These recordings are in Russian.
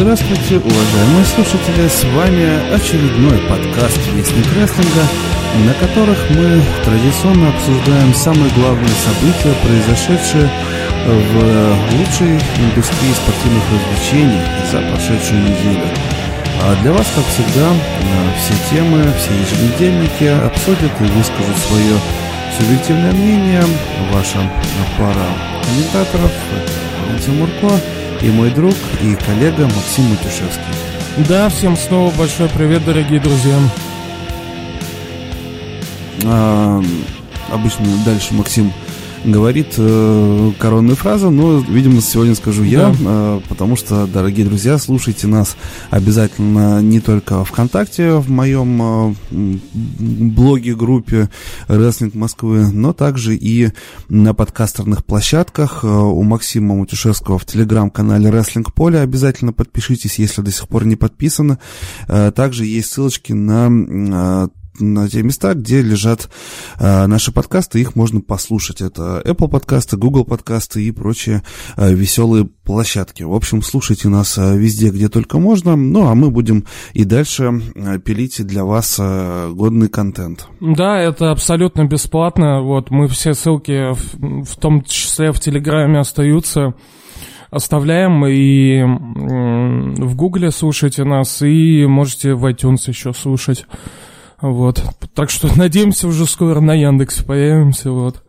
Здравствуйте, уважаемые слушатели, с вами очередной подкаст «Вестник рестлинга», на которых мы традиционно обсуждаем самые главные события, произошедшие в лучшей индустрии спортивных развлечений за прошедшую неделю. А для вас, как всегда, все темы, все еженедельники обсудят и выскажут свое субъективное мнение. Ваша пара комментаторов Валентин Мурко и мой друг и коллега Максим Матюшевский. Да, всем снова большой привет, дорогие друзья. Обычно дальше Максим говорит коронную фразу, но, видимо, сегодня скажу я, потому что, дорогие друзья, слушайте нас обязательно не только ВКонтакте, в моем блоге, группе «Рестлинг Москвы», но также и на подкастерных площадках у Максима Матюшевского в телеграм-канале «Рестлинг Поле». Обязательно подпишитесь, если до сих пор не подписаны. Также есть ссылочки на те места, где лежат наши подкасты, их можно послушать. Это Apple подкасты, Google подкасты и прочие веселые площадки. В общем, слушайте нас везде, где только можно. Ну, а мы будем и дальше пилить для вас годный контент. Да, это абсолютно бесплатно. Вот, мы все ссылки, в том числе в Телеграме, остаются. Оставляем, и в Гугле слушайте нас, и можете в iTunes еще слушать. Вот, так что надеемся, уже скоро на Яндексе появимся, вот.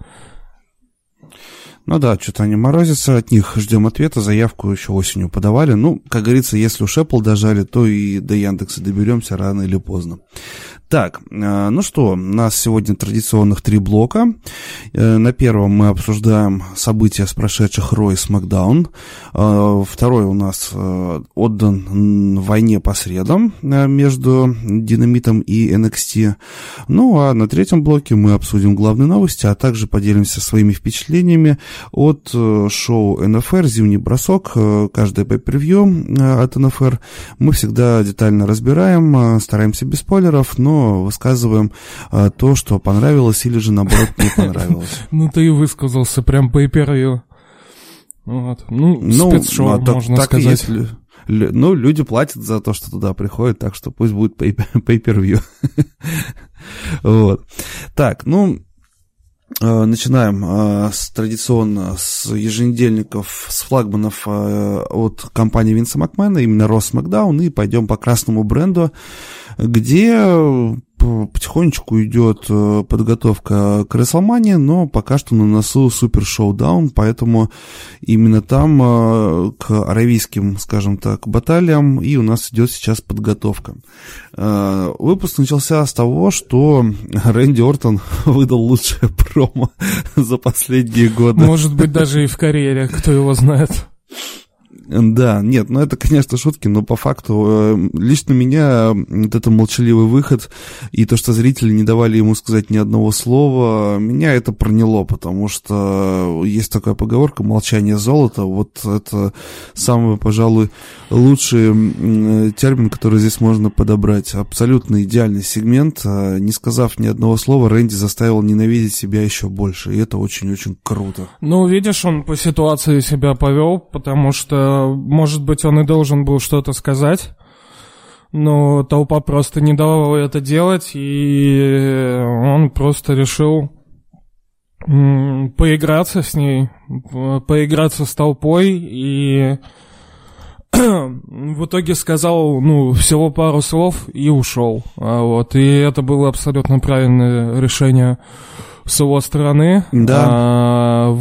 Ну да, что-то они морозятся, от них ждем ответа, заявку еще осенью подавали. Ну, как говорится, если уж Apple дожали, то и до Яндекса доберемся рано или поздно. Так, ну что, у нас сегодня традиционных три блока. На первом мы обсуждаем события с прошедших Ро и Смакдаун. Второй у нас отдан войне по средам между Динамитом и NXT. Ну, а на третьем блоке мы обсудим главные новости, а также поделимся своими впечатлениями от шоу НФР «Зимний бросок». Каждое пэй-пер-вью от НФР мы всегда детально разбираем, стараемся без спойлеров, но высказываем то, что понравилось или же, наоборот, не понравилось. Ну, ты и высказался прям по пэй-пер-вью. Ну, спецшоу, можно сказать. Ну, люди платят за то, что туда приходят, так что пусть будет пэй-пер-вью. Вот. Так, ну... Начинаем традиционно с еженедельников, с флагманов от компании Винса Макмена, именно Ро Смакдаун, и пойдем по красному бренду, где потихонечку идет подготовка к Рестлмании, но пока что на носу Супер Шоудаун, поэтому именно там к аравийским, скажем так, баталиям и у нас идет сейчас подготовка. Выпуск начался с того, что Рэнди Ортон выдал лучшее промо за последние годы. Может быть, даже и в карьере, кто его знает. Да, нет, ну это, конечно, шутки, но по факту лично меня вот этот молчаливый выход и то, что зрители не давали ему сказать ни одного слова, меня это проняло, потому что есть такая поговорка «молчание золото», вот это самый, пожалуй, лучший термин, который здесь можно подобрать. Абсолютно идеальный сегмент, не сказав ни одного слова, Рэнди заставил ненавидеть себя еще больше, и это очень-очень круто. Ну, видишь, он по ситуации себя повел, потому что может быть, он и должен был что-то сказать, но толпа просто не давала это делать, и он просто решил поиграться с ней, поиграться с толпой, и в итоге сказал, ну, всего пару слов и ушел. Вот, и это было абсолютно правильное решение с его стороны, да.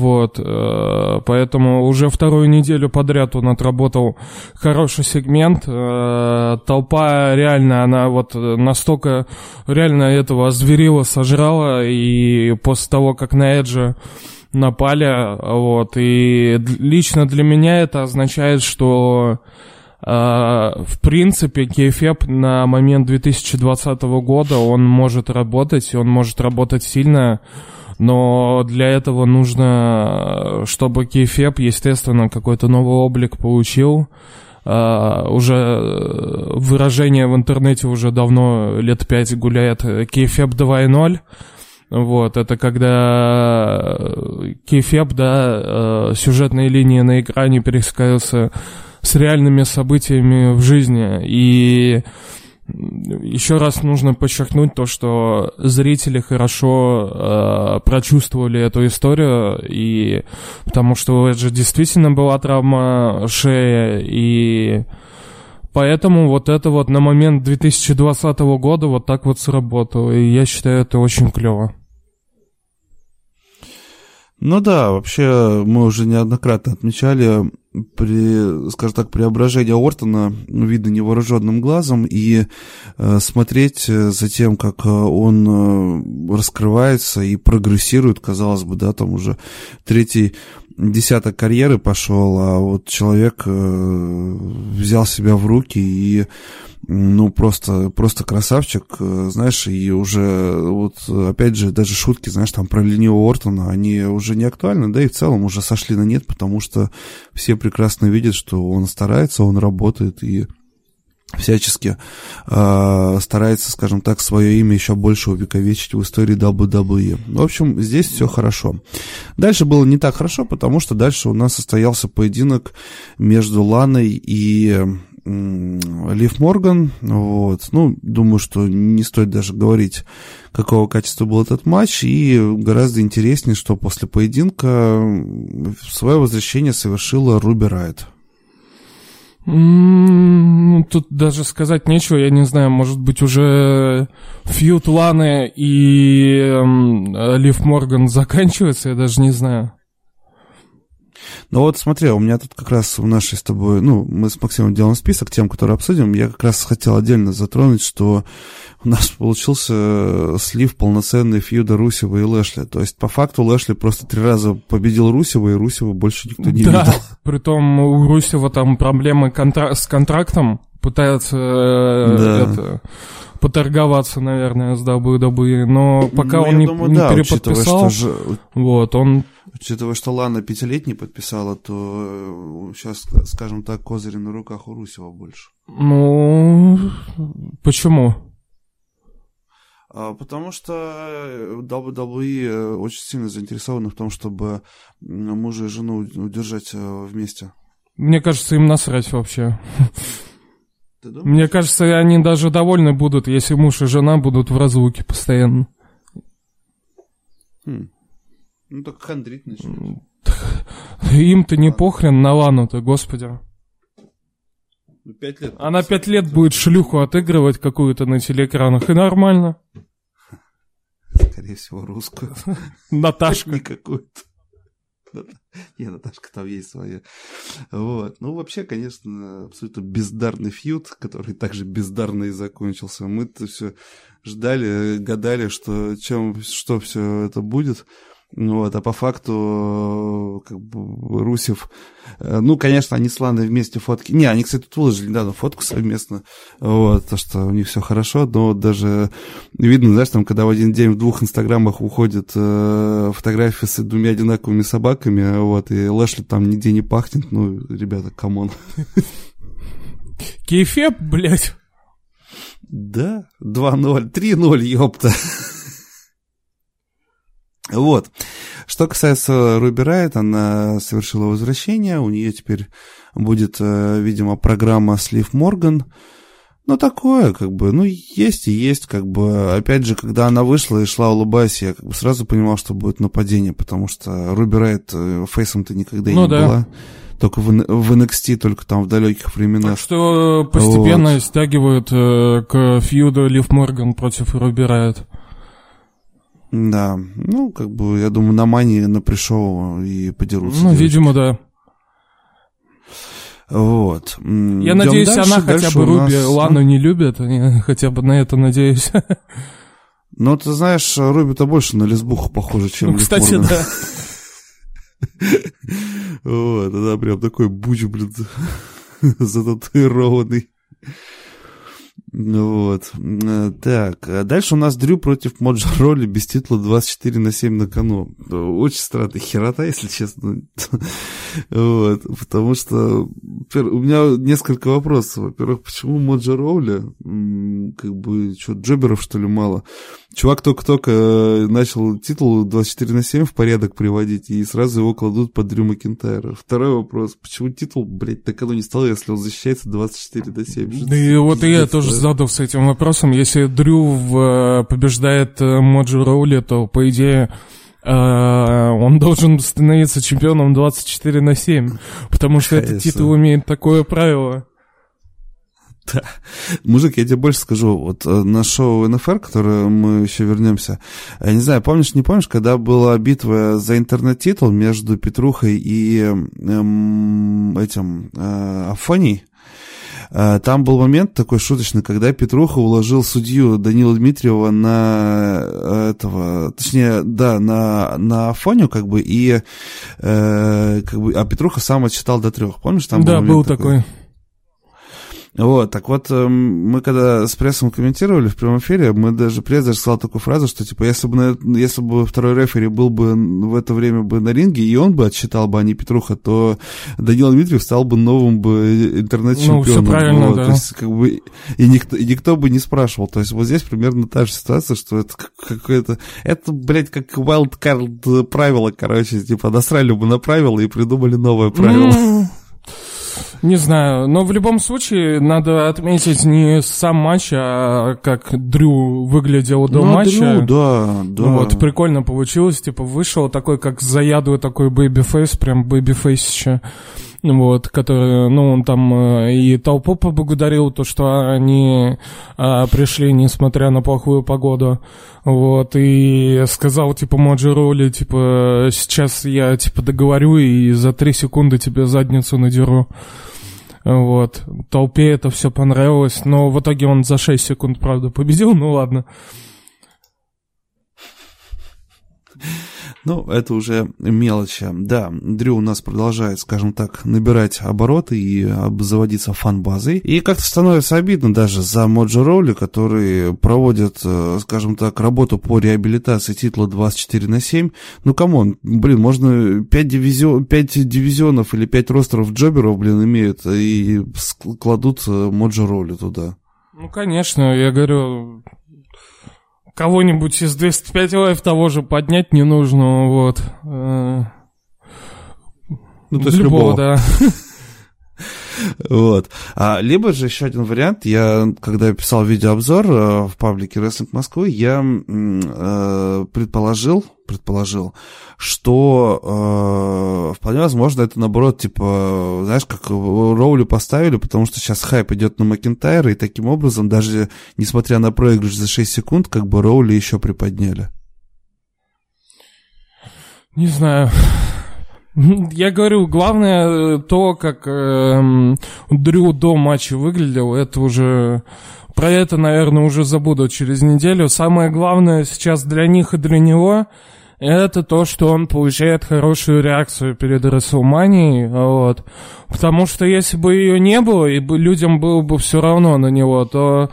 Поэтому уже вторую неделю подряд он отработал хороший сегмент, толпа реально, она вот настолько реально этого озверила, сожрала, и после того, как на Эдже напали, вот, и лично для меня это означает, что в принципе, кейфеб на момент 2020 года, он может работать, и он может работать сильно, но для этого нужно, чтобы кейфеб, естественно, какой-то новый облик получил. Уже выражение в интернете уже давно, лет 5 гуляет, кейфеб 2.0. Вот, это когда кейфеб, да, сюжетные линии на экране пересекаются с реальными событиями в жизни. И еще раз нужно подчеркнуть то, что зрители хорошо прочувствовали эту историю, и потому что это же действительно была травма шеи, и поэтому вот это вот на момент 2020 года вот так вот сработало, и я считаю, это очень клево. Ну да, вообще мы уже неоднократно отмечали, скажем так, преображение Ортона видно невооруженным глазом, и смотреть за тем, как он раскрывается и прогрессирует, казалось бы, да, там уже третий десяток карьеры пошел, а вот человек взял себя в руки и просто красавчик, знаешь, и уже, вот, опять же, даже шутки, знаешь, там, про ленивого Ортона, они уже не актуальны, да, и в целом уже сошли на нет, потому что все прекрасно видят, что он старается, он работает и всячески старается, скажем так, свое имя еще больше увековечить в истории WWE. В общем, здесь все хорошо. Дальше было не так хорошо, потому что дальше у нас состоялся поединок между Ланой и Лив Морган, вот, ну, думаю, что не стоит даже говорить, какого качества был этот матч, и гораздо интереснее, что после поединка свое возвращение совершила Руби Райт. Тут даже сказать нечего, я не знаю, может быть, уже фьюд Ланы и Лив Морган заканчивается, я даже не знаю. Ну вот смотри, у меня тут как раз в нашей с тобой, ну, мы с Максимом делаем список тем, которые обсудим, я как раз хотел отдельно затронуть, что у нас получился слив полноценный фьюда Русева и Лешли, то есть по факту Лешли просто 3 раза победил Русева, и Русева больше никто не видел. Притом у Русева там проблемы с контрактом, пытаются поторговаться, наверное, с WWE, но пока он не переподписал, вот, он... Учитывая, что Лана 5-летний подписала, то сейчас, скажем так, козыри на руках у Русева больше. Ну, почему? Потому что WWE очень сильно заинтересованы в том, чтобы мужа и жену удержать вместе. Мне кажется, им насрать вообще. Мне кажется, они даже довольны будут, если муж и жена будут в разлуке постоянно. Ну, так хандрить начнет. Им-то не похрен на Лану-то, господи. 5 лет. Она 5 лет будет шлюху отыгрывать какую-то на телеэкранах, и нормально. Скорее всего, русскую. Наташка. Не какую-то. Не, Наташка там есть своя. Вот. Ну, вообще, конечно, абсолютно бездарный фьюд, который также бездарно и закончился. Мы-то все ждали, гадали, что все это будет. Вот, а по факту, как бы, Русев... Ну, конечно, они с Ланой вместе фотки... Не, они, кстати, тут выложили недавно фотку совместно, вот, то, что у них все хорошо, но даже видно, знаешь, там, когда в один день в 2 инстаграмах уходят фотографии с 2 одинаковыми собаками, вот, и Лешли там нигде не пахнет, ну, ребята, камон. Кейфеб, блядь. Да, 2-0, 3-0, ёпта. Вот. Что касается Руби Райт, она совершила возвращение, у нее теперь будет, видимо, программа с Лив Морган. Ну, такое, как бы, ну, есть и есть, как бы, опять же, когда она вышла и шла, улыбаясь, я как бы сразу понимал, что будет нападение, потому что Руби Райт фейсом-то никогда и не была. Только в NXT, только там в далеких временах. Так что постепенно стягивают к фьюду Лив Морган против Руби Райт. Да, ну, как бы, я думаю, на Мании, на пришоу и подерутся. Ну, видимо, да. Вот. Я идем надеюсь, дальше, она хотя бы Руби Лану не любит, я хотя бы на это надеюсь. Ну, ты знаешь, Руби-то больше на лесбуху похоже, чем Лив Морган. Ну, кстати, да. Вот, она прям такой буч, блин, зататуированный. Вот. Так. Дальше у нас Дрю против Моджо Ролли без титула 24/7 на кону. Очень странная херота, если честно. Вот. Потому что у меня несколько вопросов. Во-первых, почему Моджо Ролли? Как бы, что, джоберов, что ли, мало? Чувак только-только начал титул 24/7 в порядок приводить, и сразу его кладут под Дрю Макентайра. Второй вопрос. Почему титул, блядь, на кону не стал, если он защищается 24/7? Да и вот и я тоже задался этим вопросом. Если Дрю побеждает Моджо Роули, то, по идее, он должен становиться чемпионом 24/7, потому что этот титул имеет такое правило. Да. Мужик, я тебе больше скажу. Вот на шоу НФР, которое мы еще вернемся, я не знаю, помнишь, не помнишь, когда была битва за интернет-титул между Петрухой и этим Афоней? Там был момент такой шуточный, когда Петруха уложил судью Данила Дмитриева на этого, точнее, да, на Афоню, как бы, и как бы, а Петруха сам отсчитал до 3. Помнишь, там да, был такой. Вот, так вот, мы когда с прессом комментировали в прямом эфире, мы даже пресс даже сказал такую фразу, что, типа, если бы второй рефери был бы в это время бы на ринге, и он бы отсчитал бы, а не Петруха, то Данил Дмитриев стал бы новым бы интернет-чемпионом. Ну, все правильно, вот, да. То есть, как бы, и никто бы не спрашивал. То есть, вот здесь примерно та же ситуация, что это какое-то... Это, блядь, как wildcard правило, короче, типа, насрали бы на правила и придумали новое правило. Не знаю, но в любом случае надо отметить не сам матч, а как Дрю выглядел до матча. Дрю, да. Вот, прикольно получилось, типа вышел такой, как заядлый такой бэйби-фейс, прям бэйби-фейс еще. Вот, который, ну, он там и толпу поблагодарил, то, что они пришли, несмотря на плохую погоду. Вот, и сказал, типа, Моджо Ролли, типа, сейчас я, типа, договорю и за 3 секунды тебе задницу надеру. Вот, толпе это все понравилось, но в итоге он за 6 секунд, правда, победил, ну ладно. Ну, это уже мелочи. Да, Дрю у нас продолжает, скажем так, набирать обороты и обзаводиться фан-базой. И как-то становится обидно даже за Моджо Роули, который проводит, скажем так, работу по реабилитации титула 24/7. Ну, камон, блин, можно 5 дивизионов или 5 ростеров джоберов, блин, имеют и кладут Моджо Роули туда. Ну, конечно, я говорю... Кого-нибудь из 205 лайв того же поднять не нужно, вот. Ну, то есть любого, да. Вот. Либо же еще один вариант. Я, когда писал видеообзор в паблике Wrestling Москвы, я предположил, что вполне возможно это наоборот, типа, знаешь, как Роули поставили, потому что сейчас хайп идет на Макентайра, и таким образом, даже несмотря на проигрыш за 6 секунд, как бы Роули еще приподняли. Не знаю. Я говорю, главное то, как Дрю до матча выглядел, это уже... Про это, наверное, уже забуду через неделю. Самое главное сейчас для них и для него это то, что он получает хорошую реакцию перед Расселманией, вот. Потому что если бы ее не было, и людям было бы все равно на него, то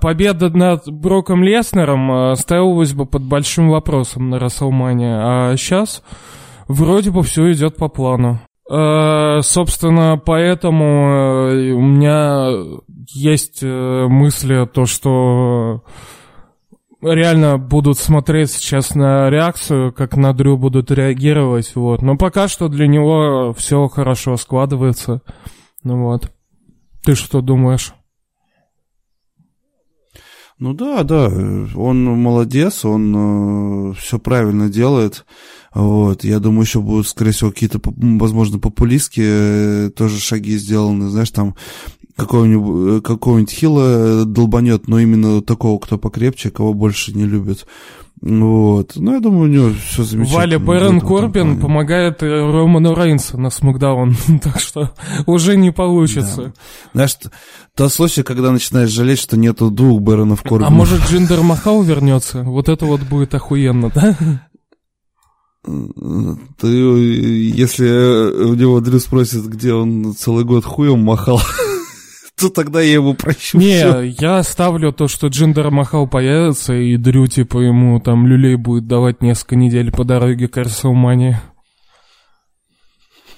победа над Броком Леснером ставилась бы под большим вопросом на Расселмании. А сейчас... Вроде бы все идет по плану. Собственно, поэтому у меня есть мысли, то, что реально будут смотреть сейчас на реакцию, как на Дрю будут реагировать. Вот. Но пока что для него все хорошо складывается. Ну вот. Ты что думаешь? Ну да, он молодец, он все правильно делает. Вот, я думаю, еще будут, скорее всего, какие-то, возможно, популистские тоже шаги сделаны, знаешь, там какого-нибудь хила долбанет, но именно такого, кто покрепче, кого больше не любит. Вот, ну, я думаю, у него все замечательно. Валя, Барон Корбин помогает Роману Рейнсу на Смакдаун, так что уже не получится. Да. Знаешь, тот случай, когда начинаешь жалеть, что нету 2 Баронов Корбинов. А может, Джиндер Махал вернется? Вот это вот будет охуенно, да? Ты, если у него Дрю спросит, где он целый год хуем махал, то тогда я его прощу. Не, всё. Я ставлю то, что Джиндер Махал появится, и Дрю, типа, ему там люлей будет давать несколько недель по дороге к Арселмане.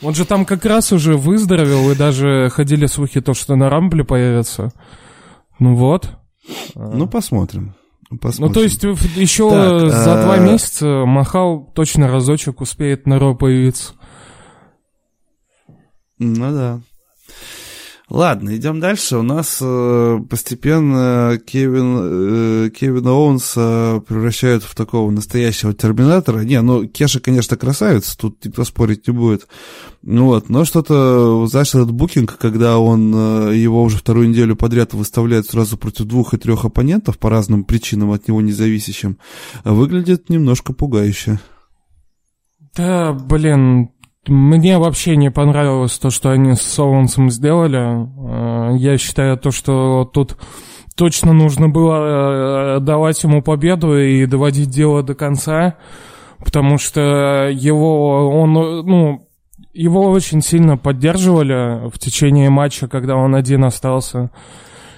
Он же там как раз уже выздоровел, и даже ходили слухи то, что на Рамбле появится. Ну вот. Ну, посмотрим. Ну, то есть, еще так, за 2 месяца Махал точно разочек успеет на Ро появиться. Ну да. Ладно, идем дальше. У нас постепенно Кевина Оуэнса превращают в такого настоящего терминатора. Не, ну Кеша, конечно, красавец, тут никто спорить не будет. Вот, но что-то, знаешь, этот букинг, когда он его уже 2-ю неделю подряд выставляет сразу против 2 и 3 оппонентов по разным причинам от него независящим, выглядит немножко пугающе. Да, блин. Мне вообще не понравилось то, что они с Оуэнсом сделали. Я считаю то, что тут точно нужно было давать ему победу и доводить дело до конца, потому что его очень сильно поддерживали в течение матча, когда он один остался.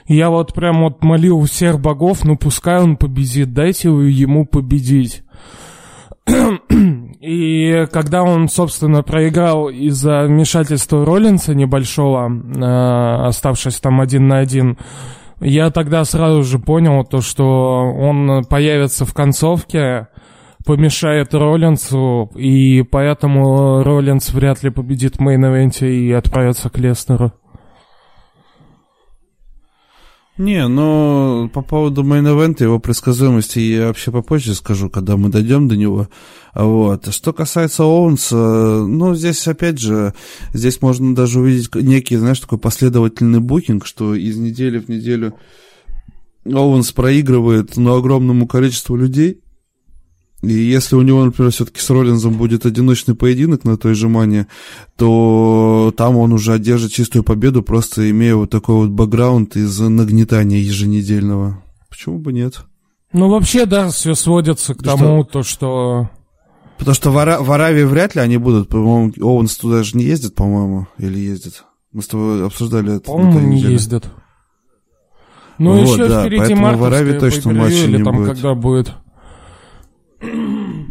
Я вот прям вот молил всех богов, ну пускай он победит, дайте ему победить. И когда он, собственно, проиграл из-за вмешательства Роллинса небольшого, оставшись там 1 на 1, я тогда сразу же понял то, что он появится в концовке, помешает Роллинсу, и поэтому Роллинс вряд ли победит в мейн-эвенте и отправится к Леснеру. Не, ну, по поводу мейн-эвента, его предсказуемости я вообще попозже скажу, когда мы дойдем до него. Вот. Что касается Оуэнса, ну, здесь, опять же, здесь можно даже увидеть некий, знаешь, такой последовательный букинг, что из недели в неделю Оуэнс проигрывает, но огромному количеству людей. И если у него, например, все-таки с Роллинзом будет одиночный поединок на той же Мане, то там он уже одержит чистую победу, просто имея вот такой вот бэкграунд из нагнетания еженедельного. Почему бы нет? Ну, вообще, да, все сводится к тому, что... Потому что в Аравии вряд ли они будут, по-моему, Оуэнс туда же не ездит, по-моему, или ездит? Мы с тобой обсуждали это. По-моему, не ездит. Ну, вот, еще да, впереди мартовская побережье, или там будет. Когда будет...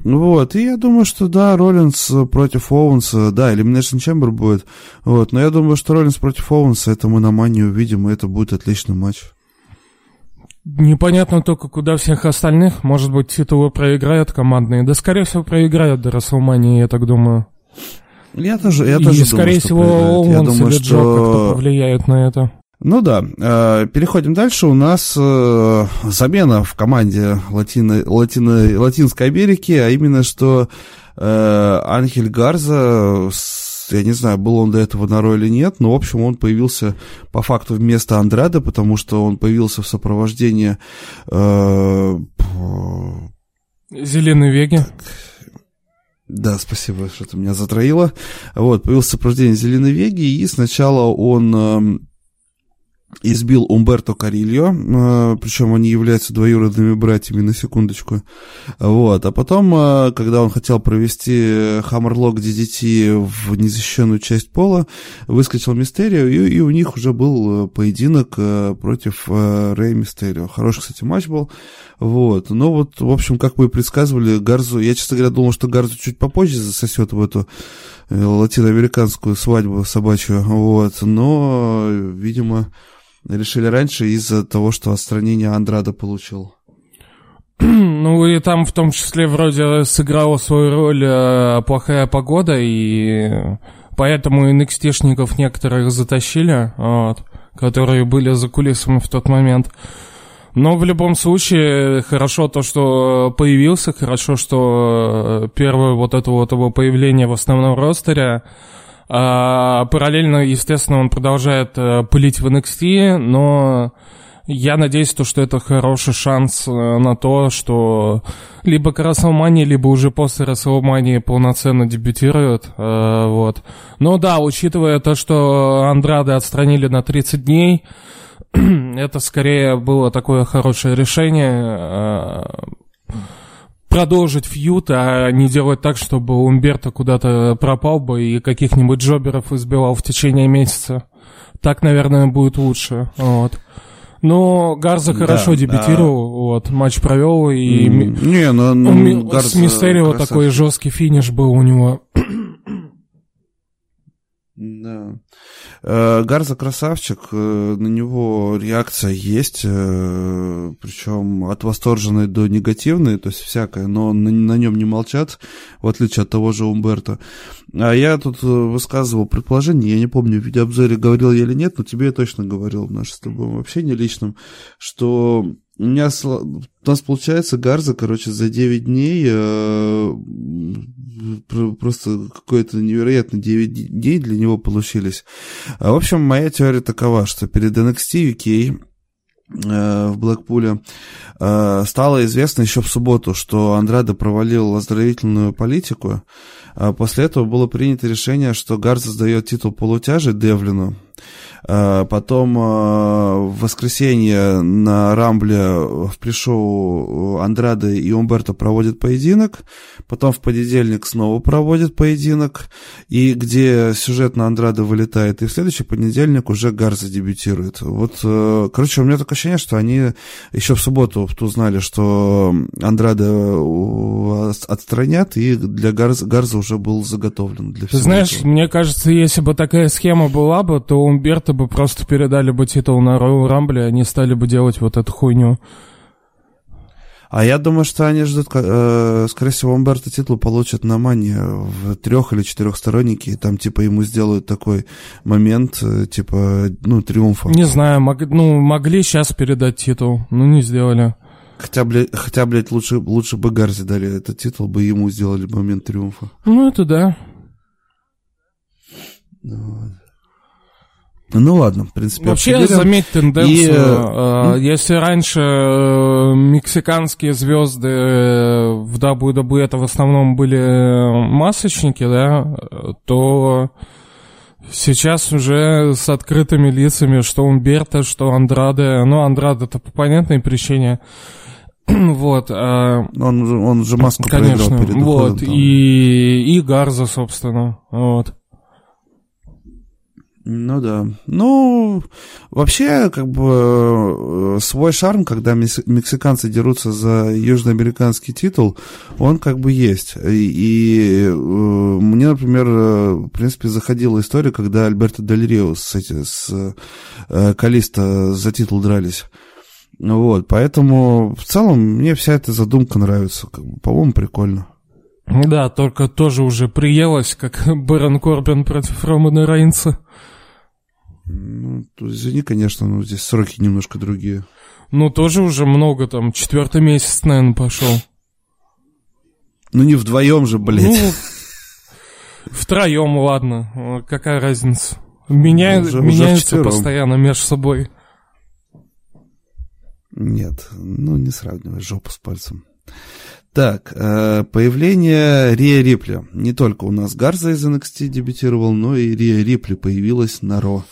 Вот, и я думаю, что да, Роллинс против Оуэнса, да, Elimination Chamber будет, вот, но я думаю, что Роллинс против Оуэнса, это мы на Мане увидим, и это будет отличный матч. Непонятно только, куда всех остальных, может быть, титулы проиграют командные, да, скорее всего, проиграют до Расселмании, я так думаю. Я тоже думаю, скорее всего, Оуэнс или Джо как-то повлияют на это. Ну да, переходим дальше. У нас замена в команде Латинской Америки, а именно что Анхель Гарза, я не знаю, был он до этого на Ро или нет, но, в общем, он появился по факту вместо Андрада, потому что он появился в сопровождении... Зеленой Веги. Да, спасибо, что ты меня затроило. Вот, появился в сопровождении Зеленой Веги, и сначала он... избил Умберто Карильо, причем они являются двоюродными братьями, на секундочку. Вот. А потом, когда он хотел провести Хаммерлок DDT в незащищенную часть пола, выскочил Мистерио, и у них уже был поединок против Рэя Мистерио. Хороший, кстати, матч был. Вот. Но вот, в общем, как мы и предсказывали, Гарзу... Я, честно говоря, думал, что Гарзу чуть попозже засосет в эту латиноамериканскую свадьбу собачью. Вот. Но, видимо... решили раньше из-за того, что отстранение Андрада получил. Ну и там в том числе вроде сыграла свою роль плохая погода, и поэтому NXT-шников некоторых затащили, вот, которые были за кулисами в тот момент. Но в любом случае хорошо то, что появился, хорошо, что первое вот это вот его появление в основном ростере. Параллельно, естественно, он продолжает пылить в NXT, но я надеюсь, что это хороший шанс на то, что либо к Расселмании, либо уже после Расселмании полноценно дебютирует. Вот. Но да, учитывая то, что Андрада отстранили на 30 дней, это скорее было такое хорошее решение продолжить фьюд, а не делать так, чтобы Умберто куда-то пропал бы и каких-нибудь джоберов избивал в течение месяца. Так, наверное, будет лучше. Вот. Но Гарза хорошо дебютировал, вот, матч провел, и с Мистерио такой жесткий финиш был у него. Да. Гарза красавчик, на него реакция есть, причем от восторженной до негативной, то есть всякое, но на нем не молчат, в отличие от того же Умберто. А я тут высказывал предположение, я не помню, в видеообзоре говорил я или нет, но тебе я точно говорил в нашем с тобой общении личном, что у нас получается Гарза, короче, за 9 дней, просто какой-то невероятный 9 дней для него получились. В общем, моя теория такова, что перед NXT UK в Блэкпуле стало известно еще в субботу, что Андрада провалил оздоровительную политику. После этого было принято решение, что Гарза сдает титул полутяжи Девлину. Потом в воскресенье на Рамбле в пришоу Андрада и Умберто проводят поединок, потом в понедельник снова проводят поединок, и где сюжет на Андрада вылетает, и в следующий понедельник уже Гарза дебютирует. Вот, короче, у меня такое ощущение, что они еще в субботу узнали, что Андрада отстранят, и для Гарза уже был заготовлен. Для всего. Ты знаешь, этого. Мне кажется, если бы такая схема была бы, то Умберто бы просто передали бы титул на Royal Rumble, и они стали бы делать вот эту хуйню. А я думаю, что они ждут, скорее всего, Умберто титул получат на Мане в 3- или 4-стороннике, и там, типа, ему сделают такой момент, типа, ну, триумфа. Не знаю, могли сейчас передать титул, но не сделали. Хотя, блядь, лучше бы Гарзи дали этот титул, бы ему сделали момент триумфа. Ну, это да. Вот. Ну ладно, в принципе. Вообще, заметь тенденцию. Если раньше мексиканские звезды в WWE это в основном были масочники, да, то сейчас уже с открытыми лицами, что Умберто, что Андраде. Ну, Андраде-то по понятной причине. Вот. Он же маску проиграл перед уходом. Конечно, вот. И Гарза, собственно. Вот. Ну да. Ну, вообще, как бы, свой шарм, когда мексиканцы дерутся за южноамериканский титул, он как бы есть. И мне, например, в принципе, заходила история, когда Альберто Дель Рио с Калисто за титул дрались. Вот, поэтому, в целом, мне вся эта задумка нравится. Как бы, по-моему, прикольно. Да, только тоже уже приелось, как Барон Корбин против Романа Рейнса. Ну, извини, конечно, но здесь сроки немножко другие. Ну, тоже уже много, там, 4-й месяц, наверное, пошел. Ну, не вдвоем же, блядь. Ну, втроем, ладно, какая разница. Меняются постоянно между собой. Нет, ну, не сравнивай жопу с пальцем. Так, появление Рия Рипли. Не только у нас Гарза из NXT дебютировал, но и Рия Рипли появилась на Ро.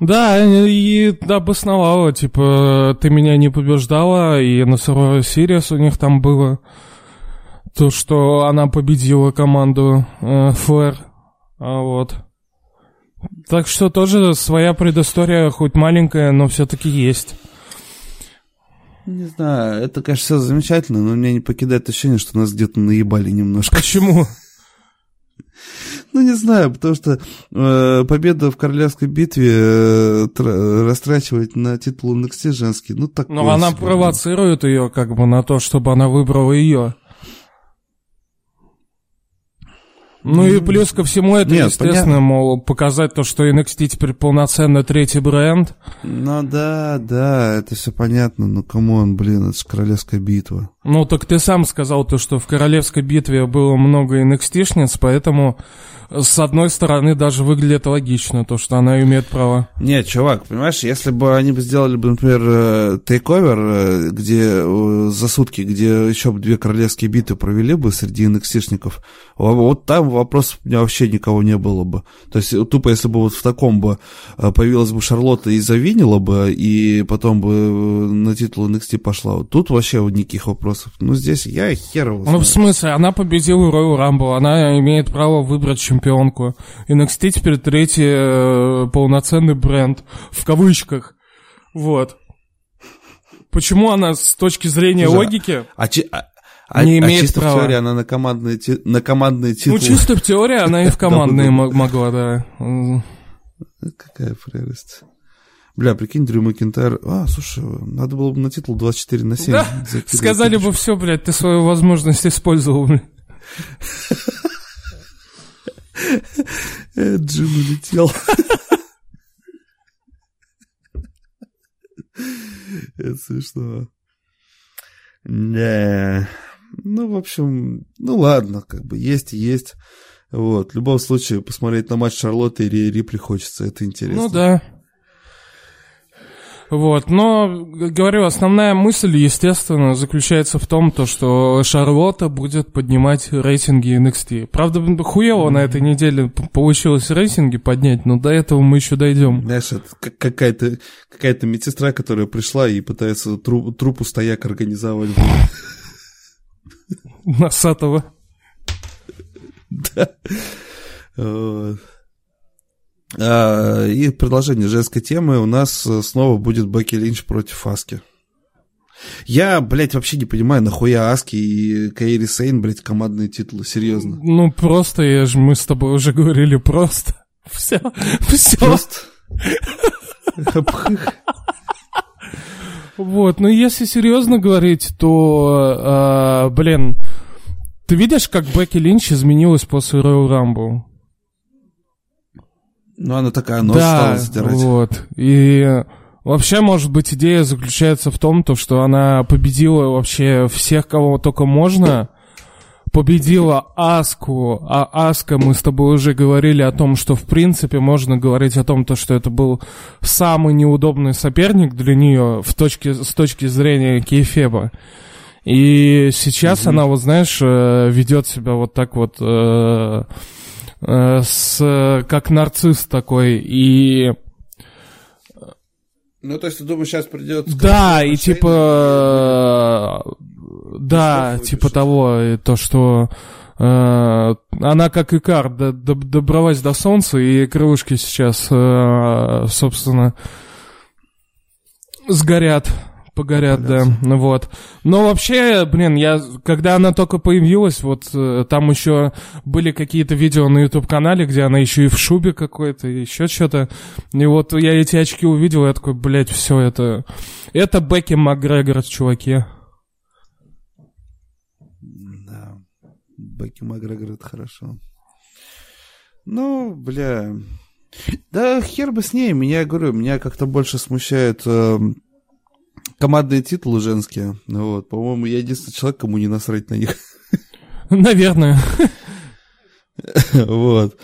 Да, и обосновала, типа, ты меня не побеждала, и на Survivor Series у них там было то, что она победила команду Флэр, вот. Так что тоже своя предыстория, хоть маленькая, но все-таки есть. Не знаю, это, конечно, все замечательно, но у меня не покидает ощущение, что нас где-то наебали немножко. Почему? Ну, не знаю, потому что победа в королевской битве растрачивать на титул NXT женский, ну, такое. Но она провоцирует ее, как бы, на то, чтобы она выбрала ее. Ну, и плюс ко всему это, естественно, мол, показать то, что NXT теперь полноценно третий бренд. Ну, да, это все понятно, но камон, блин, это же королевская битва. Ну, так ты сам сказал то, что в королевской битве было много NXT-шниц, поэтому, с одной стороны, даже выглядит логично то, что она имеет право. Нет, чувак, понимаешь, если бы они сделали, например, тейковер, где за сутки, где еще бы две королевские битвы провели бы среди NXT-шников, вот там вопросов у меня вообще никого не было бы. То есть тупо, если бы вот в таком бы появилась бы Шарлотта и завинила бы, и потом бы на титул NXT пошла. Вот тут вообще вот никаких вопросов. Ну, здесь я хер его знаю. Ну, в смысле, она победила Royal Rumble, она имеет право выбрать чемпионку. NXT теперь третий полноценный бренд, в кавычках. Вот. Почему она с точки зрения логики... не имеет чисто права. В теории она на командные, титулы. Ну, чисто в теории она и в командные могла, да. Какая прелесть. Бля, прикинь, Дрю Макентайр... А, слушай, надо было бы на титул 24/7. Да? Сказали бы все, блядь, ты свою возможность использовал, блядь. Джим улетел. Это смешно. Да... Ну, в общем, ну ладно, как бы есть и есть. Вот. В любом случае, посмотреть на матч Шарлотты и Рии Рипли хочется, это интересно. Ну да. Вот, но, говорю, основная мысль, естественно, заключается в том, то, что Шарлотта будет поднимать рейтинги NXT. Правда, хуево на этой неделе получилось рейтинги поднять, но до этого мы еще дойдем. Знаешь, это какая-то медсестра, которая пришла и пытается трупу стояк организовать. Носатого. Да. И продолжение женской темы. У нас снова будет Бекки Линч против Аски. Я, блядь, вообще не понимаю, нахуя Аски и Каири Сейн, блядь, командные титулы, серьезно. Ну, просто, мы с тобой уже говорили, просто. Все. Просто? Вот, ну если серьезно говорить, то, ты видишь, как Бекки Линч изменилась после Royal Rumble? Ну она такая, нос стала задирать. Вот, и вообще, может быть, идея заключается в том, то, что она победила вообще всех, кого только можно, победила Аску, а Аска, мы с тобой уже говорили о том, что в принципе можно говорить о том, то, что это был самый неудобный соперник для нее с точки зрения кейфеба. И сейчас она, вот знаешь, ведет себя вот так вот, как нарцисс такой, и... Ну, то есть, ты думаешь, сейчас придется... Да, и типа... Да, типа того, то, что она, как Икар, добралась до солнца, и крылышки сейчас, собственно, погорят, да, ну вот. Но вообще, я, когда она только появилась, вот там еще были какие-то видео на YouTube-канале, где она еще и в шубе какой-то, и еще что-то. И вот я эти очки увидел, я такой, блядь, все это... Это Бекки Макгрегор, чуваки. Да, Бекки Макгрегор, это хорошо. Ну, бля... Да хер бы с ней, меня как-то больше смущает... командные титулы женские. Вот. По-моему, я единственный человек, кому не насрать на них. Наверное. Вот.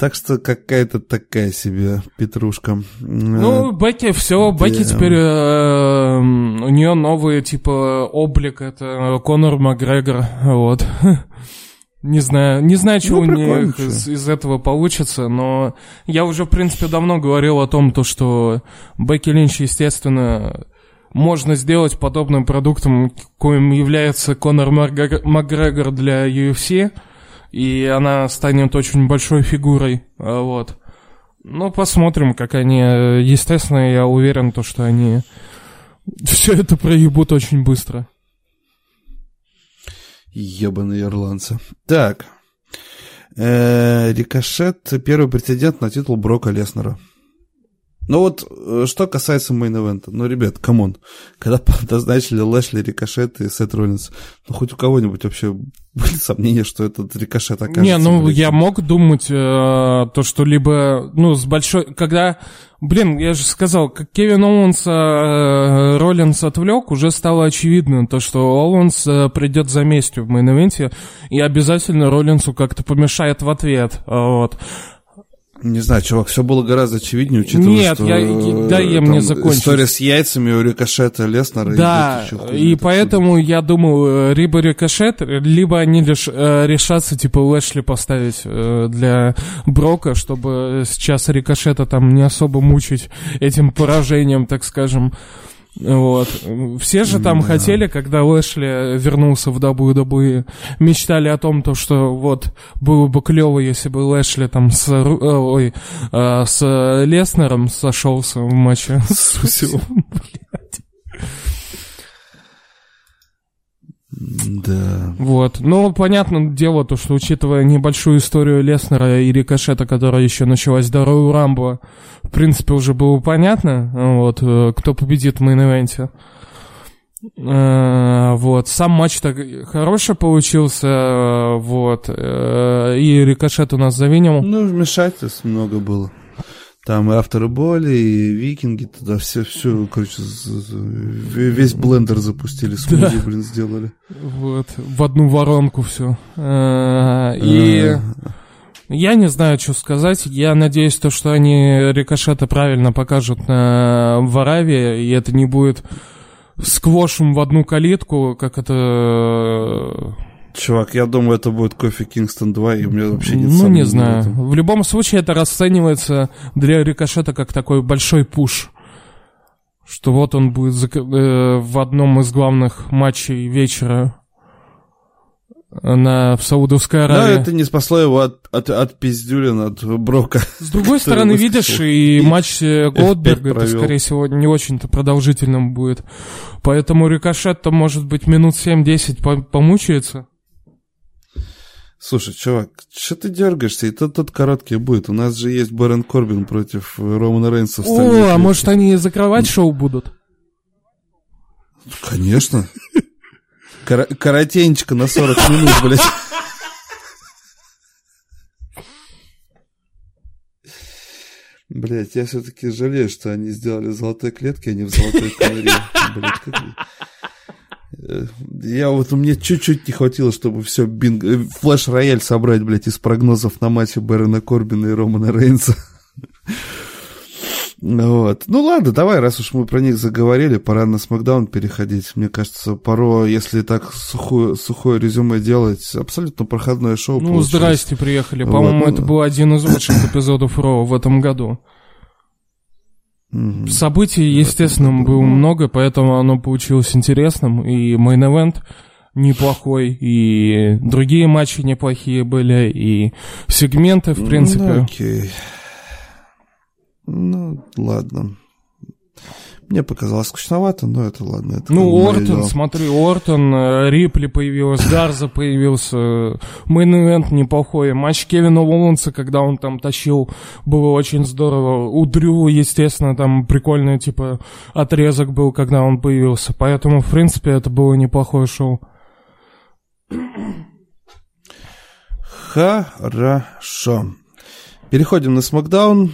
Так что какая-то такая себе петрушка. Ну, Бекки, все. Бекки теперь... У нее новый, типа, облик. Это Конор Макгрегор. Вот. Не знаю, чего у них из этого получится, но я уже, в принципе, давно говорил о том, то, что Бекки Линч, естественно, можно сделать подобным продуктом, коим является Конор Макгрегор для UFC, и она станет очень большой фигурой, вот. Ну, посмотрим, как они... Естественно, я уверен, то, что они все это проебут очень быстро. Ебаные ирландцы. Так. Рикошет — первый претендент на титул Брока Леснера. Ну вот, что касается мейн-эвента. Ну, ребят, камон. Когда назначили Лешли, Рикошет и Сет Роллинс, ну хоть у кого-нибудь вообще были сомнения, что этот Рикошет окажется... Не, ну я мог думать то, что либо... Ну, с большой... Когда... я же сказал, как Кевин Оуэнс Роллинс отвлек, уже стало очевидно то, что Оуэнс придет за местью в мейн-эвенте и обязательно Роллинсу как-то помешает в ответ. Вот. Не знаю, чувак, все было гораздо очевиднее, учитывая, нет, что мне закончить. История с яйцами у Рикошета, Леснера. Да, и поэтому я думаю, либо Рикошет, либо они решатся, типа, Лешли поставить для Брока, чтобы сейчас Рикошета там не особо мучить этим поражением, так скажем. Вот. Все же там хотели, когда Лэшли вернулся в WWE, мечтали о том, то, что вот было бы клево, если бы Лэшли там с Леснером сошелся в матче с Русевым. Да. Вот. Ну, понятное дело, то, что, учитывая небольшую историю Леснера и Рикошета, которая еще началась до Royal Rumble, в принципе, уже было понятно, вот, кто победит в мейн-ивенте. Вот. Сам матч так хороший получился, вот. И Рикошет у нас завинил. Ну, вмешательств много было. Там и авторы боли, и викинги, туда все, короче, весь блендер запустили, смузи, да. Блин, сделали. Вот, в одну воронку все. И я не знаю, что сказать. Я надеюсь, то, что они Рикошета правильно покажут в Аравии, и это не будет сквошем в одну калитку, как это... Чувак, я думаю, это будет Кофи Кингстон 2, и у меня вообще нет сомнений. Ну, не знаю. В любом случае, это расценивается для Рикошета как такой большой пуш. Что вот он будет в одном из главных матчей вечера в Саудовской Аравии. Да, это не спасло его от пиздюлин, от Брока. С другой стороны, видишь, и матч Голдберга, это, скорее всего, не очень-то продолжительным будет. Поэтому Рикошет-то, может быть, минут 7-10 помучается. Слушай, чувак, что ты дергаешься? И тот короткий будет. У нас же есть Барон Корбин против Романа Рейнса. О, а может, они закрывать шоу будут? Конечно. Коротенечко на 40 минут, блядь. Блядь, я все-таки жалею, что они сделали золотые клетки, а не в золотой калории. Блядь, как... Мне чуть-чуть не хватило, чтобы все флэш-рояль собрать, блядь, из прогнозов на матче Барона Корбина и Романа Рейнса. Вот. Ну ладно, давай, раз уж мы про них заговорили, пора на SmackDown переходить. Мне кажется, порой, если так сухое резюме делать, абсолютно проходное шоу получилось. Здрасте, приехали. По-моему, вот. Это был один из лучших эпизодов Ро в этом году. Событий, естественно, было много, поэтому оно получилось интересным. И мейн-эвент неплохой, и другие матчи неплохие были, и сегменты, в принципе. Окей. Ну, ладно. Мне показалось скучновато, но это ладно. Это Ортон, смотри, Ортон, Рипли появилась, Гарза появился, мейн-эвент неплохой. Матч Кевина Оуэнса, когда он там тащил, было очень здорово. У Дрю, естественно, там прикольный, типа, отрезок был, когда он появился. Поэтому, в принципе, это было неплохое шоу. Хорошо. Переходим на SmackDown,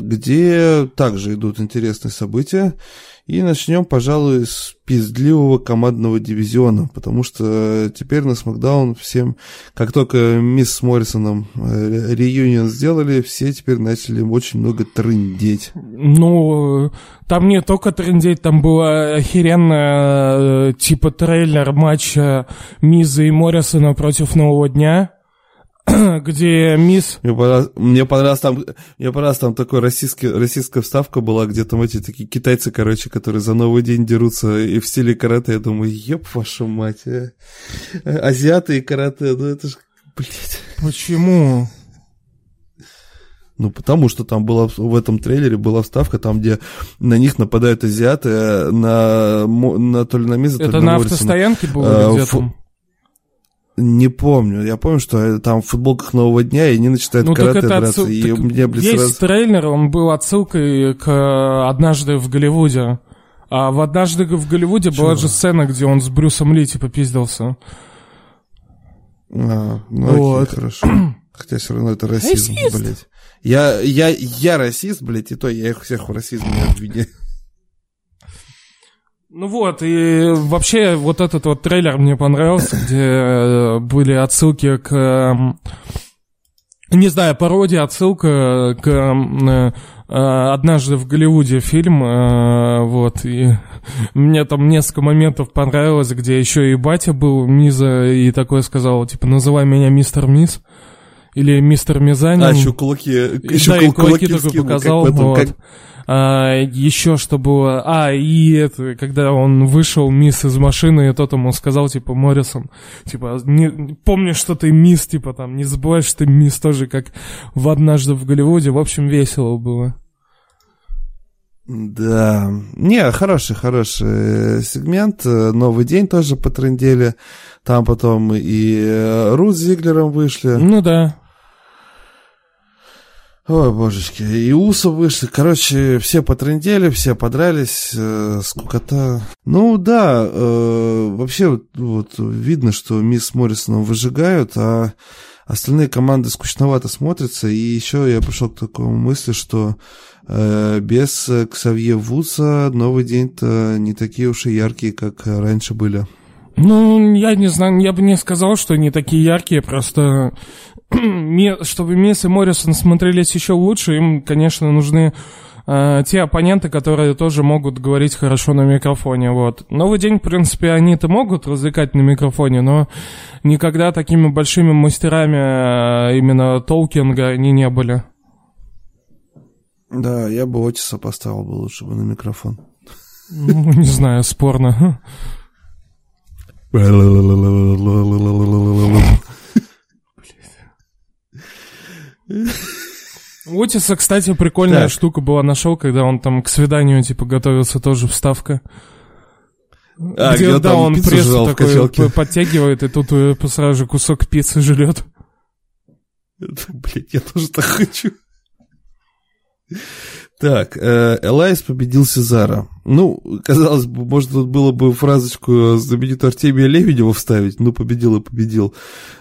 где также идут интересные события. И начнем, пожалуй, с пиздливого командного дивизиона, потому что теперь на SmackDown всем, как только мисс с Моррисоном реюнион сделали, все теперь начали очень много трындеть. Ну, там не только трындеть, там было охеренно, типа, трейлер матча Миза и Моррисона против Нового Дня. Где мисс... Мне понравилась там такая российская вставка была, где там эти такие китайцы, короче, которые за Новый день дерутся и в стиле карате. Я думаю, еб вашу мать, азиаты и карате, ну это ж, блядь. Почему? Ну, потому что там была, в этом трейлере была вставка, там, где на них нападают азиаты, то ли на Миза, то ли на Моррисона. Это на автостоянке было где-то? Не помню. Я помню, что там в футболках Нового дня, и они начинают карате драться. Есть трейлер, он был отсылкой к «Однажды в Голливуде». А в «Однажды в Голливуде» была же сцена, где он с Брюсом Ли типа пиздился. Окей, хорошо. Хотя все равно это расизм, блядь. Я расист, блядь, и то я их всех в расизме обвиняю. Ну вот, и вообще вот этот вот трейлер мне понравился, где были отсылки к Не знаю, пародия, отсылка к «Однажды в Голливуде» фильм, вот, и мне там несколько моментов понравилось, где еще и батя был Миза, и такое сказал, типа, называй меня мистер Миз, или мистер Мизанин. А, еще кулаки, еще да, кулаки такой показал, как вот. Как... А, еще что было, и это, когда он вышел, мисс из машины, и тот ему сказал, типа, Моррисон, типа, не помнишь, что ты мисс, типа, там, не забывай, что ты мисс, тоже как в «Однажды в Голливуде», в общем, весело было. Да, не, хороший сегмент, «Новый день» тоже потрындели, там потом и Рут с Зиглером вышли. Ну да. Ой, божечки, и Усы вышли, короче, все потрындели, все подрались, скукота. Ну да, вообще вот видно, что мисс Моррисона выжигают, а остальные команды скучновато смотрятся, и еще я пришел к такому мысли, что без Ксавье Вудса «Новый день»-то не такие уж и яркие, как раньше были. Ну, я не знаю, я бы не сказал, что они такие яркие, просто... Чтобы Мисс и Моррисон смотрелись еще лучше, им, конечно, нужны те оппоненты, которые тоже могут говорить хорошо на микрофоне. Вот. «Новый день», в принципе, они-то могут развлекать на микрофоне, но никогда такими большими мастерами именно толкинга они не были. Да, я бы Отиса поставил бы лучше бы на микрофон. Ну, не знаю, спорно. У Отиса, кстати, прикольная штука была, нашел, когда он там к свиданию типа готовился, тоже вставка. Где да, он пресс такой подтягивает, и тут сразу же кусок пиццы жрет. Блять, я тоже так хочу. Так, Элайс победил Сезара. Ну, казалось бы, может, тут было бы фразочку знаменитого Артемия Лебедева вставить, ну, победил и победил.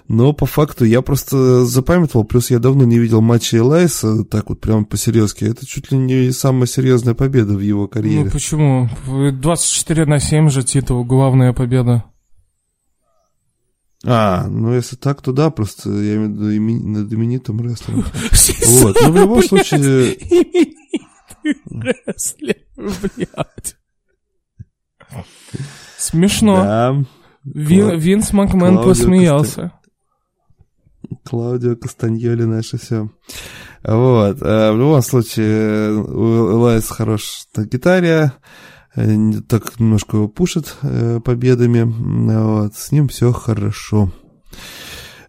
Но по факту я просто запамятовал, плюс я давно не видел матча Элайса, так вот прям по-серьезски. Это чуть ли не самая серьезная победа в его карьере. Ну, почему? 24/7 же титул, главная победа. Ну если так, то да, просто я имею в виду над именитым рестлером. Вот, но в любом случае... Именитый рестлер, блядь. Смешно. Винс Макмен посмеялся. Клаудио Кастаньоли наше все. Вот, в любом случае, Элайс хорош на гитаре. Так немножко его пушит победами, вот, с ним все хорошо.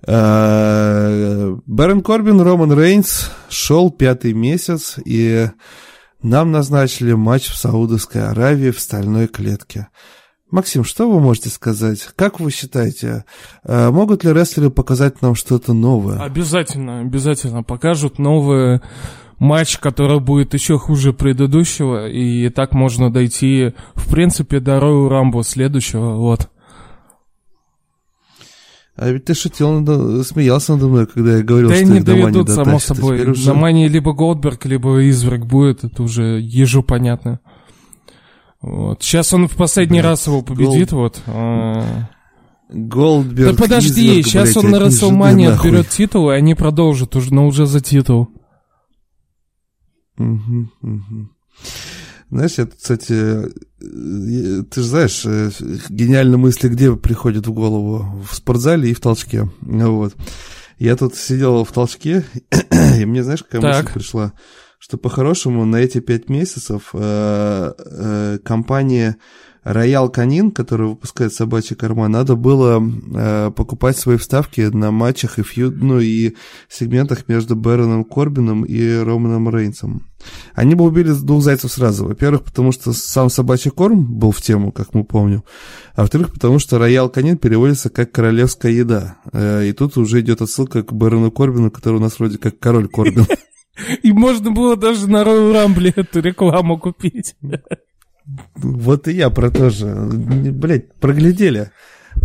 Барон Корбин, Роман Рейнс, шел 5-й месяц, и нам назначили матч в Саудовской Аравии в стальной клетке. Максим, что вы можете сказать? Как вы считаете, могут ли рестлеры показать нам что-то новое? Обязательно покажут новое. Матч, который будет еще хуже предыдущего, и так можно дойти, в принципе, до Royal Rumble следующего, вот. А ведь ты шутил, смеялся надо мной, когда я говорил, да что их до Мани дотащат. Да не доведут, само собой. Уже... На Мани либо Голдберг, либо Изверг будет, это уже ежу понятно. Вот. Сейчас он в последний раз его победит, вот. Голдберг, да подожди, Изверг, сейчас он на Расселмане отберет титул, и они продолжат, но уже за титул. Знаешь, я, кстати, ты же знаешь, гениальные мысли где приходят в голову? В спортзале и в толчке. Вот. Я тут сидел в толчке, и мне, знаешь, какая мысль пришла? Что по-хорошему на эти 5 месяцев компания Роял Канин, которая выпускает собачий корма, надо было покупать свои вставки на матчах и фьюд, ну и сегментах между Бароном Корбином и Романом Рейнсом. Они бы убили 2 зайцев сразу. Во-первых, потому что сам собачий корм был в тему, как мы помним. А во-вторых, потому что Роял Канин переводится как королевская еда. И тут уже идет отсылка к Барону Корбину, который у нас вроде как король Корбин. И можно было даже на Royal Rumble эту рекламу купить. Вот и я про то же. Блять, проглядели.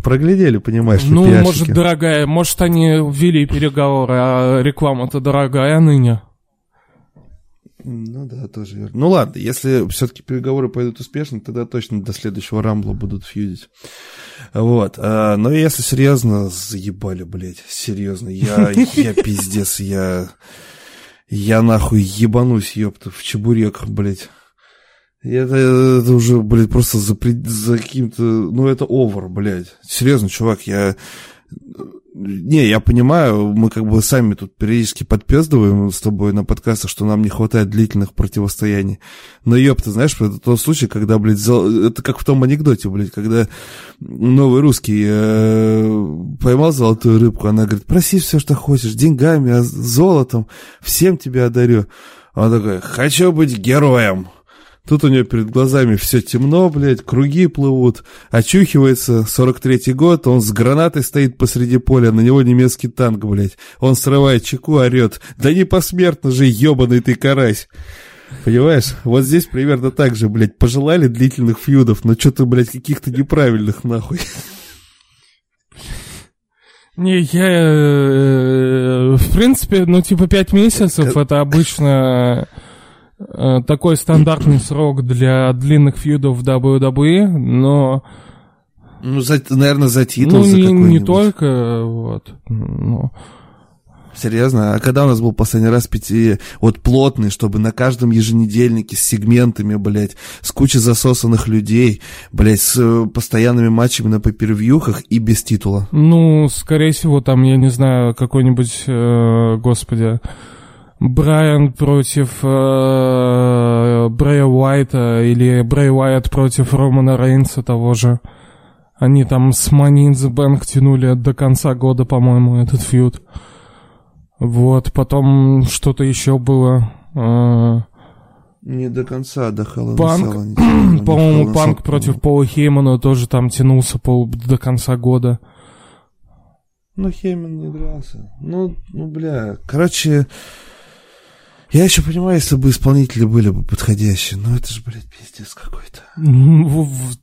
Проглядели, понимаешь, что пиарщики. Ну, может, дорогая, может, они ввели переговоры, а реклама-то дорогая ныне. Ну да, тоже верно. Ну ладно, если все-таки переговоры пойдут успешно, тогда точно до следующего Рамбла будут фьюдить. Вот. Но если серьезно, заебали, блядь. Серьезно. Я пиздец. Я нахуй ебанусь, ёпта, в чебурек, блядь. Это уже, блядь, просто за каким-то... Ну, это овер, блядь. Серьезно, чувак, я... Не, я понимаю, мы как бы сами тут периодически подпездываем с тобой на подкастах, что нам не хватает длительных противостояний. Но, ёпта, знаешь, это тот случай, когда, блядь, это как в том анекдоте, блядь, когда новый русский поймал золотую рыбку, она говорит, проси все, что хочешь, деньгами, золотом, всем тебя одарю. Она такая, хочу быть героем. Тут у нее перед глазами все темно, блядь, круги плывут, очухивается, 43-й год, он с гранатой стоит посреди поля, на него немецкий танк, блядь. Он срывает чеку, орет, да не посмертно же, ебаный ты карась. Понимаешь? Вот здесь примерно так же, блядь, пожелали длительных фьюдов, но что-то, блядь, каких-то неправильных, нахуй. Не, я, в принципе, ну, типа 5 месяцев, это обычно... Такой стандартный срок для длинных фьюдов в WWE, но... Ну, наверное, за титул, ну, за какой-нибудь. Ну, не только, вот. Но... Серьезно? А когда у нас был последний раз вот плотный, чтобы на каждом еженедельнике с сегментами, блядь, с кучей засосанных людей, блядь, с постоянными матчами на пейпервьюхах и без титула? Ну, скорее всего, там, я не знаю, какой-нибудь, господи... Брайан против Брэя Уайта или Брэй Уайт против Романа Рейнса того же. Они там с Money in the Bank тянули до конца года, по-моему, этот фьюд. Вот, потом что-то еще было. Не до конца, до Хэллоуина. По-моему, Панк против Пола Хеймана тоже там тянулся до конца года. Ну, Хейман не дрался. Ну, бля, короче... Я еще понимаю, если бы исполнители были бы подходящие, но это же, блядь, пиздец какой-то.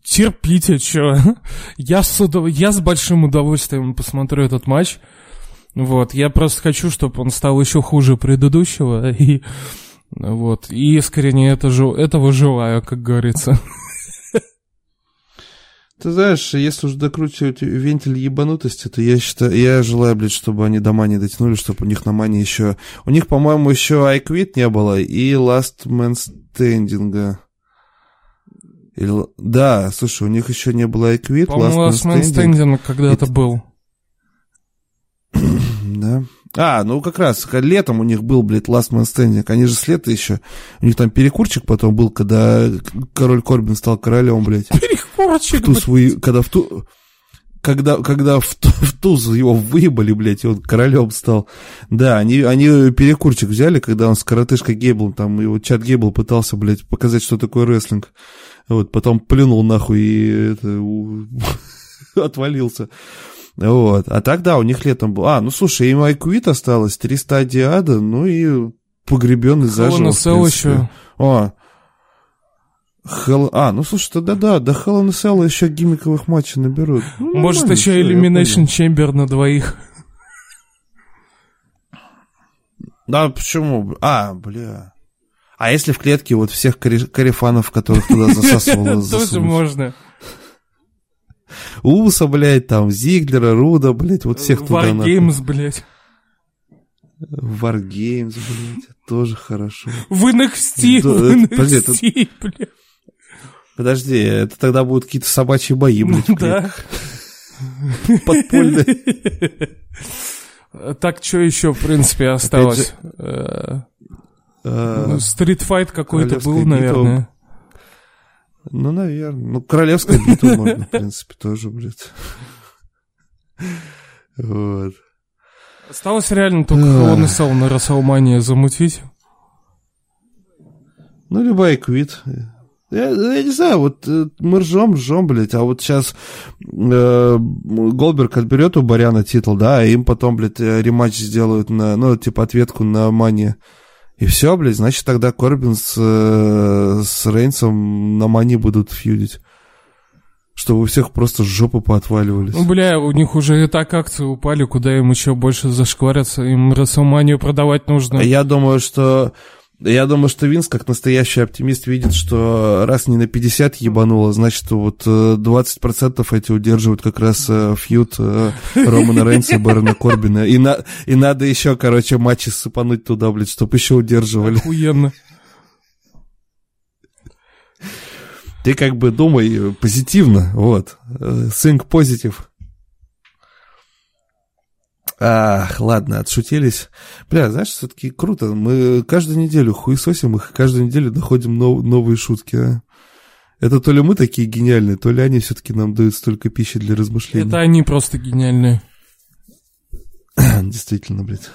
Терпите, че. Я с большим удовольствием посмотрю этот матч. Вот, я просто хочу, чтобы он стал еще хуже предыдущего. И вот, и искренне этого желаю, как говорится. Ты знаешь, если уж докручивать вентиль ебанутости, то я считаю, я желаю, блядь, чтобы они до Мани дотянули, чтобы у них на Мани еще... У них, по-моему, еще I Quit не было и Last Man Standing. Или... Да, слушай, у них еще не было I Quit, Last Man Standing когда-то был. Да. А, ну как раз, летом у них был, блядь, Last Man Standing, они же с лета еще, у них там перекурчик потом был, когда король Корбин стал королем, блядь. Перекурчик, в ту свою, когда в туз его выебали, блядь, и он королем стал. Да, они перекурчик взяли, когда он с коротышкой Гейблом, там его Чад Гейбл пытался, блядь, показать, что такое рестлинг. Вот, потом плюнул нахуй и отвалился. Вот, а тогда у них летом был... А, ну слушай, им I Quit осталось, 3 стадии ада, ну и погребенный заживо, в принципе. А, ну слушай, да-да-да, до Hell in a Cell еще гиммиковых матчей наберут. Ну, может, еще Elimination Chamber на двоих. Да, почему? А, бля. А если в клетке вот всех корефанов, которых туда засасывало, засунуть? Тоже можно. Уса, блядь, там, Зиглера, Руда, блядь, вот всех туда нахуй. Wargames, блядь. Wargames, блядь, тоже хорошо. В NXT, блядь. Подожди, это тогда будут какие-то собачьи бои, блядь, в клетках. Подпольные. Так, что еще, в принципе, осталось? Стритфайт какой-то был, наверное. Ну, наверное. Ну, королевская битва можно, в принципе, тоже, блядь. Вот. Осталось реально только Hell in a Cell на Расселмании замутить. Ну, либо I Quit. Я не знаю, вот мы ржем, блядь, а вот сейчас Голдберг отберет у Баряна титул, да, а им потом, блядь, рематч сделают на, ну, типа, ответку на Мани. И все, блядь, значит, тогда Корбин с Рейнсом на Мани будут фьюдить. Чтобы у всех просто жопы поотваливались. Ну, бля, у них уже и так акции упали, куда им еще больше зашкварятся. Им Расселманию продавать нужно. Я думаю, что... Я думаю, что Винс, как настоящий оптимист, видит, что раз не на 50 ебануло, значит, вот 20% эти удерживают как раз фьюд Романа Рейнса и Барона Корбина. И надо еще, короче, матчи сыпануть туда, блядь, чтобы еще удерживали. Охуенно. Ты как бы думай позитивно, вот. Think positive. Ах, ладно, отшутились. Бля, знаешь, все-таки круто. Мы каждую неделю хуесосим их, каждую неделю находим новые шутки. А? Это то ли мы такие гениальные, то ли они все-таки нам дают столько пищи для размышлений. Это они просто гениальные. Действительно, блядь.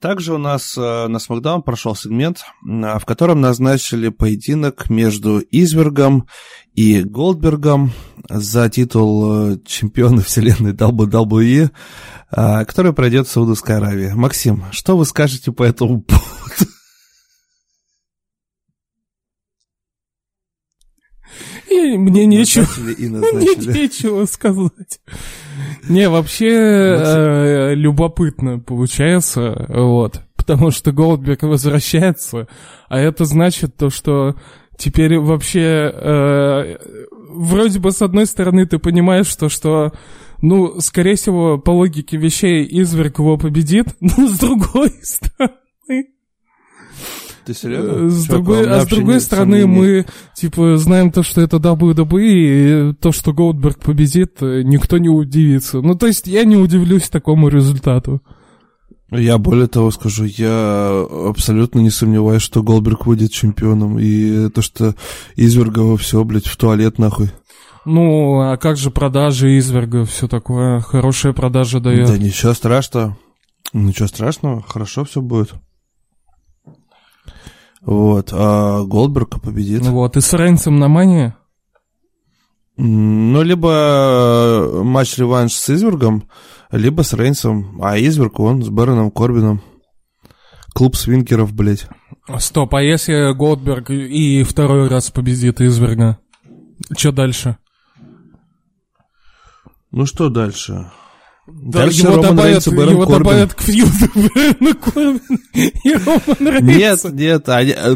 Также у нас на SmackDown прошел сегмент, в котором назначили поединок между Извергом и Голдбергом за титул чемпиона вселенной WWE, который пройдет в Саудовской Аравии. Максим, что вы скажете по этому поводу? Мне нечего. Мне нечего сказать. Не, вообще любопытно получается, вот, потому что Голдберг возвращается, а это значит то, что теперь вообще вроде бы с одной стороны ты понимаешь то, что, ну, скорее всего, по логике вещей Изверг его победит, но с другой стороны... Ты серьезно? С другой стороны, мы, типа, знаем то, что это WWE, и то, что Голдберг победит, никто не удивится. Ну, то есть, я не удивлюсь такому результату. Я более того скажу, я абсолютно не сомневаюсь, что Голдберг выйдет чемпионом, и то, что Извергова все, блядь, в туалет нахуй. Ну, а как же продажи Изверга, все такое, хорошие продажи дает. Да ничего страшного, хорошо все будет. Вот, а Голдберг победит. Вот, и с Рейнсом на Мании? Ну, либо матч-реванш с Извергом, либо с Рейнсом. А Изверг, он с Бароном Корбином. Клуб свинкеров, блядь. Стоп, а если Голдберг и второй раз победит Изверга? Что дальше? Ну, что дальше? Да, дальше его добавят, к фьюду Барона Корбина и Роман Рейнс. Нет,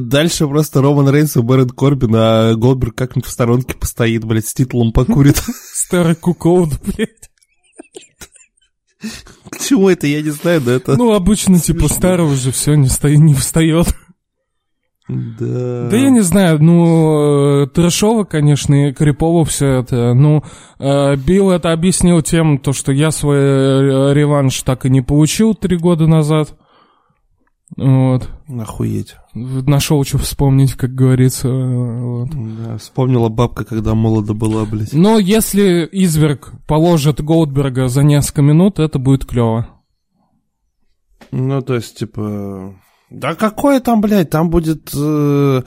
дальше просто Роман Рейнс и Барон Корбин, а Голдберг как-нибудь в сторонке постоит, блядь, с титулом покурит. Старый куколд, блядь. К чему это, я не знаю, но это... Ну, обычно, типа, старого же все не встает. Да. Да я не знаю, ну, трэшово, конечно, и крипово все это. Ну, Билл это объяснил тем, то, что я свой реванш так и не получил 3 года назад. Вот. Охуеть. Нашел, что вспомнить, как говорится. Вот. Да, вспомнила бабка, когда молода была, блядь. Но если Изверг положит Голдберга за несколько минут, это будет клево. Ну, то есть, типа... Да какое там, блядь, там будет 4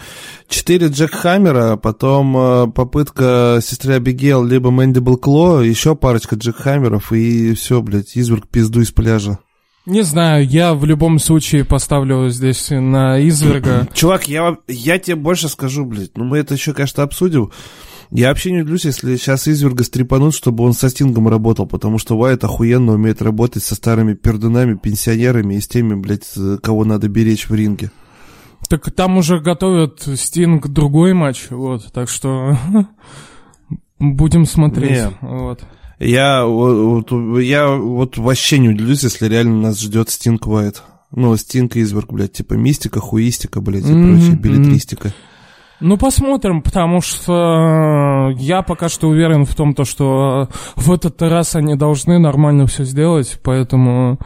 Джек Хаммера, потом попытка сестры Абигейл, либо Мэнди Белкло, еще парочка Джек Хаммеров, и все, блядь, Изверг пизду из пляжа. Не знаю, я в любом случае поставлю здесь на Изверга. Чувак, я тебе больше скажу, блядь, ну мы это еще, конечно, обсудим. Я вообще не удивлюсь, если сейчас Изверга стрепанут, чтобы он со Стингом работал, потому что Уайт охуенно умеет работать со старыми пердунами, пенсионерами и с теми, блядь, кого надо беречь в ринге. Так там уже готовят Стинг другой матч, вот, так что будем смотреть. Вот. Я вот вообще не удивлюсь, если реально нас ждет Стинг Уайт. Ну, Стинг и Изверг, блядь, типа мистика, хуистика, блядь, и прочее, билетристика. Ну, посмотрим, потому что я пока что уверен в том, что в этот раз они должны нормально все сделать, поэтому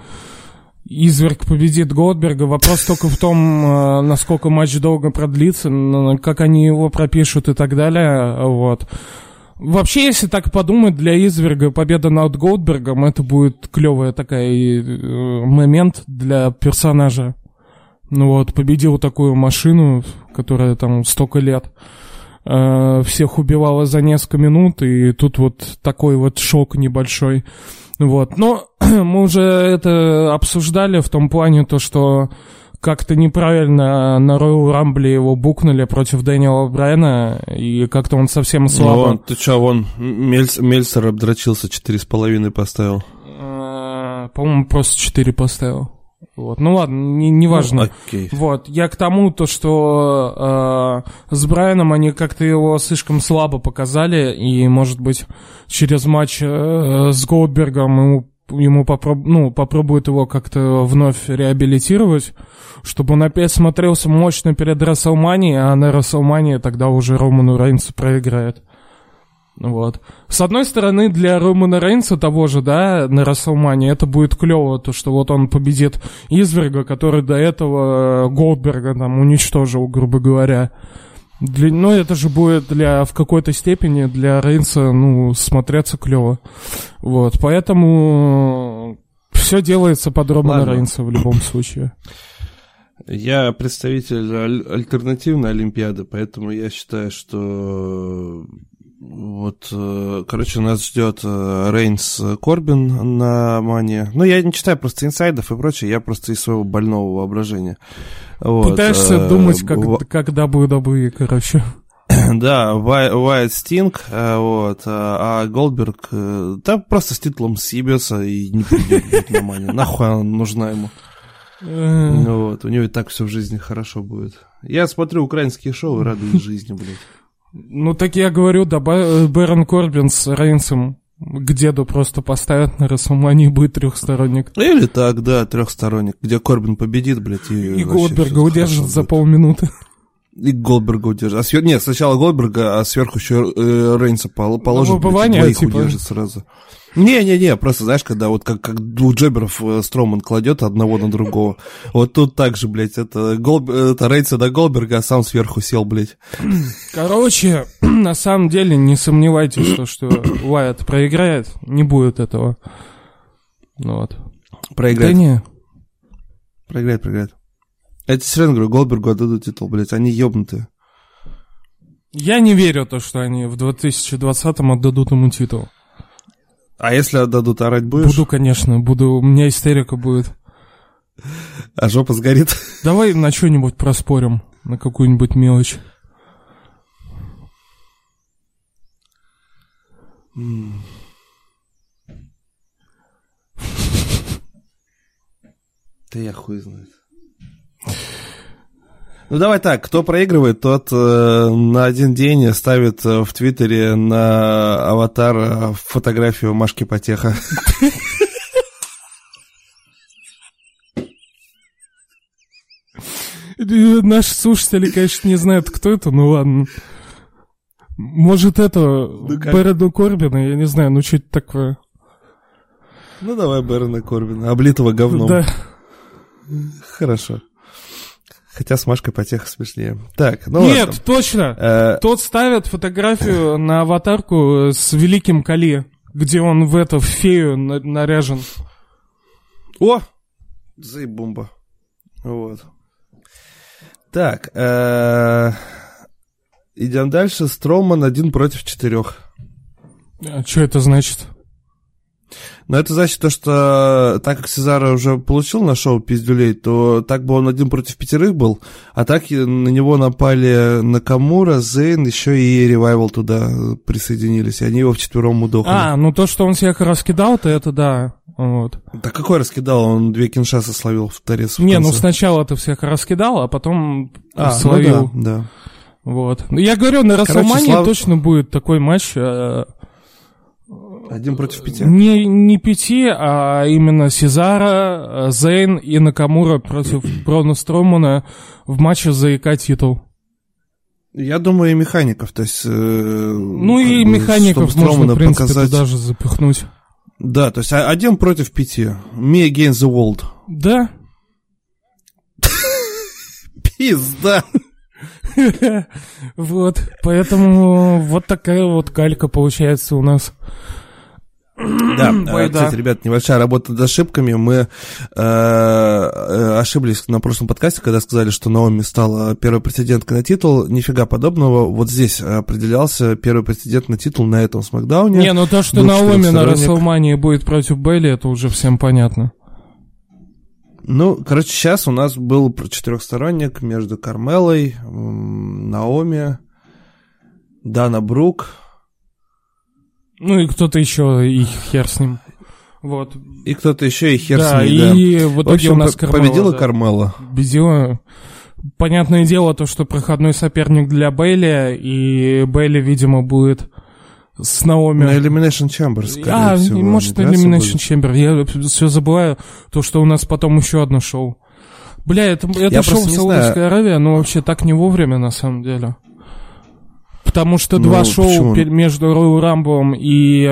Изверг победит Голдберга. Вопрос только в том, насколько матч долго продлится, как они его пропишут и так далее, вот. Вообще, если так подумать, для Изверга победа над Голдбергом, это будет клевый такой момент для персонажа. Ну вот, победил такую машину, которая там столько лет всех убивала за несколько минут, и тут вот такой вот шок небольшой. Вот. Но мы уже это обсуждали в том плане, то, что как-то неправильно на Royal Rumble его букнули против Дэниела Брайана, и как-то он совсем слабо... Ну, ты чё, вон, Мельцер обдрочился, 4,5 поставил. По-моему, просто 4 поставил. Вот. Ну ладно, не важно. Okay. Вот. Я к тому, то, что с Брайаном они как-то его слишком слабо показали, и, может быть, через матч с Голдбергом ему попробуют его как-то вновь реабилитировать, чтобы он опять смотрелся мощно перед Расселманией, а на Расселмании тогда уже Роману Рейнсу проиграет. Вот. С одной стороны, для Романа Рейнса того же, да, на Расселмании это будет клево, то, что вот он победит изверга, который до этого Голдберга там уничтожил, грубо говоря. Но это же будет в какой-то степени для Рейнса, смотреться клево. Вот, поэтому все делается под Романа Рейнса в любом случае. Я представитель альтернативной Олимпиады, поэтому я считаю, что нас ждет Рейнс Корбин на Мане. Ну, я не читаю просто инсайдов и прочее, я просто из своего больного воображения. Пытаешься думать, как WWE, короче. Да, Уайт Стинг, а Голдберг там просто с титулом съебется и не придет на Мане. Нахуй она нужна ему. У него и так все в жизни хорошо будет. Я смотрю украинские шоу и радуюсь жизни, блядь. Ну, так я говорю, да, Барон Корбин с Рейнсом к деду просто поставят на Расселмании, будет трехсторонник. Или так, да, трехсторонник, где Корбин победит, блядь, и Голдберга удержит за полминуты. И Голдберга удержит. Нет, сначала Голдберга, а сверху еще Рейнса положит, блядь, двоих удержит сразу. Не-не-не, просто, знаешь, когда вот как двух джеберов Строман кладет одного на другого, вот тут так же, блядь, это Рейнса до Голдберга, а сам сверху сел, блядь. Короче, на самом деле, не сомневайтесь, что Уайт проиграет, не будет этого. Вот. Проиграет. Да не. Проиграет. Я тебе серьезно говорю, Голдбергу отдадут титул, блядь, они ебнутые. Я не верю, что они в 2020-м отдадут ему титул. А если отдадут, орать будешь? Буду, конечно, буду. У меня истерика будет. А жопа сгорит? Давай на что-нибудь проспорим, на какую-нибудь мелочь. Да я хуй знает. Ну, давай так, кто проигрывает, тот на один день ставит в Твиттере на аватар фотографию Машки Потеха. Наши слушатели, конечно, не знают, кто это, ну ладно. Может, это Барона Корбина, я не знаю, ну что-то такое. Ну, давай Барона Корбина, облитого говном. Да. Хорошо. Хотя с Машкой Потеха смешнее. Так, нет, ладно. Точно. Тот ставит фотографию на аватарку с Великим Кали, где он в эту фею наряжен. О! Заебумба. Вот. Так. Идем дальше. Строман 1 против 4. А что это значит? Но это значит то, что так как Сезаро уже получил на шоу пиздюлей, то так бы он 1 против 5 был, а так на него напали Накамура, Зейн, еще и Ревайвал туда присоединились, и они его вчетвером удохали. А, ну то, что он всех раскидал, то это да. Вот. Да какой раскидал? Он 2 киншаса словил в торец. Не, ну сначала ты всех раскидал, а потом словил. Ну да. Вот. Я говорю, на Расселмании точно будет такой матч. 1 против 5? Не 5, а именно Сезара, Зейн и Накамура против Брона Стромана в матче за ИК титул. Я думаю, и механиков, то есть... Ну и механиков можно, в принципе, даже запихнуть. Да, то есть 1 против 5. Me against the world. Да. Пизда. Вот, поэтому вот такая вот калька получается у нас. Да, кстати, ребят, небольшая работа над ошибками. Мы ошиблись на прошлом подкасте, когда сказали, что Наоми стала первой претенденткой на титул. Нифига подобного. Вот здесь определялся первый претендент на титул на этом смакдауне. Не, ну то, что Наоми на Расселмании будет против Бейли, это уже всем понятно. Ну, короче, сейчас у нас был четырехсторонник между Кармелой, Наоми, Дана Брук. Ну и кто-то еще, и хер с ним. Вот. И кто-то еще, и хер с ней, да. И в итоге у нас Кармела. Победила Кармела. Победила. Понятное дело, то, что проходной соперник для Бейли, и Бейли, видимо, будет с Наоми. На Elimination Chamber, скорее всего. Может, на Elimination Chamber. Я все забываю, то, что у нас потом еще одно шоу. Бля, это шоу в Саудовской Аравии, оно вообще так не вовремя, на самом деле. Потому что два шоу между Роу Рамбом и, и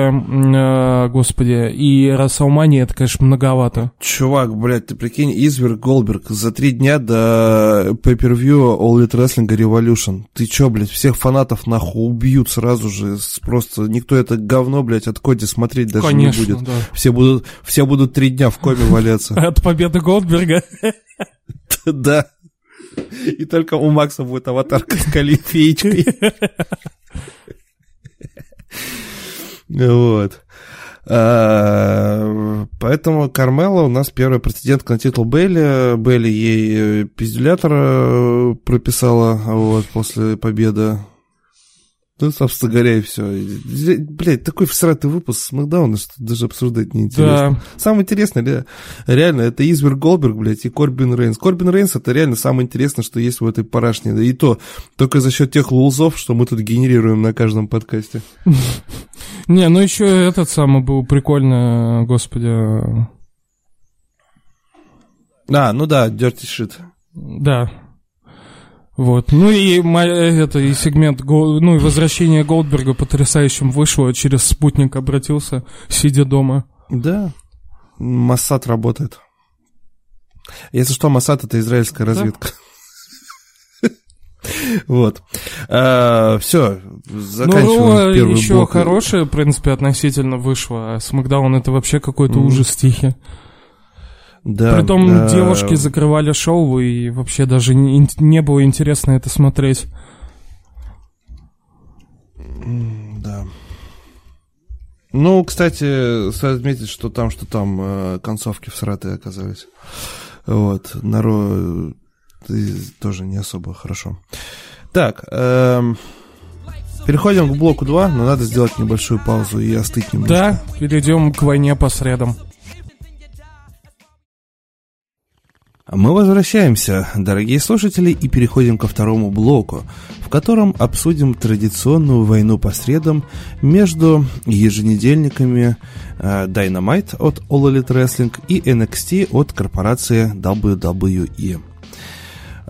Расселмани, это, конечно, многовато. Чувак, блядь, ты прикинь, изверг Голдберг за 3 дня до пейпервью All Elite Wrestling Revolution. Ты чё, блядь, всех фанатов нахуй убьют сразу же, просто никто это говно, блядь, от Коди смотреть даже конечно, не будет. Да. Все будут 3 дня в коме валяться. От победы Голдберга? Да. И только у Макса будет аватарка с калифеечкой. Вот. Поэтому Кармела у нас первая претендентка на титул Бейли. Бейли ей пиздюлятора прописала после победы. Ну, собственно говоря, и все. Блядь, такой всратый выпуск с Макдауна, что даже обсуждать неинтересно. Да. Самое интересное, реально, это изверг Голдберг, блядь, и Корбин Рейнс. Корбин Рейнс — это реально самое интересное, что есть в этой парашне. Да и то, только за счет тех лулзов, что мы тут генерируем на каждом подкасте. Не, ну еще этот самый был прикольно, господи. Ну да, Dirty Shit. Да. Вот. Ну и сегмент, ну и возвращение Голдберга потрясающим вышло, через спутник обратился, сидя дома. Да, Моссад работает. Если что, Моссад — это израильская разведка. Вот. Все, заканчиваем первый блок. Еще хорошее, в принципе, относительно вышло, а с Макдауна это вообще какой-то ужас тихий. Да, притом девушки закрывали шоу, и вообще даже не было интересно это смотреть. Да. Ну, кстати, стоит отметить, что там концовки всратые оказались. Вот. На Ро тоже не особо хорошо. Так, переходим к блоку 2, но надо сделать небольшую паузу и остыть немножко. Да, перейдем к войне по средам. Мы возвращаемся, дорогие слушатели, и переходим ко второму блоку, в котором обсудим традиционную войну по средам между еженедельниками Dynamite от All Elite Wrestling и NXT от корпорации WWE.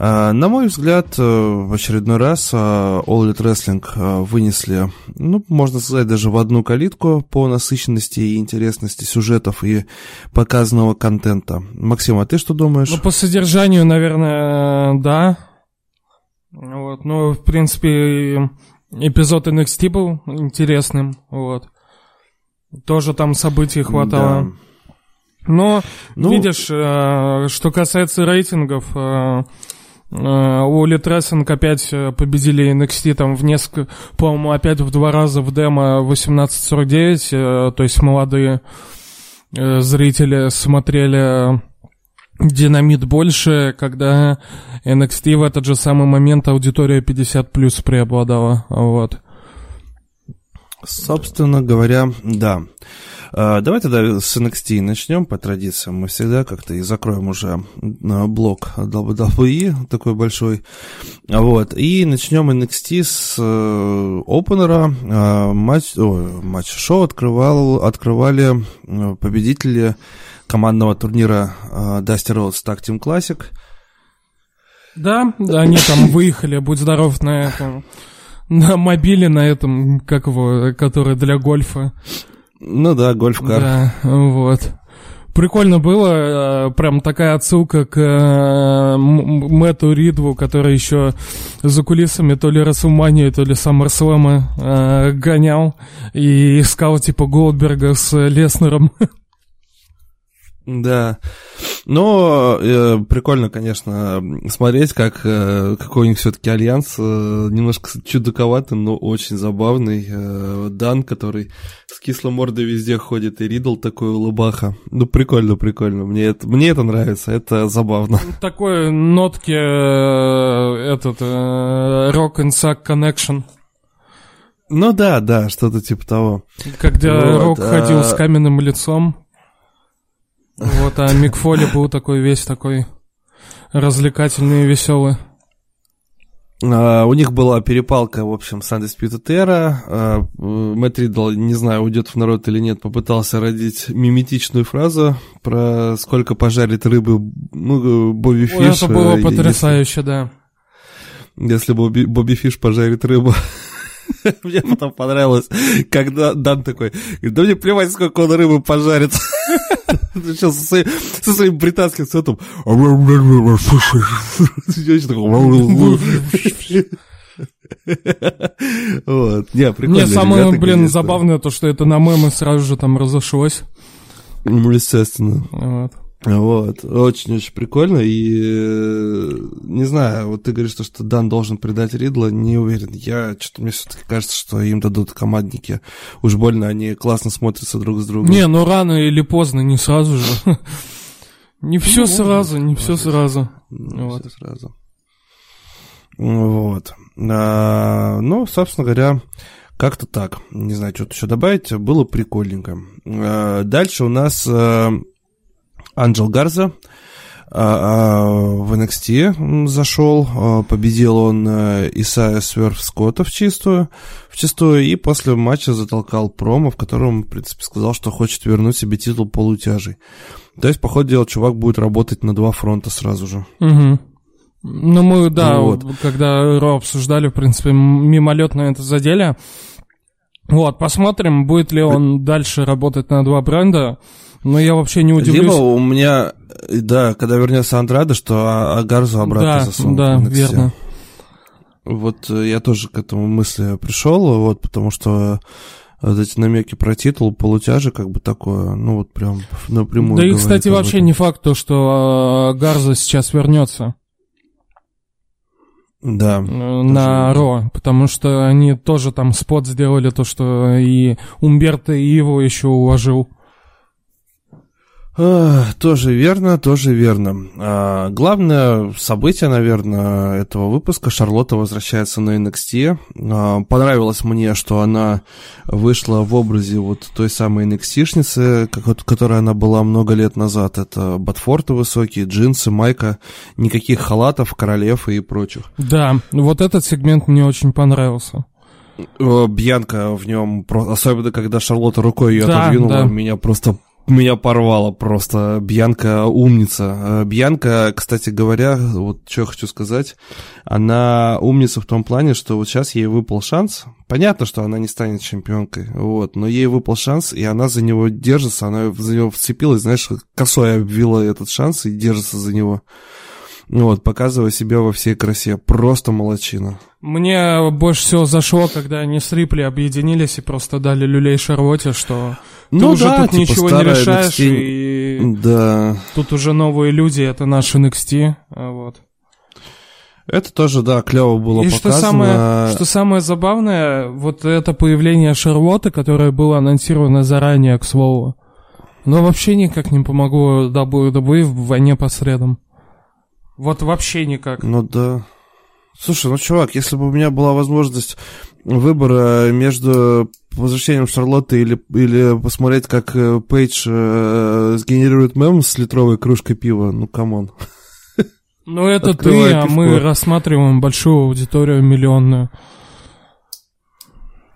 На мой взгляд, в очередной раз All Elite Wrestling вынесли, можно сказать, даже в одну калитку по насыщенности и интересности сюжетов и показанного контента. Максим, а ты что думаешь? По содержанию, наверное, да. Вот. В принципе, эпизод NXT был интересным. Вот. Тоже там событий хватало. Да. Но, видишь, что касается рейтингов... All Elite Wrestling опять победили NXT там в несколько, по-моему, опять в 2 раза в демо 18-49, то есть молодые зрители смотрели Динамит больше, когда NXT в этот же самый момент аудитория 50+ преобладала, вот. Собственно говоря, да. Давай тогда с NXT начнем, по традициям. Мы всегда как-то и закроем уже блок WWE, такой большой. Вот. И начнем NXT с опенера. Матч-шоу открывали победители командного турнира Dusty Rhodes Tag Team Classic. Да, они там выехали, будь здоров, на этом... На мобиле, на этом, который для гольфа. Ну да, гольф-кар. Да, вот. Прикольно было, прям такая отсылка к Мэтту Ридву, который еще за кулисами то ли Расселманию, то ли Саммерслэма гонял и искал типа Голдберга с Леснером. Да, прикольно, конечно, смотреть, какой у них все-таки альянс, немножко чудаковатый, но очень забавный, Дан, который с кислой мордой везде ходит, и Ридл такой улыбаха, прикольно, мне это нравится, это забавно. Такой нотки, Rock and Sack Connection. Да, что-то типа того. Когда Рок ходил с каменным лицом. Вот, а Мик Фоли был такой весь такой развлекательный и веселый. У них была перепалка, в общем, с Undisputed Era. Мэтт Ридл, не знаю, уйдет в народ или нет, попытался родить миметичную фразу про сколько пожарит рыбы, ну, Бобби Фиш. Это было потрясающе, если, да. Если Бобби Фиш пожарит рыбу. Мне потом понравилось, когда Дан такой, да мне плевать, сколько он рыбы пожарит. Сейчас со своим британским сетом. Вот. Не, прикольно. Мне самое, блин, забавное то, что это на мемы сразу же там разошлось. Естественно. Вот. Вот, очень-очень прикольно, и, не знаю, вот ты говоришь, что Дан должен предать Ридла, не уверен, я, что-то мне все-таки кажется, что им дадут командники, уж больно они классно смотрятся друг с другом. Не, ну рано или поздно, не сразу же, не все сразу, не все сразу. Вот, ну, собственно говоря, как-то так, не знаю, что-то еще добавить, было прикольненько. Дальше у нас... Анхель Гарза в NXT зашел, победил он Исайя Сверф Скотта в чистую, и после матча затолкал промо, в котором, в принципе, сказал, что хочет вернуть себе титул полутяжей. То есть, по ходу дела, чувак будет работать на два фронта сразу же. Угу. Ну, мы, да, вот. Когда Ро обсуждали, в принципе, мимолетно это задели. Вот, посмотрим, будет ли он дальше работать на два бренда. Но я вообще не удивлюсь. Либо у меня, да, когда вернется Андрада, что Гарзу обратно засунут. Да, верно. Вот я тоже к этому мысли пришел, вот, потому что вот эти намеки про титул, полутяжи, как бы такое, ну вот прям напрямую. Да и, кстати, вообще не факт то, что Гарза сейчас вернется. Да. На Ро, потому что они тоже там спот сделали, то, что и Умберто и его еще уложил. Тоже верно. Главное событие, наверное, этого выпуска. Шарлотта возвращается на NXT. Понравилось мне, что она вышла в образе вот той самой NXT-шницы, которая она была много лет назад. Это ботфорты высокие, джинсы, майка, никаких халатов, королев и прочих. Да, вот этот сегмент мне очень понравился. Бьянка в нем, особенно когда Шарлотта рукой ее отодвинула, меня порвало просто. Бьянка умница. Бьянка, кстати говоря, вот что я хочу сказать, она умница в том плане, что вот сейчас ей выпал шанс. Понятно, что она не станет чемпионкой, вот, но ей выпал шанс, и она за него держится, она за него вцепилась, знаешь, косой обвила этот шанс и держится за него. Вот, показывая себя во всей красе. Просто молодчина. Мне больше всего зашло, когда они с Рипли объединились и просто дали люлей Шарлотте, что тут типа ничего не решаешь, NXT... и тут уже новые люди, это наш NXT, вот. Это тоже, да, клево было и показано. И что самое забавное, вот это появление Шарлотты, которое было анонсировано заранее, к слову, но вообще никак не помогло WWE в войне по средам. Вот вообще никак. Ну да. Слушай, чувак, если бы у меня была возможность выбора между возвращением Шарлотты или посмотреть, как Пейдж сгенерирует мем с литровой кружкой пива, ну камон. Ну это ты, а мы рассматриваем большую аудиторию миллионную.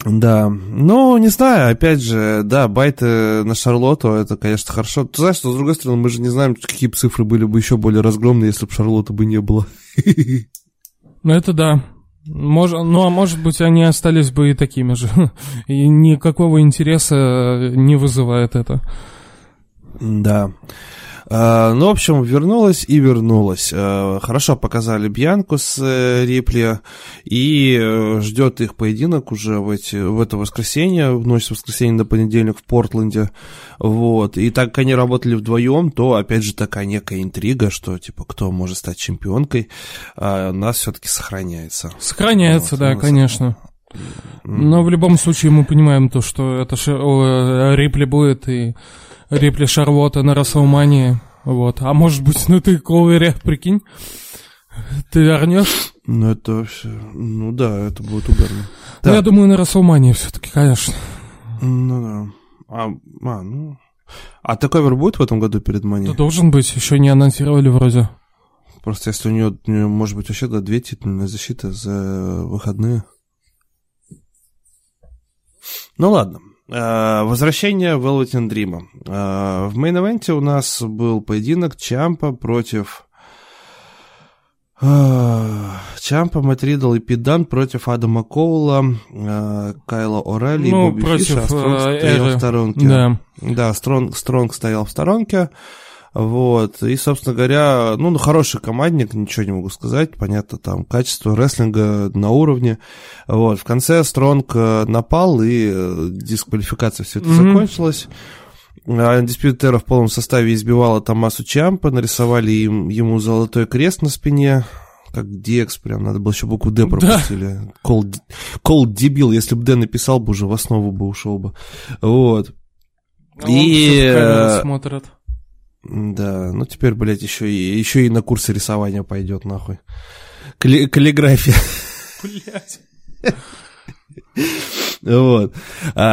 Да, ну, не знаю, опять же, да, байты на Шарлотту, это, конечно, хорошо. Ты знаешь, что, с другой стороны, мы же не знаем, какие бы цифры были бы еще более разгромные, если бы Шарлотты бы не было. Ну, это да. Ну, а может быть, они остались бы и такими же. И никакого интереса не вызывает это. Да. Ну, в общем, вернулась. Хорошо показали Бьянку с Рипли, и ждет их поединок уже в это воскресенье, в ночь с воскресенья на понедельник в Портленде, вот, и так как они работали вдвоем, то, опять же, такая некая интрига, что, типа, кто может стать чемпионкой, у нас все-таки сохраняется, вот, да, конечно. Но в любом случае мы понимаем то, что это Рипли будет, и Рипли Шарлотта на Расселмании, вот. А может быть, на тейковере, прикинь, ты вернешь? Ну, это вообще... Ну, да, это будет угарно. Да. Я думаю, на Расселмании все-таки, конечно. Ну, да. Ну... А такой ковер будет в этом году перед Мани? Да, должен быть, еще не анонсировали вроде. Просто если у нее может быть вообще да, 2 титульные защиты за выходные. Ну ладно. Возвращение Валентин Дрима. В мейн-эвенте у нас был поединок Чампа против... Чампа, Мэтт Риддл и Пит Дан против Адама Коула, Кайла О'Райли и Бобби Фиша. Стронг стоял в сторонке. Да, Стронг стоял в сторонке. Вот. И, собственно говоря, ну, хороший командник, ничего не могу сказать. Понятно, там качество рестлинга на уровне. Вот. В конце Стронг напал, и дисквалификация все это закончилась. Undisputed Era в полном составе избивала Томасу Чампа, нарисовали ему золотой крест на спине, как DX, прям, надо было еще букву «Д» пропустили. Кол дебил, если бы «Д» написал бы уже, в основу бы ушел бы. Вот. А и... смотрят. Да, ну теперь, блядь, еще и на курсы рисования пойдет, нахуй. Каллиграфия. Блядь. Вот.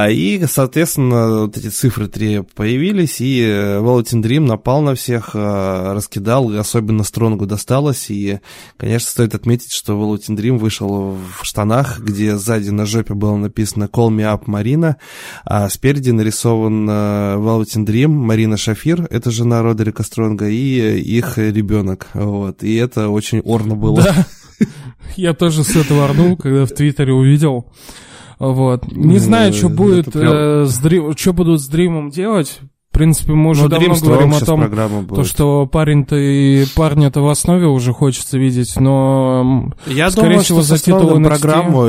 И, соответственно, вот эти цифры 3 появились, и Валентин Дрим напал на всех, раскидал, особенно Стронгу досталось, и, конечно, стоит отметить, что Валентин Дрим вышел в штанах, где сзади на жопе было написано «Call me up, Марина», а спереди нарисован Валентин Дрим, Марина Шафир, это жена Родерика Стронга, и их ребенок, вот, и это очень орно было. Да. Я тоже с этого орнул, когда в Твиттере увидел. Вот. Не знаю, что будет что будут с Дримом делать. В принципе, мы уже давно говорим о том, то, что парня-то в основе уже хочется видеть, но я скорее думаю, всего, что за титулом программу.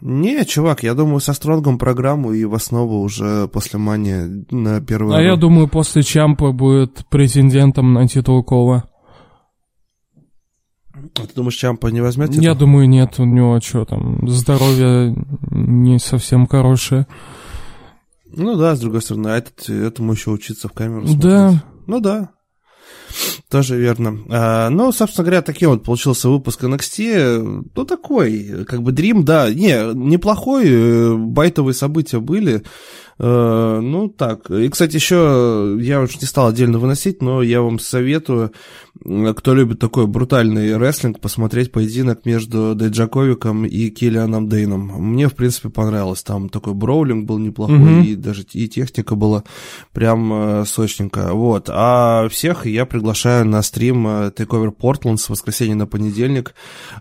Не, чувак, я думаю, со Стронгом программу и в основу уже после Мани на первый. Я думаю, после Чампа будет претендентом на титул Кола. А ты думаешь, Чампа не возьмет его? Я думаю, нет, у него что там, здоровье не совсем хорошее. Ну да, с другой стороны, этому еще учиться в камеру смотреть. Да. Ну да, тоже верно. Ну, собственно говоря, таким вот получился выпуск NXT. Ну, такой, как бы Дрим, да, неплохой, байтовые события были. Ну, так. И, кстати, еще я уж не стал отдельно выносить, но я вам советую, кто любит такой брутальный рестлинг, посмотреть поединок между Диджаковиком и Киллианом Дейном. Мне, в принципе, понравилось. Там такой броулинг был неплохой, и даже и техника была прям сочненькая. Вот. А всех я приглашаю на стрим Takeover Portland с воскресенья на понедельник.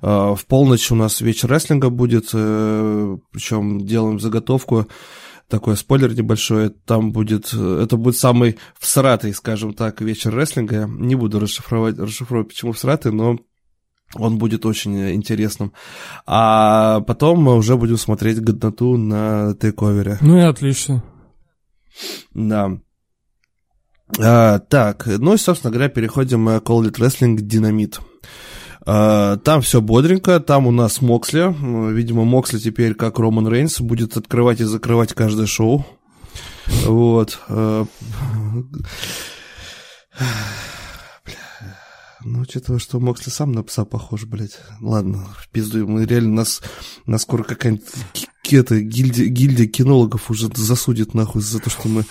В полночь у нас вечер рестлинга будет, причем делаем заготовку. Такой спойлер небольшой, это будет самый всратый, скажем так, вечер рестлинга. Я не буду расшифровывать, почему всратый, но он будет очень интересным. А потом мы уже будем смотреть годноту на тейковере. Ну и отлично. Да. Так, ну и, собственно говоря, переходим к All Elite Wrestling Dynamite. Там все бодренько, там у нас Моксли. Видимо, Моксли теперь, как Роман Рейнс, будет открывать и закрывать каждое шоу. Вот. Ну, учитывая, что Моксли сам на пса похож, блядь. Ладно, в пизду, мы реально нас скоро какая-нибудь гильдия кинологов уже засудит нахуй за то, что мы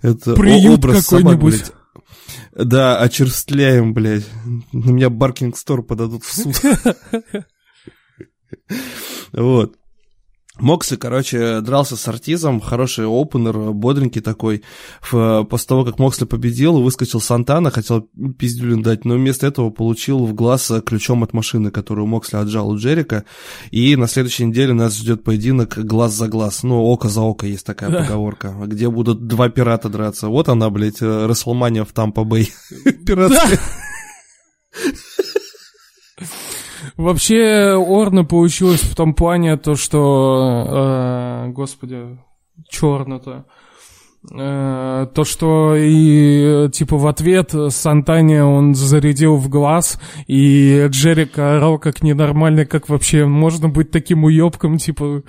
это приют образ собак, блядь. Да, очерстляем, блядь. На меня Barking Store подадут в суд. Вот. Моксли, короче, дрался с Ортизом, хороший опенер, бодренький такой. После того, как Моксли победил, выскочил Сантана, хотел пиздюлин дать, но вместо этого получил в глаз ключом от машины, которую Моксли отжал у Джерика, и на следующей неделе нас ждет поединок глаз за глаз, ну, око за око, есть такая поговорка, где будут два пирата драться. Вот она, блядь, Расселмания в Тампа-Бэй. Пиратская. Вообще, орно получилось в том плане, то, что, господи, черно-то, то, что и, типа, в ответ Сантане он зарядил в глаз, и Джерик орал как ненормальный, как вообще можно быть таким уёбком, типа,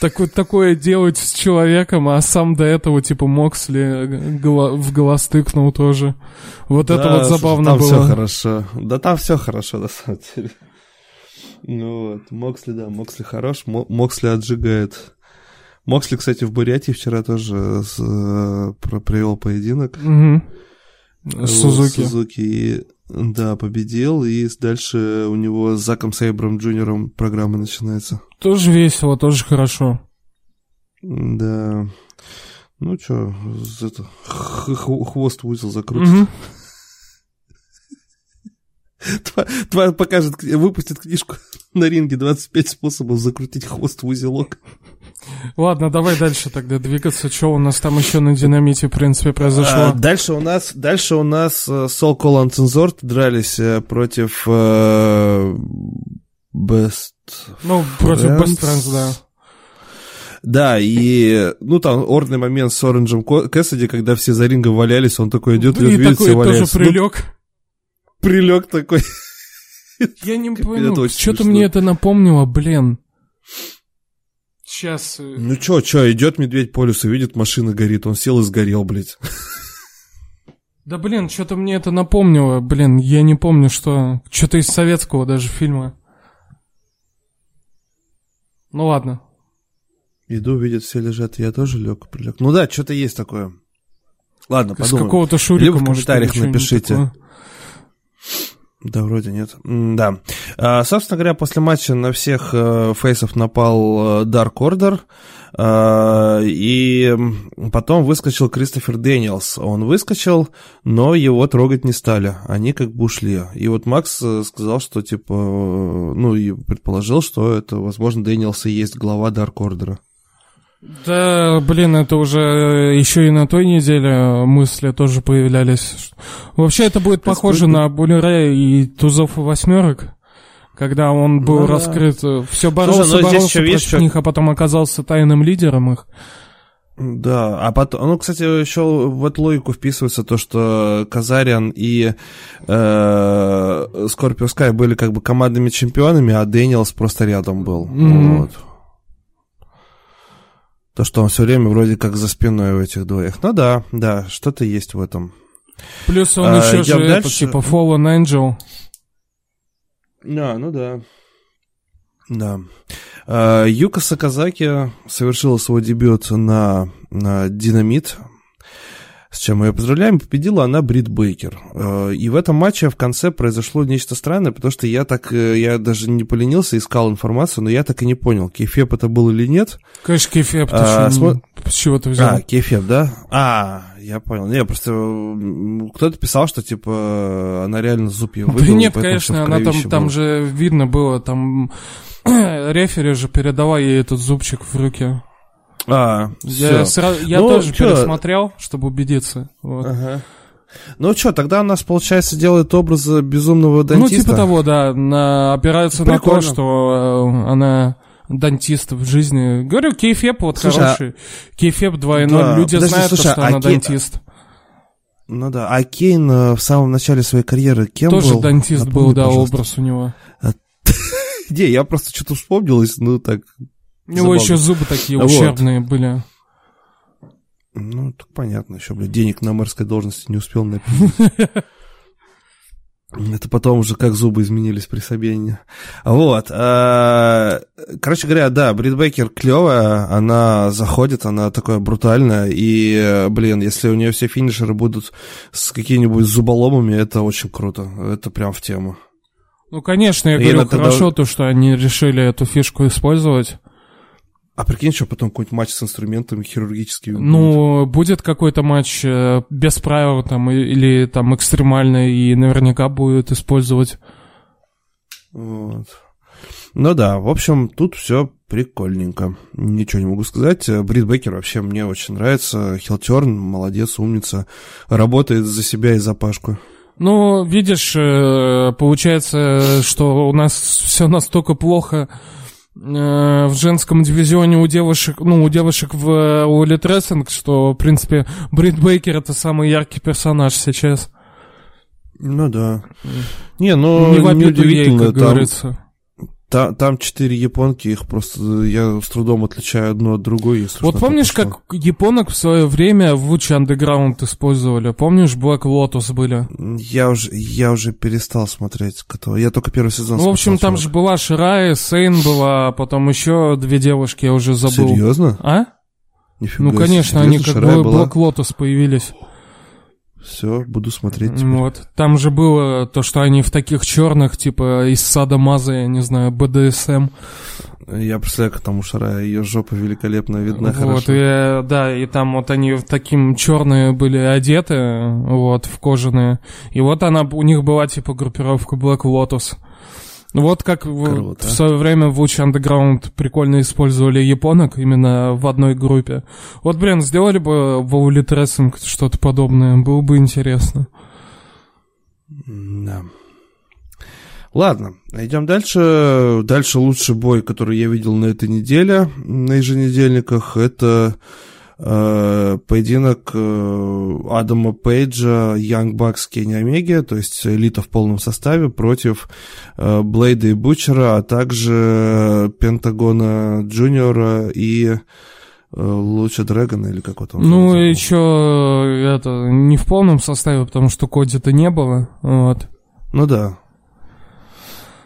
такое делать с человеком, а сам до этого, типа, Моксли в глаз тыкнул тоже. Вот да, это вот забавно там было. Там все хорошо. Да там все хорошо, на самом деле. Ну вот, Моксли, да, Моксли хорош, Моксли отжигает. Моксли, кстати, в Бурятии вчера тоже провел поединок. Угу. Сузуки. Да, победил, и дальше у него с Заком Сейбром Джуниором программа начинается. Тоже весело, тоже хорошо. Да. Ну что, хвост в узел закрутит. Тварь покажет, выпустит книжку на ринге 25 способов закрутить хвост в узелок. Ладно, давай дальше тогда двигаться. Что у нас там еще на Динамите, в принципе, произошло? Дальше у нас Сол Коллан Цензорт дрались против Best Friends. Ну, против Best Friends, да. Да, и, ну, там ордный момент с Оранджем Кэссиди, когда все за рингом валялись, он такой идет, и видит, все валяются. И такой тоже прилег. Ну, прилег такой. Я не понял, что-то мне это напомнило, блин. Сейчас... Ну чё, идет медведь по лесу, видит, машина горит, он сел и сгорел, блядь. Да, блин, что-то мне это напомнило, блин, я не помню, что... Что-то из советского даже фильма. Ну ладно. Иду, видит, все лежат, я тоже лег, прилег. Ну да, что-то есть такое. Ладно, подумаем. С какого-то Шурика, либо в комментариях может, напишите. Такое. Да, вроде нет. Да. Собственно говоря, после матча на всех фейсов напал Dark Order, и потом выскочил Кристофер Дэниелс. Он выскочил, но его трогать не стали. Они как бы ушли. И вот Макс сказал, что типа, ну и предположил, что это, возможно, Дэниелс и есть глава Dark Order. Да, блин, это уже еще и на той неделе мысли тоже появлялись. Вообще это будет похоже на Буллере и Тузов и Восьмерок, когда он был раскрыт. Все боролся против них, а потом оказался тайным лидером их. Да, а потом, ну, кстати, еще в эту логику вписывается то, что Казариан и Скорпио Скай были как бы командными чемпионами, а Дэниелс просто рядом был. Вот. То, что он все время вроде как за спиной у этих двоих. Ну да, что-то есть в этом. Плюс он еще же дальше... типа Fallen Angel. Да, ну да. Да. Юка Сакозаки совершила свой дебют на Динамит, с чем мы ее поздравляем. Победила она Брит Бейкер. И в этом матче в конце произошло нечто странное, потому что я даже не поленился, искал информацию, но я так и не понял, кейфеб это был или нет. Конечно, кейфеб, с чего ты взял? А, кейфеб, да? А, я понял. Не, просто кто-то писал, что, типа, она реально зуб ее выбила. Да нет, конечно, она там же видно было, там рефери же передала ей этот зубчик в руке. Я тоже пересмотрел, чтобы убедиться. Вот. Ага. Ну что, тогда у нас, получается, делает образ безумного дантиста. Ну, типа того, да. Опираются прикольно на то, что она дантист в жизни. Говорю, кейфеб вот, слушай, хороший. Кейфеб 2.0. Да, люди знают, слушай, что она дантист. Ну да, а Кейн в самом начале своей карьеры кем тоже был? Тоже дантист был, да, пожалуйста. Образ у него. Не, я просто что-то вспомнилось, ну так... У него еще зубы такие ущербные были. Ну, так понятно, еще, блядь, денег на мэрской должности не успел напить. Это потом уже как зубы изменились при Собянине. Вот. Короче говоря, да, Брит Бейкер клевая, она заходит, она такая брутальная, и, блин, если у нее все финишеры будут с какими-нибудь зуболомами, это очень круто, это прям в тему. Ну, конечно, я говорю, хорошо то, что они решили эту фишку использовать. А прикинь, что потом какой-нибудь матч с инструментами хирургическими? Ну, будет какой-то матч без правил там, или там экстремальный, и наверняка будет использовать. Вот. Ну да, в общем, тут все прикольненько. Ничего не могу сказать. Брит Бейкер вообще мне очень нравится. Хилтерн, молодец, умница. Работает за себя и за Пашку. Ну, видишь, получается, что у нас все настолько плохо... в женском дивизионе у девушек в Elite Wrestling, что, в принципе, Брит Бейкер — это самый яркий персонаж сейчас. Ну да. Не, ну, не удивительно, ей, как говорится. Там 4 японки, их просто я с трудом отличаю одну от другой. Вот помнишь, как японок в свое время в Луче Underground использовали? Помнишь, Black Lotus были? Я уже перестал смотреть. Я только первый сезон смотрел. Ну, в общем, там же была Ширая, Сейн была, потом еще 2 девушки, я уже забыл. Серьезно? А? Нифига, ну, конечно, они как бы Блэк Лотос появились. Все, буду смотреть теперь. Вот. Там же было то, что они в таких черных, типа из садомаза, я не знаю, БДСМ. Я представляю, как там у Шара, ее жопа великолепно видна, вот, хорошо. И, да, и там вот они в таким черные были одеты, вот, в кожаные. И вот она, у них была типа группировка Black Lotus. Вот как в свое время в Луч Underground прикольно использовали японок именно в одной группе. Вот, блин, сделали бы в Улитрессинг что-то подобное, было бы интересно. Да. Ладно, идем дальше. Дальше лучший бой, который я видел на этой неделе, на еженедельниках, это поединок Адама Пейджа, Янг Бакс, Кенни Омеги, то есть элита в полном составе против Блейда и Бучера, а также Пентагона Джуниора и Луча Дрэгона, или как вот он. Ну, еще это не в полном составе, потому что Коди-то не было. Вот. Ну да.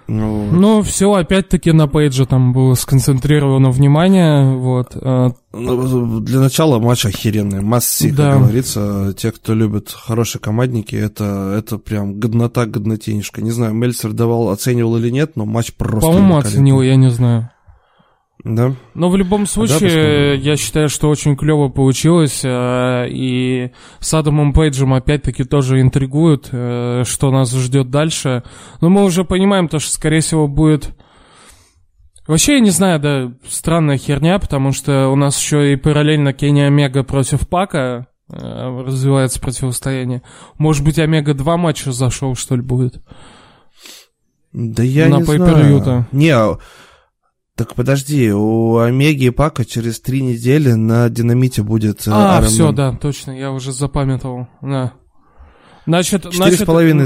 Ну, ну, все, опять-таки, на Пейджа там было сконцентрировано внимание, вот. Для начала матч охеренный, масси, да, как говорится. Те, кто любит хорошие командники, это прям годнота, годнотенежка. Не знаю, Мельцер давал, оценивал или нет, но матч просто... По-моему, оценил, я не знаю. Да? Но в любом случае, да, я считаю, что очень клево получилось. И с Адамом Пейджем опять-таки тоже интригуют, что нас ждет дальше. Но мы уже понимаем то, что, скорее всего, будет... Вообще, я не знаю, да, странная херня, потому что у нас еще и параллельно Кенни Омега против Пака развивается противостояние. Может быть, Омега два матча зашел, что ли, будет? Да я не знаю. На пейпервью-то. Не, так подожди, у Омеги и Пака через 3 недели на Динамите будет... А, все, да, точно, я уже запамятовал, да. 4,5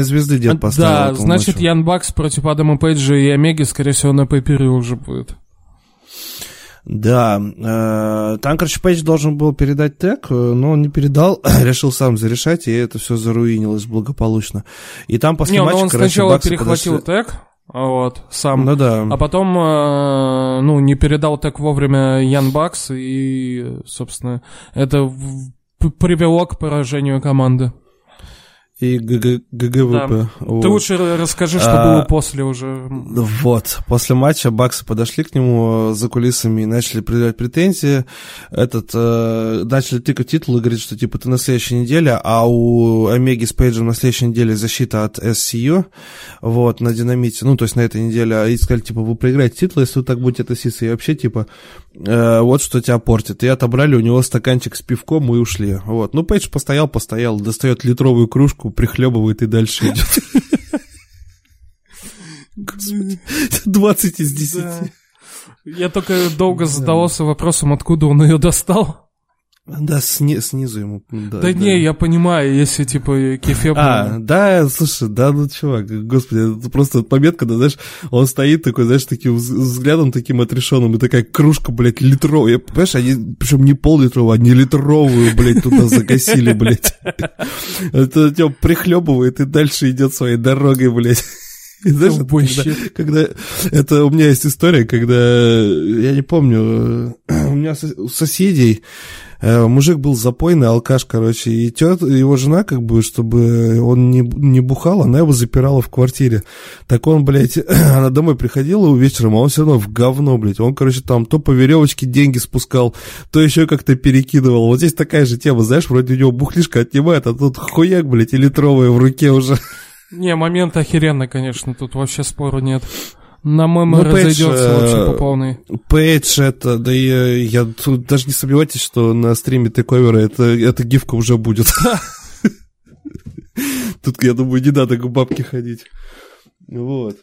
звезды дед поставил. Да, значит, Ян Бакс против Адама Пейджа и Омеги, скорее всего, на пейпервью уже будет. Да, там, короче, Пейдж должен был передать тег, но он не передал, решил сам зарешать, и это все заруинилось благополучно. И там после матча... Не, но он сначала Бакса перехватил тег. Вот, сам. Ну, да. А потом, ну, не передал так вовремя Ян Бакс, и, собственно, это привело к поражению команды. И ГГВП. Да. Ты лучше расскажи, что было после уже. Вот. После матча Баксы подошли к нему за кулисами и начали предъявлять претензии. Начали тыкать титул и говорит, что типа ты на следующей неделе, а у Омеги с Пейджем на следующей неделе защита от SCU, вот, на Динамите, ну, то есть на этой неделе. И сказали, типа, вы проиграете титул, если вы так будете относиться. И вообще, типа, вот что тебя портит. И отобрали у него стаканчик с пивком и ушли. Вот. Ну, Пейдж постоял, достает литровую кружку, прихлебывает и дальше идет. 20 из 10. Я только долго задавался вопросом, откуда он ее достал. Да, снизу ему. Да не, я понимаю, если типа кефе... да, слушай, да, ну чувак, господи, это просто момент, когда, знаешь, он стоит такой, знаешь, таким взглядом таким отрешенным, и такая кружка, блядь, литровая, понимаешь, они, причем не пол-литровую, а не литровую, блядь, туда загасили, блядь. Это тебя прихлебывает и дальше идет своей дорогой, блядь. И знаешь, когда у меня есть история, когда, я не помню, у меня у соседей мужик был запойный, алкаш, короче, и его жена, как бы, чтобы он не бухал, она его запирала в квартире. Так он, блядь, она домой приходила вечером, а он все равно в говно, блядь. Он, короче, там то по веревочке деньги спускал, то еще как-то перекидывал. Вот здесь такая же тема, знаешь, вроде у него бухлишка отнимает, а тут хуяк, блядь, и литровая в руке уже. Не, момент охеренный, конечно, тут вообще спора нет. На мемы разойдется вообще по полной. Пейдж это, да я тут даже не сомневайтесь, что на стриме Тейковера эта гифка уже будет. Тут, я думаю, не надо к бабке ходить. Вот.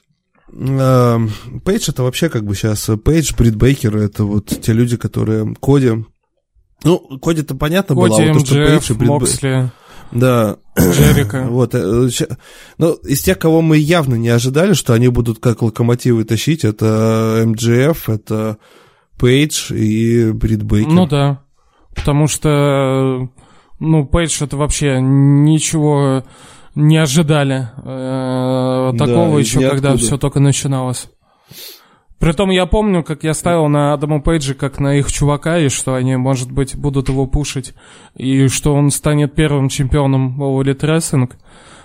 Пейдж это вообще как бы сейчас... Пейдж, Брит Бейкер, это вот те люди, которые... Коди... Ну, Коди-то понятно было, а вот то, что Пейдж и Брит Бейкер... Да, Джерика. Вот. Ну, из тех, кого мы явно не ожидали, что они будут как локомотивы тащить, это МДФ, это Пейдж и Брит Бейкер. Ну да, потому что, ну, Пейдж это вообще ничего не ожидали такого, да, еще когда все только начиналось. Притом я помню, как я ставил на Адама Пейджа как на их чувака, и что они, может быть, будут его пушить, и что он станет первым чемпионом All Elite Wrestling.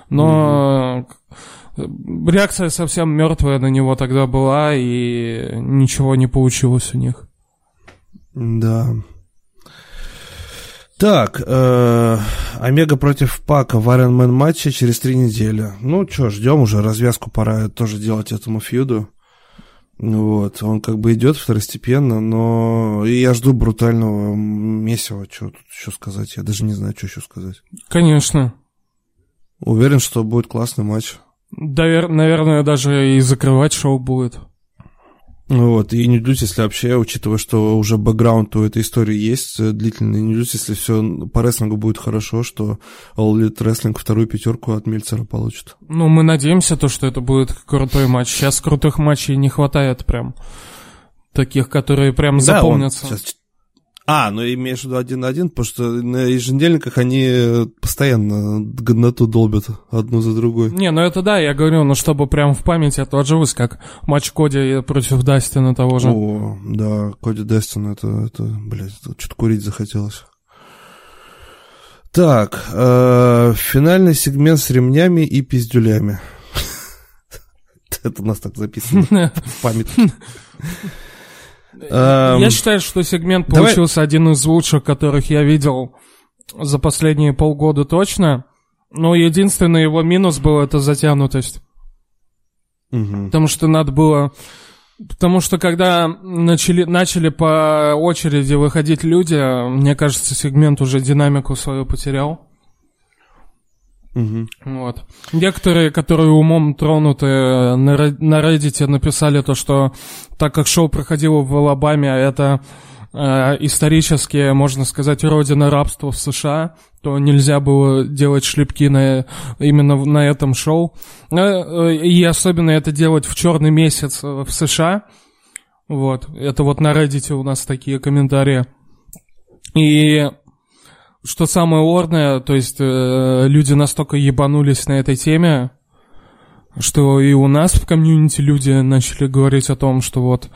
Но реакция совсем мертвая на него тогда была, и ничего не получилось у них. Да. Так, Омега против Пака в Iron Man матче через 3 недели. Ну что, ждем уже, развязку пора тоже делать этому фьюду. Вот, он как бы идет второстепенно, но и я жду брутального месива. Что тут еще сказать? Я даже не знаю, что еще сказать. Конечно. Уверен, что будет классный матч. Наверное, даже и закрывать шоу будет. Вот, и не удивлюсь, если вообще, учитывая, что уже бэкграунд у этой истории есть длительный, не удивлюсь, если все по рестлингу будет хорошо, что All Elite Wrestling 2-ю пятерку от Мельцера получит. Ну, мы надеемся, то, что это будет крутой матч. Сейчас крутых матчей не хватает прям. Таких, которые прям запомнятся. Да, сейчас... ну имеешь в виду 1-1, потому что на еженедельниках они постоянно годноту долбят одну за другой. Не, ну это да, я говорю, но чтобы прям в памяти отложилось, как матч Коди против Дастина того же. О, да, Коди Дастин, это блядь, что-то курить захотелось. Так, финальный сегмент с ремнями и пиздюлями. Это у нас так записано в памятке. Я считаю, что сегмент получился один из лучших, которых я видел за последние полгода точно. Но единственный его минус был — это затянутость. Потому что надо было... Потому что когда начали по очереди выходить люди, мне кажется, сегмент уже динамику свою потерял. Вот. Некоторые, которые умом тронуты, на Reddit написали то, что так как шоу проходило в Алабаме, а это исторически, можно сказать, родина рабства в США, то нельзя было делать шлепки именно на этом шоу. И особенно это делать в черный месяц в США. Вот. Это вот на Reddit у нас такие комментарии. И... Что самое орное, то есть люди настолько ебанулись на этой теме, что и у нас в комьюнити люди начали говорить о том, что вот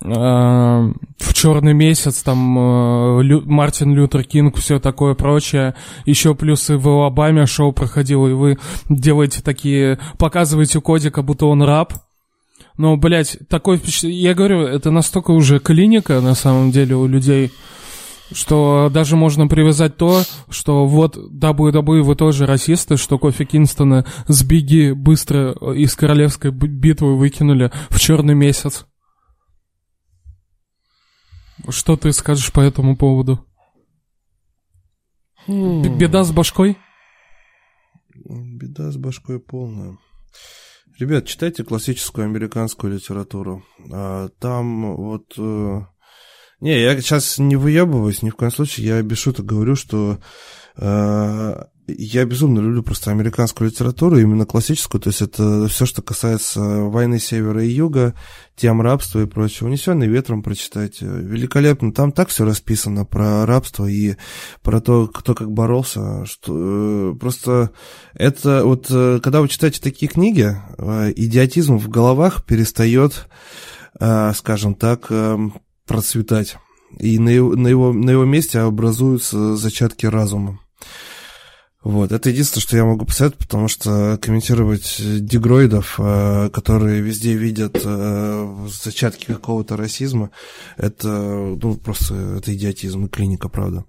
в черный месяц там Мартин Лютер Кинг, все такое прочее, еще плюс и в Алабаме шоу проходило, и вы делаете такие, показываете Коди, как будто он раб. Но, блядь, такое впечатление, я говорю, это настолько уже клиника на самом деле у людей, что даже можно привязать то, что вот WWE вы тоже расисты, что Кофи Кингстона с Бигги быстро из королевской битвы выкинули в черный месяц. Что ты скажешь по этому поводу? Беда с башкой? Беда с башкой полная. Ребят, читайте классическую американскую литературу. Там вот... Не, я сейчас не выебываюсь, ни в коем случае, я без шуток говорю, что я безумно люблю просто американскую литературу, именно классическую, то есть это все, что касается войны севера и юга, тем рабства и прочего. «Унесенный ветром» прочитайте, великолепно, там так все расписано про рабство и про то, кто как боролся, что просто это вот, когда вы читаете такие книги, идиотизм в головах перестает, скажем так, процветать, и на его месте образуются зачатки разума. Вот, это единственное, что я могу посоветовать, потому что комментировать дегроидов, которые везде видят зачатки какого-то расизма, это, ну, просто это идиотизм и клиника, правда.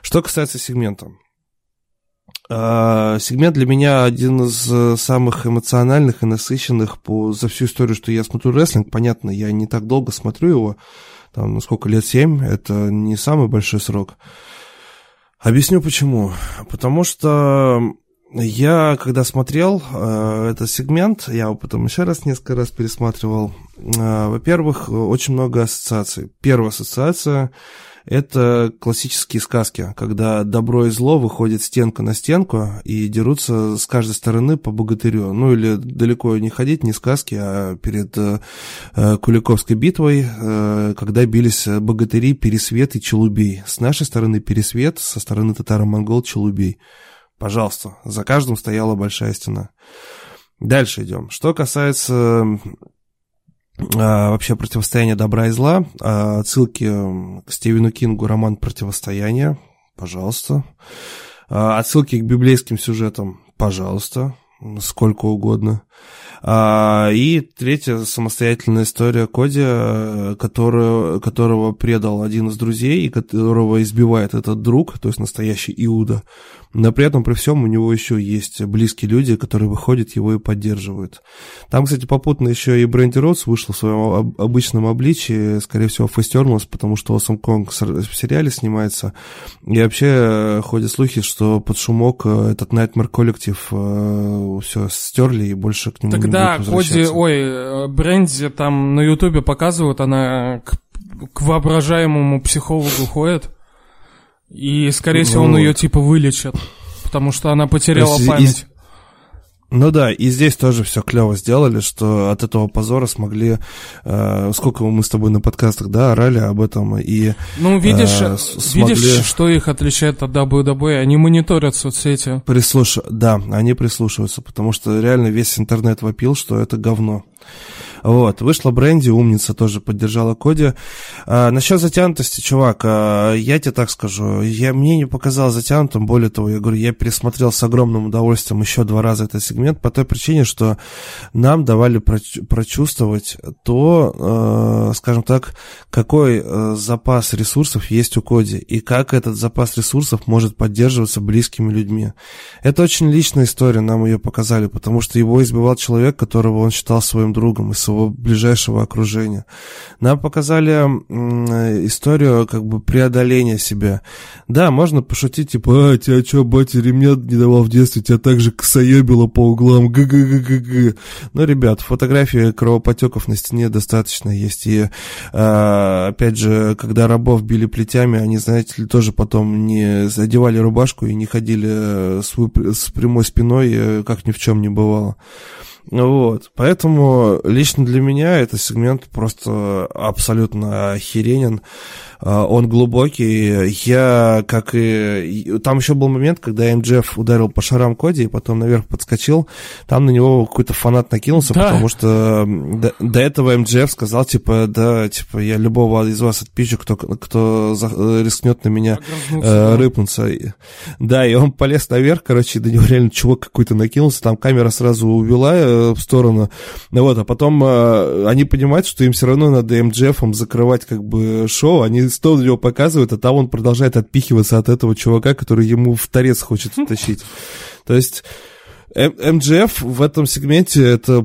Что касается сегмента. Сегмент для меня один из самых эмоциональных и насыщенных за всю историю, что я смотрю рестлинг. Понятно, я не так долго смотрю его, там, сколько лет, 7, это не самый большой срок. Объясню почему. Потому что я, когда смотрел этот сегмент, я его потом еще раз несколько раз пересматривал, во-первых, очень много ассоциаций. Первая ассоциация – это классические сказки, когда добро и зло выходят стенка на стенку и дерутся с каждой стороны по богатырю. Ну или далеко не ходить, не сказки, а перед Куликовской битвой, когда бились богатыри Пересвет и Челубей. С нашей стороны Пересвет, со стороны татаро-монгол Челубей. Пожалуйста, за каждым стояла большая стена. Дальше идем. Что касается вообще противостояние добра и зла, отсылки к Стивену Кингу, роман «Противостояние», пожалуйста, отсылки к библейским сюжетам, пожалуйста, сколько угодно. И третья самостоятельная история Коди, которого предал один из друзей и которого избивает этот друг, то есть настоящий Иуда. Но при этом, при всем, у него еще есть близкие люди, которые выходят, его и поддерживают. Там, кстати, попутно еще и Бренди Роудс вышла в своем обычном обличии, скорее всего, фейстернулась, потому что Awesome Kong в сериале снимается. И вообще ходят слухи, что под шумок этот Nightmare коллектив все стерли и больше к нему не будут возвращаться. Коди, Бренди там на Ютубе показывают, она к воображаемому психологу ходит. И, скорее всего, он ее, типа, вылечит, потому что она потеряла память. Ну да, и здесь тоже все клево сделали, что от этого позора смогли... сколько мы с тобой на подкастах, да, орали об этом, и... Ну, видишь, что их отличает от WWE, они мониторят соцсети. Они прислушиваются, потому что реально весь интернет вопил, что это говно. Вот, вышла Бренди, умница, тоже поддержала Коди. Насчет затянутости, чувак, я тебе так скажу, мне не показалось затянутым, более того, я говорю, я пересмотрел с огромным удовольствием еще 2 раза этот сегмент, по той причине, что нам давали прочувствовать то, скажем так, какой запас ресурсов есть у Коди, и как этот запас ресурсов может поддерживаться близкими людьми. Это очень личная история, нам ее показали, потому что его избивал человек, которого он считал своим другом, и его ближайшего окружения. Нам показали историю как бы преодоления себя. Да, можно пошутить, типа, тебя что, батя ремня не давал в детстве, тебя так же косоебило по углам, г-г-г-г-г. Но, ребят, фотографии кровопотеков на стене достаточно есть, и опять же, когда рабов били плетями, они, знаете ли, тоже потом не задевали рубашку и не ходили с прямой спиной, как ни в чем не бывало. Вот, поэтому лично для меня этот сегмент просто абсолютно охеренен, он глубокий, там еще был момент, когда МДФ ударил по шарам Коди и потом наверх подскочил, там на него какой-то фанат накинулся, да. Потому что до этого МДФ сказал, типа, я любого из вас отпищу, кто рискнет на меня рыпнуться, да, и он полез наверх, короче, до него реально чувак какой-то накинулся, там камера сразу увела в сторону, ну вот, а потом они понимают, что им все равно надо МДФом закрывать как бы шоу, они стол его показывают, а там он продолжает отпихиваться от этого чувака, который ему в торец хочет втащить. То есть МДФ в этом сегменте это,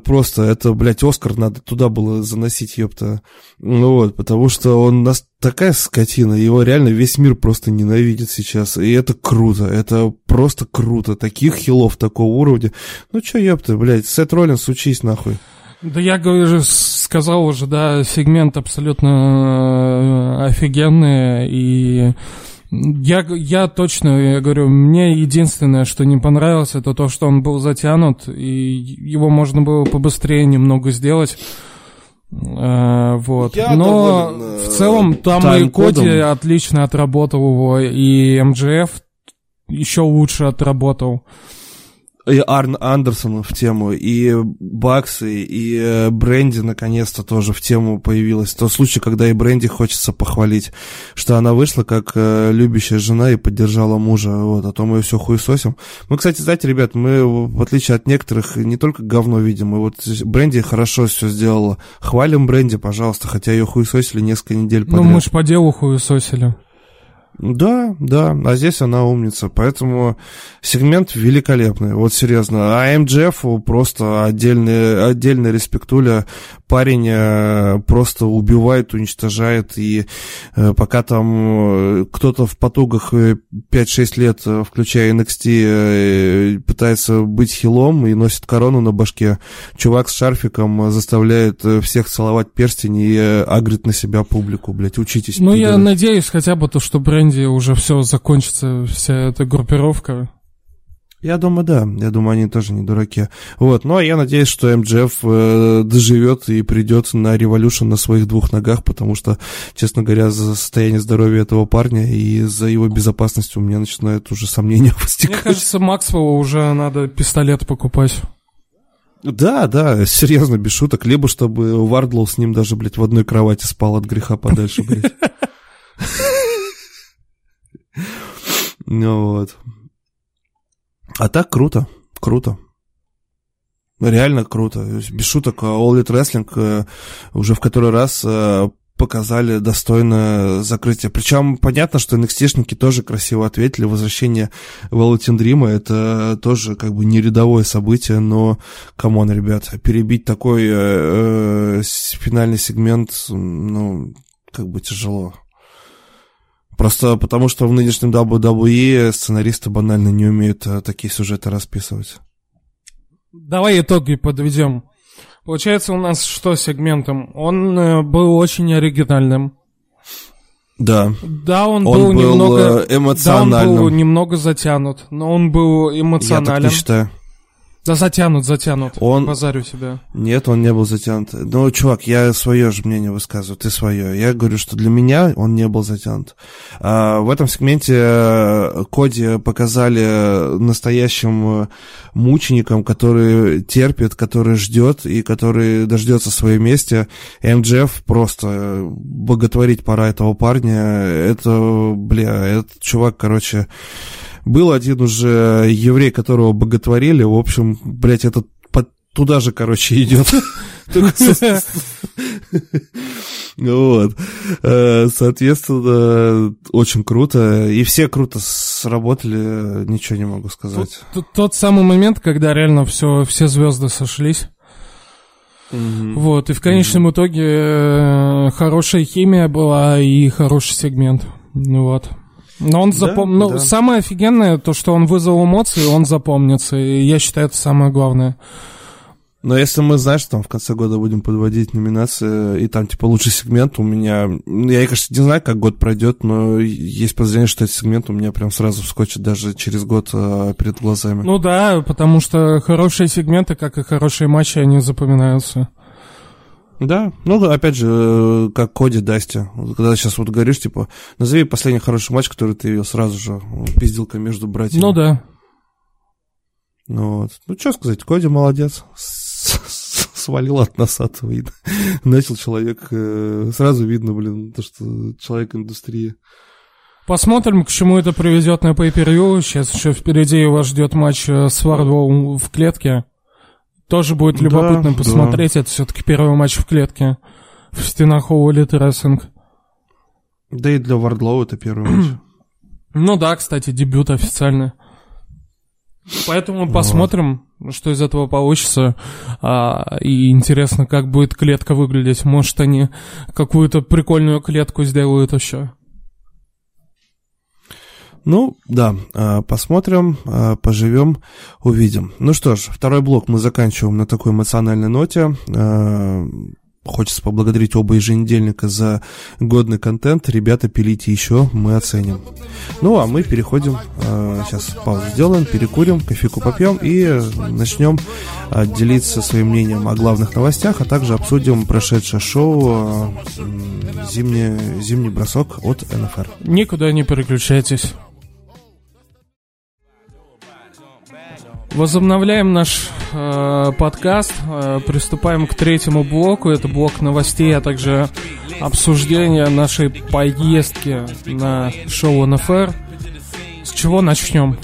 блядь, Оскар надо туда было заносить, ёпта. Ну вот, потому что он такая скотина, его реально весь мир просто ненавидит сейчас, и это круто, это просто круто, таких хилов такого уровня. Ну чё, ёпта, блядь, Сет Роллинс, учись нахуй. Да я говорю, сказал уже, да, сегмент абсолютно офигенный, и я говорю, мне единственное, что не понравилось, это то, что он был затянут, и его можно было побыстрее немного сделать, вот. Но в целом там и Коди отлично отработал его, и МДФ еще лучше отработал. И Арн Андерсон в тему, и Баксы, и Бренди наконец-то тоже в тему появилась. Тот случай, когда и Бренди хочется похвалить, что она вышла как любящая жена и поддержала мужа, вот, а то мы все хуесосим. Мы, кстати, знаете, ребят, мы, в отличие от некоторых, не только говно видим, и вот Бренди хорошо все сделала. Хвалим Бренди, пожалуйста, хотя ее хуесосили несколько недель подряд. Ну, мы ж по делу хуесосили. Да, а здесь она умница, поэтому сегмент великолепный, вот серьезно, а МДФу просто отдельная респектуля, парень просто убивает, уничтожает, и пока там кто-то в потугах 5-6 лет, включая NXT, пытается быть хилом и носит корону на башке, чувак с шарфиком заставляет всех целовать перстень и агрит на себя публику, блядь, учитесь. Ну, я надеюсь хотя бы то, что Брэнди уже все закончится, вся эта группировка. Я думаю, да. Я думаю, они тоже не дураки. Вот. Ну, а я надеюсь, что МДФ доживет и придет на Revolution на своих 2 ногах, потому что, честно говоря, за состояние здоровья этого парня и за его безопасность у меня начинают уже сомнения возникать. Мне кажется, Максвеллу уже надо пистолет покупать. Да, серьезно, без шуток. Либо чтобы Вардлоу с ним даже, блядь, в одной кровати спал от греха подальше, блядь. Ну вот. А так круто, круто. Реально круто. Без шуток, All Elite Wrestling уже в который раз показали достойное закрытие. Причем понятно, что NXT-шники тоже красиво ответили. Возвращение Валентин Дрима — это тоже как бы не рядовое событие, но, камон, ребят, перебить такой финальный сегмент, ну, как бы тяжело. Просто потому, что в нынешнем WWE сценаристы банально не умеют такие сюжеты расписывать. Давай итоги подведем. Получается, у нас что с сегментом? Он был очень оригинальным. Да. Да, он был немного эмоциональным. Да, он был немного затянут, но он был эмоционален. Я так не считаю. Да затянут. Базарю себя. Нет, он не был затянут. Ну, чувак, я свое же мнение высказываю, ты свое. Я говорю, что для меня он не был затянут. В этом сегменте Коди показали настоящим мучеником, который терпит, который ждет и который дождется своего места. МДФ просто боготворить пора этого парня. Это, этот чувак, короче... Был один уже еврей, которого боготворили. В общем, этот туда же, идет. Вот. Соответственно, очень круто. И все круто сработали, ничего не могу сказать. Тот самый момент, когда реально все звезды сошлись. Вот. И в конечном итоге хорошая химия была и хороший сегмент. Вот. Но он запомнил. Да, ну, да. Самое офигенное то, что он вызвал эмоции, он запомнится. И я считаю, это самое главное. Но если мы, там в конце года будем подводить номинации, и там, лучший сегмент у меня... Я, конечно, не знаю, как год пройдет, но есть подозрение, что этот сегмент у меня прям сразу вскочит даже через год перед глазами. Ну да, потому что хорошие сегменты, как и хорошие матчи, они запоминаются. Да, опять же, как Коди, Дасти, когда сейчас говоришь, назови последний хороший матч, который ты видел сразу же, пиздилка между братьями. Ну да. Вот. Ну, что сказать, Коди молодец, свалил от носатого, и начал человек, сразу видно, то, что человек индустрии. Посмотрим, к чему это приведет на pay-per-view, сейчас еще впереди вас ждет матч с Вардвоу в клетке. Тоже будет любопытно посмотреть. Да. Это все-таки первый матч в клетке в стенах All Elite Wrestling. Да и для Вардлоу это первый матч. Ну да, кстати, дебют официальный. Поэтому посмотрим, что из этого получится. И интересно, как будет клетка выглядеть. Может, они какую-то прикольную клетку сделают еще. Ну, да, посмотрим, поживем, увидим. Ну что ж, второй блок мы заканчиваем на такой эмоциональной ноте. Хочется поблагодарить оба еженедельника за годный контент. Ребята, пилите еще, мы оценим. Ну, а мы переходим, сейчас паузу сделаем, перекурим, кофейку попьем и начнем делиться своим мнением о главных новостях, а также обсудим прошедшее шоу «Зимний бросок» от НФР. Никуда не переключайтесь. Возобновляем наш подкаст, приступаем к третьему блоку, это блок новостей, а также обсуждение нашей поездки на шоу НФР. С чего начнем?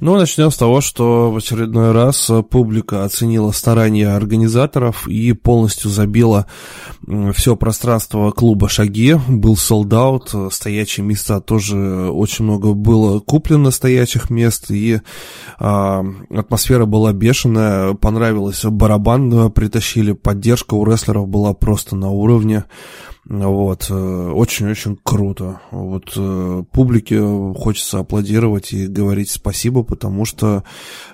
Ну, начнем с того, что в очередной раз публика оценила старания организаторов и полностью забила все пространство клуба «Шаги». Был солд-аут, стоячие места тоже очень много было куплено стоячих мест, и атмосфера была бешеная, понравился барабан, притащили, поддержка у рестлеров была просто на уровне. Вот, очень-очень круто. Вот публике хочется аплодировать и говорить спасибо, потому что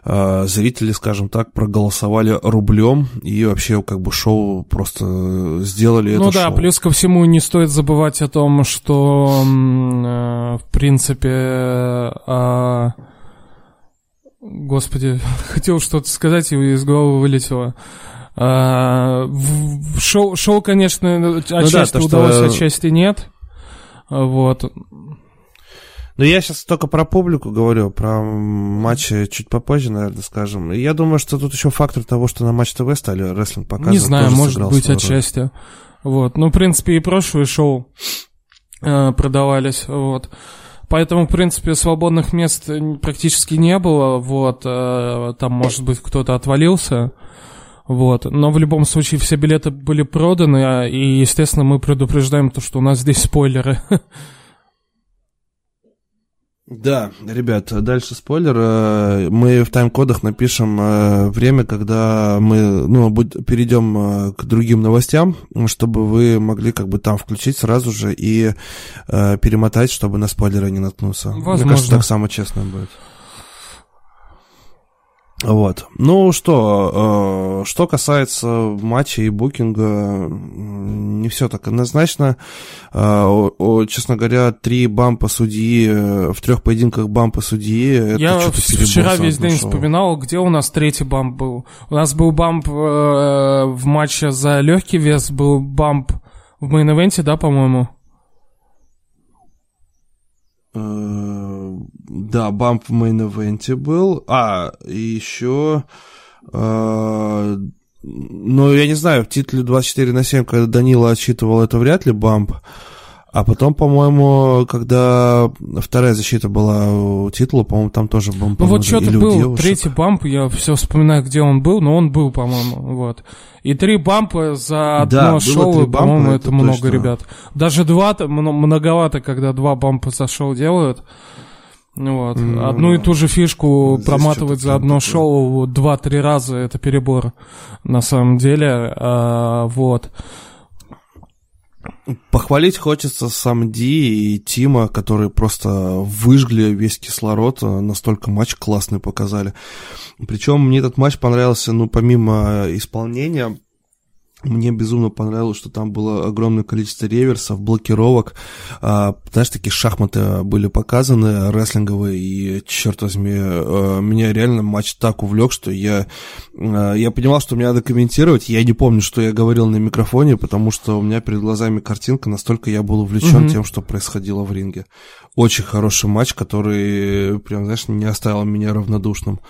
зрители, скажем так, проголосовали рублем и вообще шоу просто сделали это шоу. Ну да, плюс ко всему не стоит забывать о том, что в принципе... Господи, хотел что-то сказать и из головы вылетело. Шоу, конечно, отчасти удалось, отчасти нет. Вот. Но я сейчас только про публику говорю, про матчи чуть попозже, наверное, скажем. И я думаю, что тут еще фактор того, что на Матч ТВ стали рестлинг показывать. Не знаю, может быть, отчасти. Вот. Ну, в принципе, и прошлые шоу продавались, вот. Поэтому, в принципе, свободных мест практически не было, вот. Там, может быть, кто-то отвалился, вот. Но в любом случае все билеты были проданы, и, естественно, мы предупреждаем то, что у нас здесь спойлеры. Да, ребят, дальше спойлер. Мы в тайм-кодах напишем время, когда мы перейдем к другим новостям, чтобы вы могли как бы там включить сразу же и перемотать, чтобы на спойлеры не наткнуться. Возможно. Мне кажется, так само честно будет. Вот. Ну что, что касается матча и букинга, не все так однозначно. Честно говоря, 3 бампа судьи, в 3 поединках бампа судьи, это что-то перебор. Я вчера весь день вспоминал, где у нас 3-й бамп был. У нас был бамп в матче за легкий вес, был бамп в мейн-эвенте, да, по-моему? Да, бамп в мейн-эвенте был. А, и еще... я не знаю, в титле 24/7, когда Данила отсчитывал, это вряд ли бамп. А потом, по-моему, когда вторая защита была у титула, по-моему, там тоже бамп. Ну вот что-то был девушек. 3-й бамп, я все вспоминаю, где он был, но он был, по-моему, вот. И 3 бампа за одно шоу, по-моему, это много, точно. Ребят. Даже 2, многовато, когда 2 бампа за шоу делают. Вот. Одну и ту же фишку здесь проматывать за одно шоу 2-3 раза, это перебор, на самом деле. Вот. Похвалить хочется Самди и Тима, которые просто выжгли весь кислород, настолько матч классный показали. Причем мне этот матч понравился, помимо исполнения, мне безумно понравилось, что там было огромное количество реверсов, блокировок, знаешь, такие шахматы были показаны, рестлинговые, и, черт возьми, меня реально матч так увлек, что я понимал, что мне надо комментировать, я не помню, что я говорил на микрофоне, потому что у меня перед глазами картинка, настолько я был увлечен тем, что происходило в ринге. Очень хороший матч, который, прям, знаешь, не оставил меня равнодушным.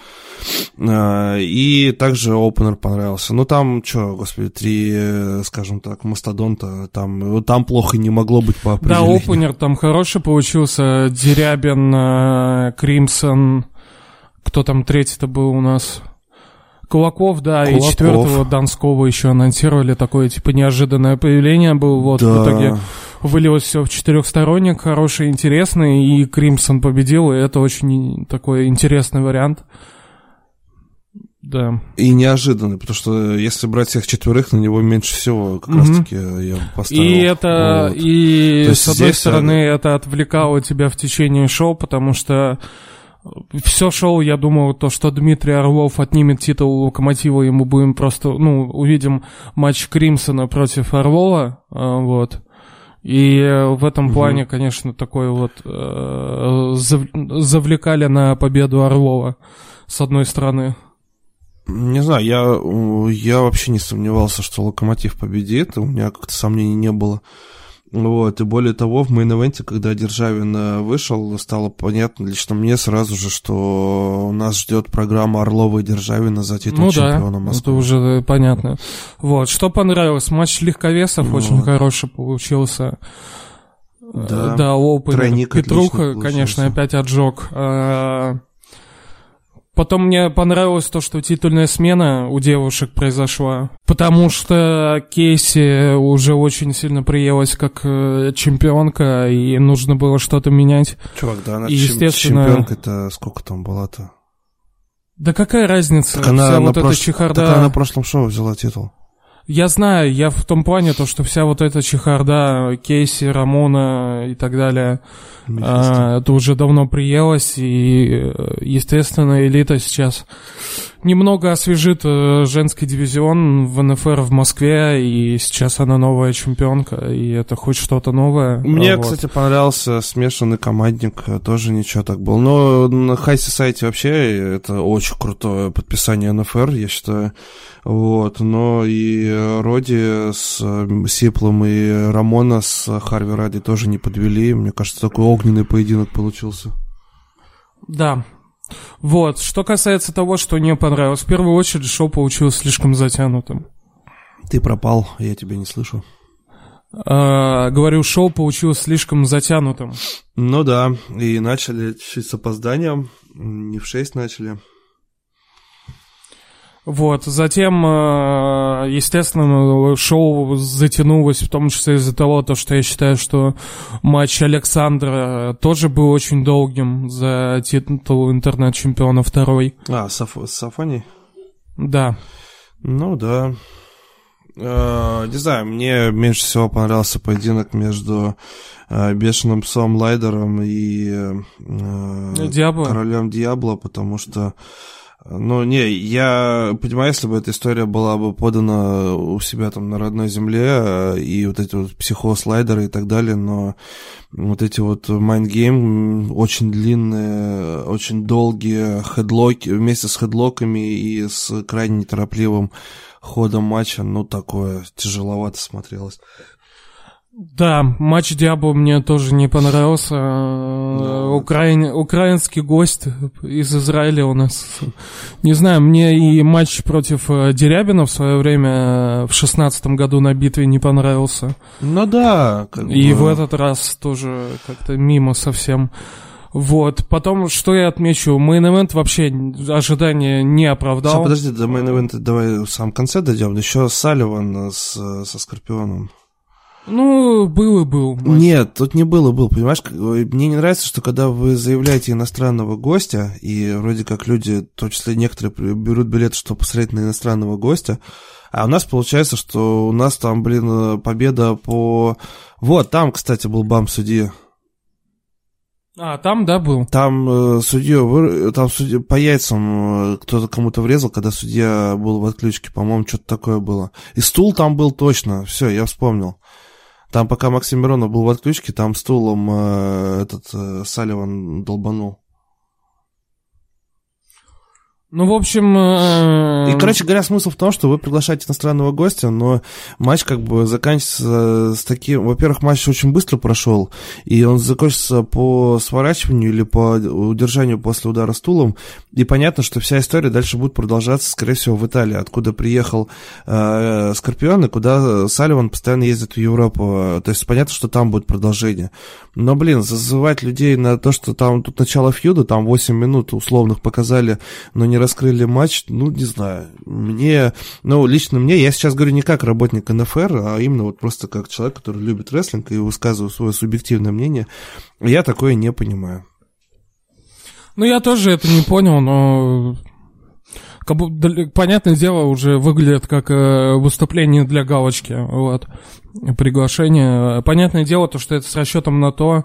И также опенер понравился. Ну, там, господи, 3, скажем так, мастодонта, там плохо не могло быть по определению. Да, опенер там хороший получился. Дерябин, Кримсон, кто там 3-й-то был у нас? Кулаков, да, Кулаков. И 4-го Донского еще анонсировали, такое, неожиданное появление было, вот, да. В итоге вылилось все в 4-сторонник, хороший, интересный, и Кримсон победил, и это очень такой интересный вариант. Да. И неожиданный, потому что если брать всех 4, на него меньше всего как раз-таки я поставил. И это, вот. И с одной стороны, это отвлекало тебя в течение шоу, потому что все шоу, я думал, то, что Дмитрий Орлов отнимет титул Локомотива, и мы будем просто, увидим матч Кримсона против Орлова, вот. И в этом плане, конечно, такой вот завлекали на победу Орлова, с одной стороны. Не знаю, я вообще не сомневался, что Локомотив победит, у меня как-то сомнений не было. Вот, и более того, в мейн-эвенте, когда Державин вышел, стало понятно лично мне сразу же, что нас ждет программа Орлова и Державина за титул чемпиона Москвы. Ну да, это уже понятно. Вот, что понравилось, матч легковесов очень хороший получился. Да, опенер. Петруха, конечно, опять отжег. Потом мне понравилось то, что титульная смена у девушек произошла, потому что Кейси уже очень сильно приелась как чемпионка, и нужно было что-то менять. Чувак, да она чемпионка-то сколько там была-то? Да какая разница? Так она, так она на прошлом шоу взяла титул. Я знаю, я в том плане, то, что вся вот эта чехарда Кейси, Рамона и так далее, это уже давно приелось, и, естественно, элита сейчас немного освежит женский дивизион в НФР в Москве, и сейчас она новая чемпионка, и это хоть что-то новое. Мне, кстати, понравился смешанный командник, тоже ничего так был. Но на High Society вообще это очень крутое подписание НФР, я считаю. Вот, но и Роди с Сиплом и Рамона с Харви Ради тоже не подвели. Мне кажется, такой огненный поединок получился. Да. Вот, что касается того, что мне понравилось, в первую очередь шоу получилось слишком затянутым. Ты пропал, я тебя не слышу. Говорю, шоу получилось слишком затянутым. Ну да, и начали чуть с опозданием, не в 6 начали. Вот, затем, естественно, шоу затянулось, в том числе из-за того, что я считаю, что матч Александра тоже был очень долгим за титул интернет-чемпиона второй. А, Сафони? Да. Ну да. Не знаю, мне меньше всего понравился поединок между Бешеным Псом Лайдером и Диабло. Королем Диабло, потому что... Ну, не, я понимаю, если бы эта история была бы подана у себя там на родной земле, и вот эти вот психослайдеры и так далее, но вот эти вот майндгейм очень длинные, очень долгие хедлоки, вместе с хедлоками и с крайне неторопливым ходом матча, ну, такое тяжеловато смотрелось. Да, матч Диабло мне тоже не понравился. Да. Украинский гость из Израиля у нас. Не знаю, мне и матч против Дерябина в свое время в 16-м году на битве не понравился. Ну да. И в этот раз тоже как-то мимо совсем. Вот, потом, что я отмечу, мейн-эвент вообще ожидания не оправдал. Сейчас, подожди, до мейн-эвента давай в самом конце дойдем. Еще Салливан со Скорпионом. Ну, был и был. Нет, тут не был и был, понимаешь? Мне не нравится, что когда вы заявляете иностранного гостя, и вроде как люди, в том числе некоторые, берут билеты, чтобы посмотреть на иностранного гостя, а у нас получается, что у нас там, блин, победа по... Вот, там, кстати, был бам судьи. А, там, да, был. Там судья по яйцам кто-то кому-то врезал, когда судья был в отключке, по-моему, что-то такое было. И стул там был точно, все, я вспомнил. Там, пока Максим Миронов был в отключке, там стулом Салливан долбанул. Ну, в общем... И, короче говоря, смысл в том, что вы приглашаете иностранного гостя, но матч как бы заканчивается с таким... Во-первых, матч очень быстро прошел, и он закончится по сворачиванию или по удержанию после удара стулом, и понятно, что вся история дальше будет продолжаться, скорее всего, в Италии, откуда приехал Скорпион, и куда Салливан постоянно ездит в Европу. То есть понятно, что там будет продолжение. Но, блин, зазывать людей на то, что там тут начало фьюда, там 8 минут условных показали, но не раскрыли матч, ну, не знаю, лично мне, я сейчас говорю не как работник НФР, а именно вот просто как человек, который любит рестлинг и высказываю свое субъективное мнение, я такое не понимаю. Ну, я тоже это не понял, но... Понятное дело, уже выглядит как выступление для галочки, вот, приглашение. Понятное дело, то, что это с расчетом на то,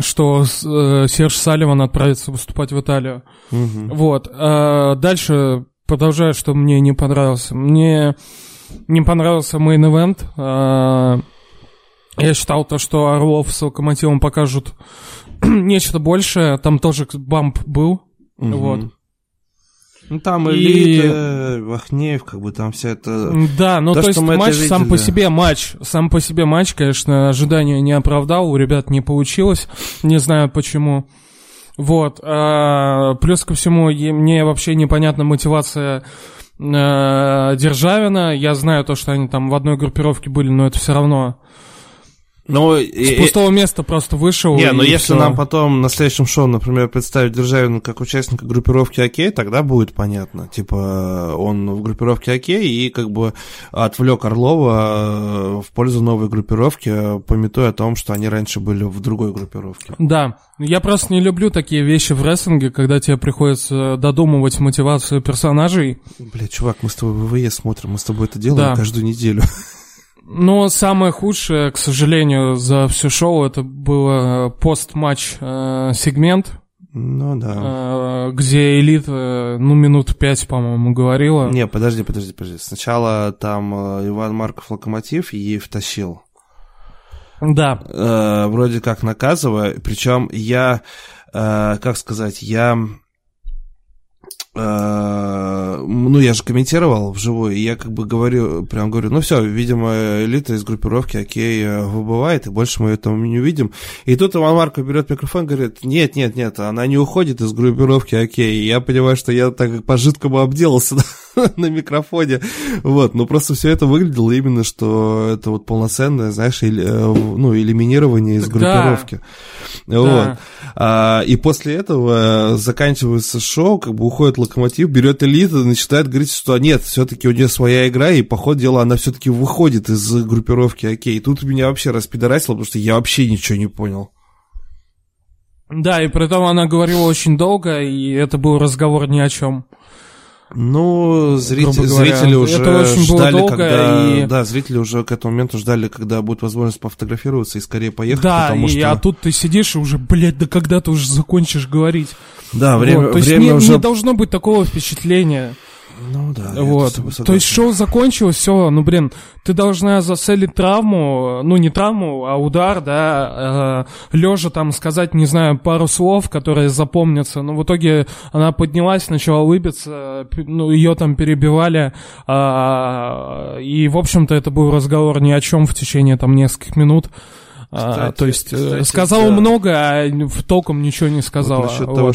что Серж Салливан отправится выступать в Италию. Угу. Вот. А дальше, продолжая, что мне не понравилось. Мне не понравился мейн-эвент. Я считал то, что Орлов с Локомотивом покажут нечто большее. Там тоже бамп был. Угу. Вот. Ну, там Элита, Вахнеев, как бы там вся эта... Да, ну то есть матч сам по себе матч, конечно, ожидания не оправдал, у ребят не получилось, не знаю почему. Вот, плюс ко всему, мне вообще непонятна мотивация Державина, я знаю то, что они там в одной группировке были, но это все равно... Ну, с пустого места просто вышел. Не, но если все... нам потом на следующем шоу, например, представить Державина как участника группировки ОК, тогда будет понятно. Типа, он в группировке ОК и как бы отвлек Орлова в пользу новой группировки, памятуя о том, что они раньше были в другой группировке. Да, я просто не люблю такие вещи в рестлинге, когда тебе приходится додумывать мотивацию персонажей. Бля, чувак, мы с тобой в ВВЕ смотрим, мы с тобой это делаем каждую неделю. Но самое худшее, к сожалению, за все шоу, это был постматч-сегмент. Ну да. Где элита, минут 5, по-моему, говорила. Не, подожди. Сначала там Иван Марков Локомотив ей втащил. Да. Вроде как наказывая. Причем я, я же комментировал вживую, и я говорю, все, видимо, элита из группировки «Окей» выбывает, и больше мы ее там не увидим. И тут Иван Марков берет микрофон и говорит, нет, она не уходит из группировки «Окей». И я понимаю, что я так по-жидкому обделался на микрофоне. Вот, просто все это выглядело именно, что это полноценное, элиминирование из группировки. Да. Вот. И после этого заканчивается шоу, уходит Локомотив, берет элиту и начинает говорить, что нет, все-таки у нее своя игра, и, по ходу дела, она все-таки выходит из группировки «Окей». И тут меня вообще распидорасило, потому что я вообще ничего не понял. Да, и при том она говорила очень долго, и это был разговор ни о чем. Зрители уже ждали, зрители уже к этому моменту ждали, когда будет возможность пофотографироваться и скорее поехать, а тут ты сидишь и уже, когда ты уже закончишь говорить? Да, время, то есть время не должно быть такого впечатления. Ну да, вот. То есть шоу закончилось, все, ты должна зацелить травму, не травму, а удар, лежа там сказать, не знаю, пару слов, которые запомнятся, но в итоге она поднялась, начала улыбиться, ее там перебивали, и, в общем-то, это был разговор ни о чем в течение нескольких минут. Сказала много, а толком ничего не сказала.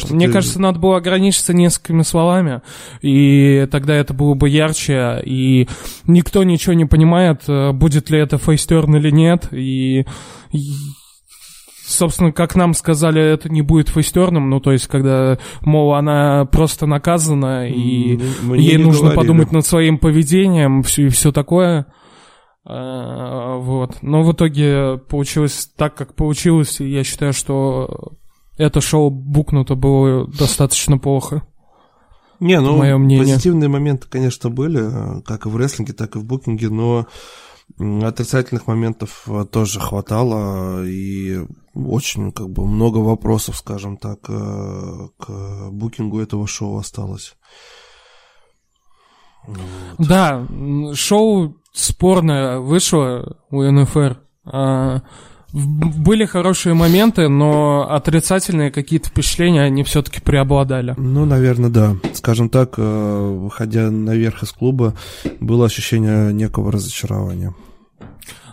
Мне кажется, надо было ограничиться несколькими словами, и тогда это было бы ярче, и никто ничего не понимает, будет ли это фейстерн или нет, и собственно, как нам сказали, это не будет фейстерном, когда, она просто наказана, и ей нужно подумать над своим поведением, и все такое. Вот. Но в итоге получилось так, как получилось, и я считаю, что это шоу букнуто было достаточно плохо. Мое мнение. Позитивные моменты, конечно, были, как и в рестлинге, так и в букинге, но отрицательных моментов тоже хватало, и очень много вопросов, скажем так, к букингу этого шоу осталось. Вот. Да, шоу спорное вышло у НФР. Были хорошие моменты, но отрицательные какие-то впечатления, они все-таки преобладали. Наверное, да. Скажем так, выходя наверх из клуба, было ощущение некого разочарования.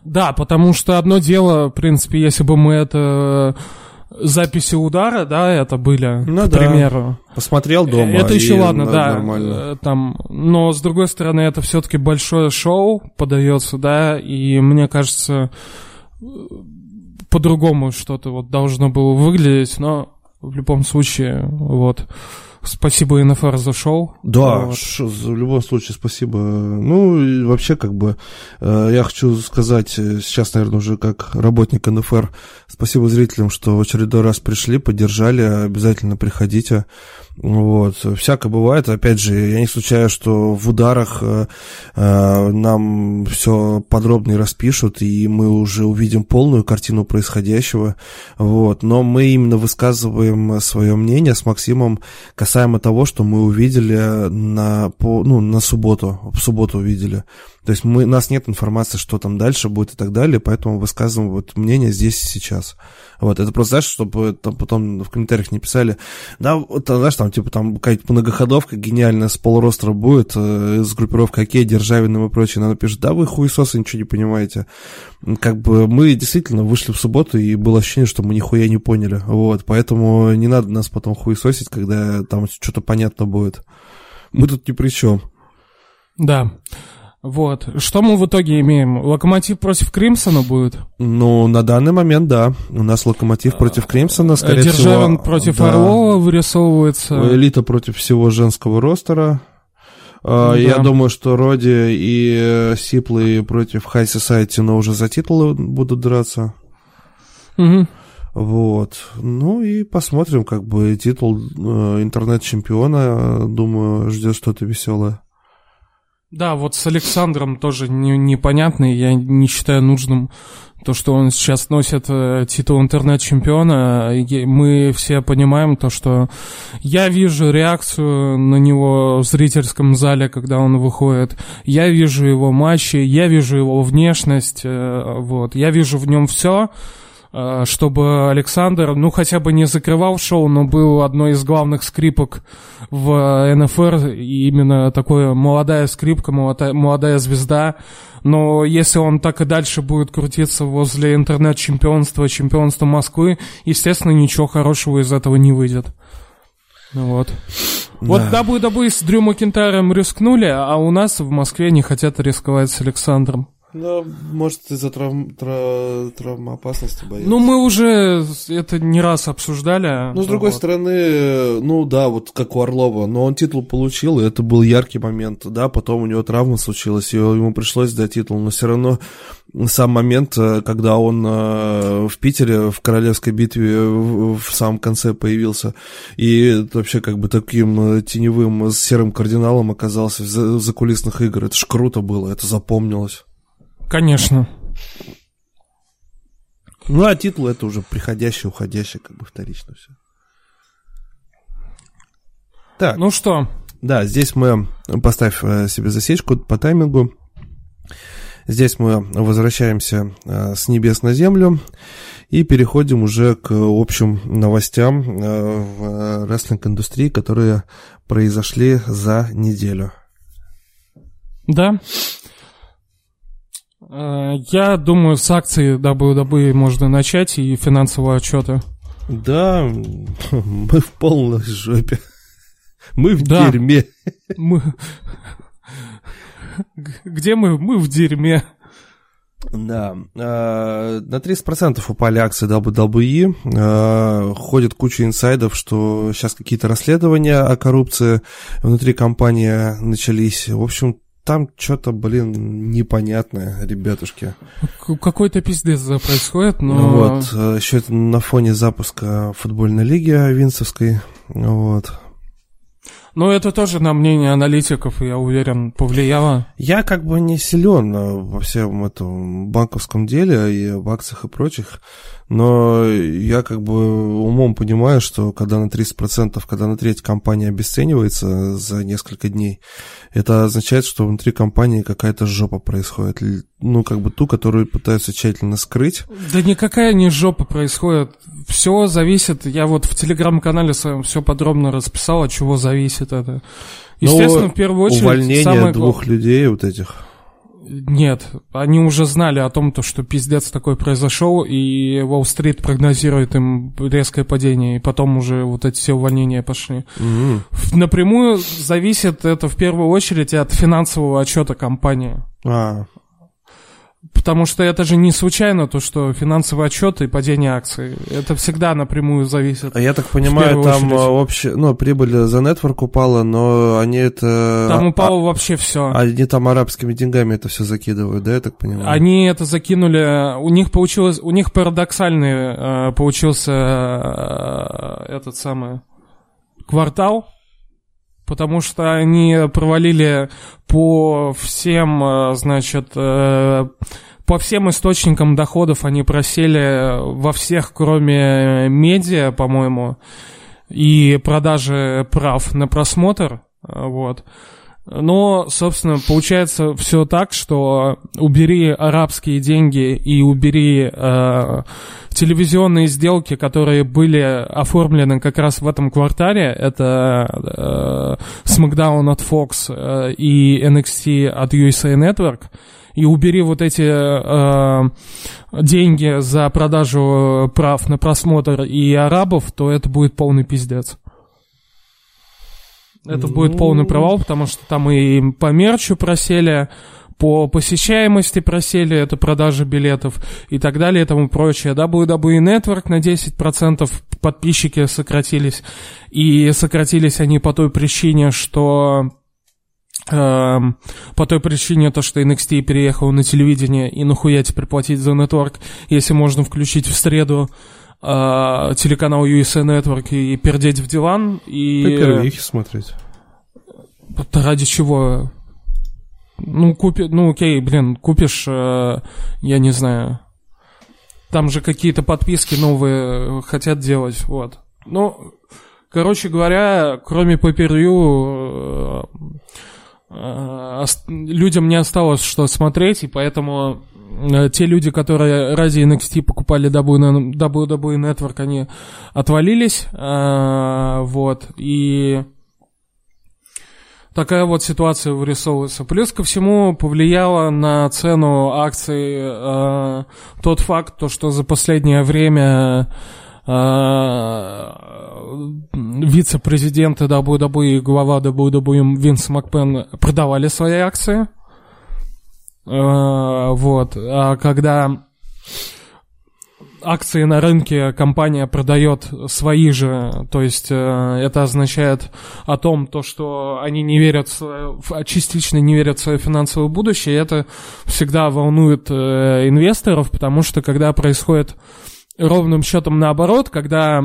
Да, потому что одно дело, в принципе, если бы мы это... Записи удара, это были, примеру. Посмотрел дома. Это еще ладно, нормально. Но, с другой стороны, это все-таки большое шоу подается, и мне кажется, по-другому что-то должно было выглядеть, но в любом случае, Спасибо НФР за шоу. Да, в любом случае спасибо. И вообще, я хочу сказать сейчас, наверное, уже как работник НФР, спасибо зрителям, что в очередной раз пришли, поддержали, обязательно приходите. Всяко бывает. Опять же, я не случаю, что в ударах нам все подробно распишут, и мы уже увидим полную картину происходящего. Но мы именно высказываем свое мнение с Максимом касаемо того, что мы увидели на субботу. В субботу увидели. То есть у нас нет информации, что там дальше будет и так далее, поэтому высказываем мнение здесь и сейчас. Это просто, чтобы там потом в комментариях не писали, какая-то многоходовка гениальная с полуростера будет, с группировкой «Окей», Державиным и прочее. Она пишет, вы хуесосы, ничего не понимаете. Мы действительно вышли в субботу, и было ощущение, что мы нихуя не поняли. Поэтому не надо нас потом хуесосить, когда там что-то понятно будет. Мы тут ни при чем. Да. Что мы в итоге имеем? Локомотив против Кримсона будет? На данный момент, да. У нас Локомотив против Кримсона, скорее всего. Державин против Орлова вырисовывается. Элита против всего женского ростера. Я думаю, что Роди и Сиплы против High Society, но уже за титулы будут драться. Угу. И посмотрим, титул интернет-чемпиона, думаю, ждет что-то веселое. Да, вот с Александром тоже непонятно, я не считаю нужным то, что он сейчас носит титул интернет-чемпиона. Мы все понимаем то, что я вижу реакцию на него в зрительском зале, когда он выходит. Я вижу его матчи, я вижу его внешность, вот. Я вижу в нем все, чтобы Александр, ну, хотя бы не закрывал шоу, но был одной из главных скрипок в НФР, и именно такая молодая скрипка, молодая звезда. Но если он так и дальше будет крутиться возле интернет-чемпионства, чемпионства Москвы, естественно, ничего хорошего из этого не выйдет. Вот. Да. Вот WWE с Дрю Макентайром рискнули, а у нас в Москве не хотят рисковать с Александром. Ну, может, из-за травмоопасности боятся. Ну, мы уже это не раз обсуждали. Ну, с другой стороны, ну да, вот как у Орлова, но он титул получил, и это был яркий момент, да, потом у него травма случилась, и ему пришлось дать титул, но все равно сам момент, когда он в Питере, в Королевской битве в самом конце появился, и вообще как бы таким теневым серым кардиналом оказался в закулисных играх, это ж круто было, это запомнилось. Конечно. Ну, а титул — это уже приходящий, уходящий, как бы вторично все. Так. Ну что? Да, здесь мы... Поставь себе засечку по таймингу. Здесь мы возвращаемся с небес на землю и переходим уже к общим новостям в рестлинг-индустрии, которые произошли за неделю. Да. Я думаю, с акций WWE можно начать и финансового отчета. Да, мы в полной жопе. Мы в дерьме. Где мы? Мы в дерьме. Да, на 30% упали акции WWE, ходит куча инсайдов, что сейчас какие-то расследования о коррупции внутри компании начались. В общем, там что-то, блин, непонятное, ребятушки. Какой-то пиздец происходит, но... Вот, еще это на фоне запуска футбольной лиги винсовской, вот. Ну, это тоже на мнение аналитиков, я уверен, повлияло. Я как бы не силен во всем этом банковском деле и в акциях и прочих, но я как бы умом понимаю, что когда на 30%, когда на треть компания обесценивается за несколько дней, это означает, что внутри компании какая-то жопа происходит. Ну, как бы ту, которую пытаются тщательно скрыть. Да никакая не жопа происходит. Все зависит. Я вот в телеграм-канале своем все подробно расписал, от чего зависит это. Естественно, но в первую очередь... Увольнение самое... двух людей вот этих... Нет, они уже знали о том, что пиздец такой произошел, и Уолл-стрит прогнозирует им резкое падение, и потом уже вот эти все увольнения пошли. Напрямую зависит это в первую очередь от финансового отчета компании. Потому что это же не случайно то, что финансовый отчет и падение акций. Это всегда напрямую зависит. А я так понимаю, там вообще, ну, прибыль за нетворк упала, но они это... Там упало вообще все. Они там арабскими деньгами это все закидывают, да, я так понимаю? Они это закинули, у них получилось, у них парадоксальный получился этот самый квартал. Потому что они провалили по всем, значит, по всем источникам доходов, они просели во всех, кроме медиа, по-моему, и продажи прав на просмотр, вот. Но, собственно, получается все так, что убери арабские деньги и убери телевизионные сделки, которые были оформлены как раз в этом квартале, это SmackDown от Fox и NXT от USA Network, и убери вот эти деньги за продажу прав на просмотр и арабов, то это будет полный пиздец. Это будет полный провал, потому что там и по мерчу просели, по посещаемости просели, это продажи билетов и так далее и тому прочее. WWE Network на 10% подписчики сократились, и сократились они по той причине, что... По той причине, то, что NXT переехал на телевидение, и нахуя теперь платить за Network, если можно включить в среду телеканал USA Network и пердеть в диван. И... Пепервихи смотреть. Ради чего? Купишь, я не знаю, там же какие-то подписки новые хотят делать, вот. Ну, короче говоря, кроме пейпервью, людям не осталось что смотреть, и поэтому те люди, которые ради NXT покупали WWE Network, они отвалились, вот, и... Такая вот ситуация вырисовывается. Плюс ко всему повлияло на цену акций тот факт, то, что за последнее время вице-президенты WWE и глава WWE Винс МакМэн продавали свои акции. Вот. А когда акции на рынке компания продает свои же, то есть это означает о том, то, что они не верят, частично не верят в свое финансовое будущее, и это всегда волнует инвесторов, потому что когда происходит ровным счетом наоборот, когда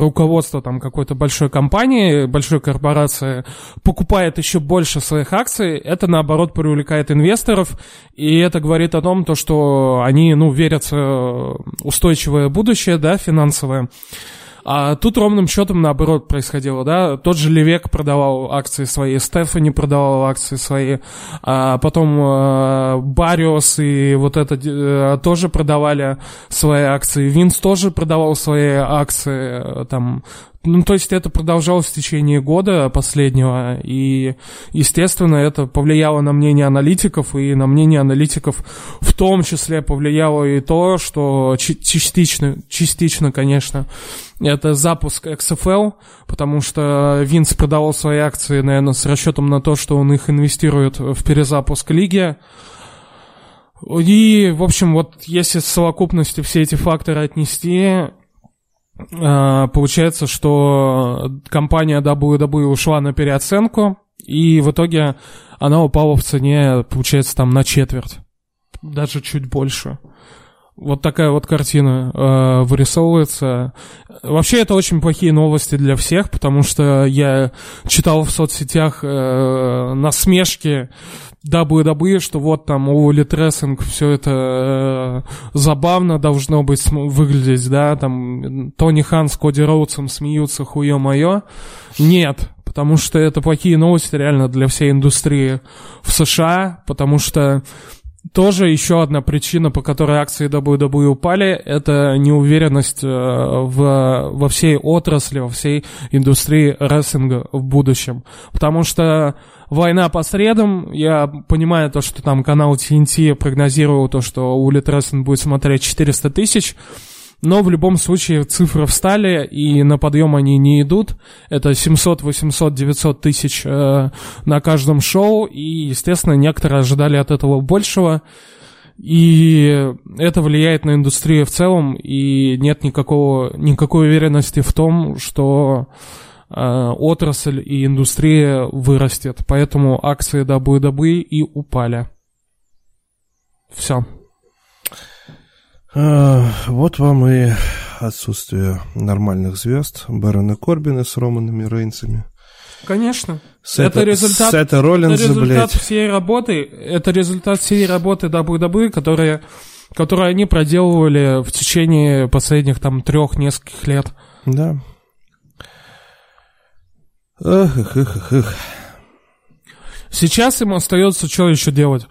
руководство там какой-то большой компании, большой корпорации покупает еще больше своих акций, это наоборот привлекает инвесторов, и это говорит о том, то, что они, ну, верят в устойчивое будущее, да, финансовое. А тут ровным счетом наоборот происходило, да, тот же Левек продавал акции свои, Стефани продавала акции свои, а потом Бариос и вот это тоже продавали свои акции, Винс тоже продавал свои акции, там, ну, то есть это продолжалось в течение года последнего, и, естественно, это повлияло на мнение аналитиков, и на мнение аналитиков в том числе повлияло и то, что частично, конечно, это запуск XFL, потому что Винс продавал свои акции, наверное, с расчетом на то, что он их инвестирует в перезапуск лиги. И, в общем, вот если в совокупности все эти факторы отнести... Получается, что компания WWE ушла на переоценку, и в итоге она упала в цене, получается, там на четверть, даже чуть больше. Вот такая вот картина вырисовывается. Вообще, это очень плохие новости для всех, потому что я читал в соцсетях насмешки WWE, что вот там оверлитрессинг, все это забавно должно быть выглядеть, да, там Тони Хан с Коди Роудсом смеются, хуе-мое. Нет, потому что это плохие новости реально для всей индустрии в США, потому что тоже еще одна причина, по которой акции WWE упали, это неуверенность во всей отрасли, во всей индустрии рестлинга в будущем. Потому что война по средам, я понимаю то, что там канал TNT прогнозировал то, что Улит Рестлинг будет смотреть 400 тысяч, но в любом случае цифры встали, и на подъем они не идут. Это 700, 800, 900 тысяч на каждом шоу, и, естественно, некоторые ожидали от этого большего, и это влияет на индустрию в целом, и нет никакой уверенности в том, что отрасль и индустрия вырастет. Поэтому акции WWE и упали. Все. Вот вам и отсутствие нормальных звезд Барона Корбина с Романами Рейнсами. Конечно. Это результат, Сета Роллинса, это результат всей работы. Это результат всей работы WWE, которые они проделывали в течение последних там трех-нескольких лет. Да. Эх. Сейчас им остается что еще делать?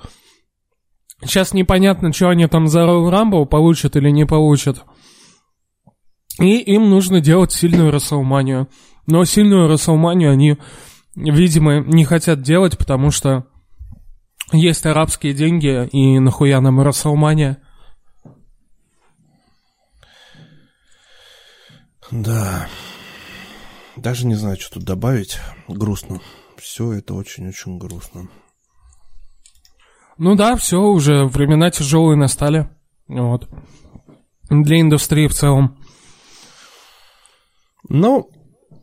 Сейчас непонятно, что они там за Royal Rumble получат или не получат. И им нужно делать сильную WrestleMania. Но сильную WrestleMania они, видимо, не хотят делать, потому что есть арабские деньги, и нахуя нам WrestleMania? Да. Даже не знаю, что тут добавить. Грустно. Все это очень-очень грустно. Ну да, все, уже времена тяжелые настали. Вот. Для индустрии в целом. Ну,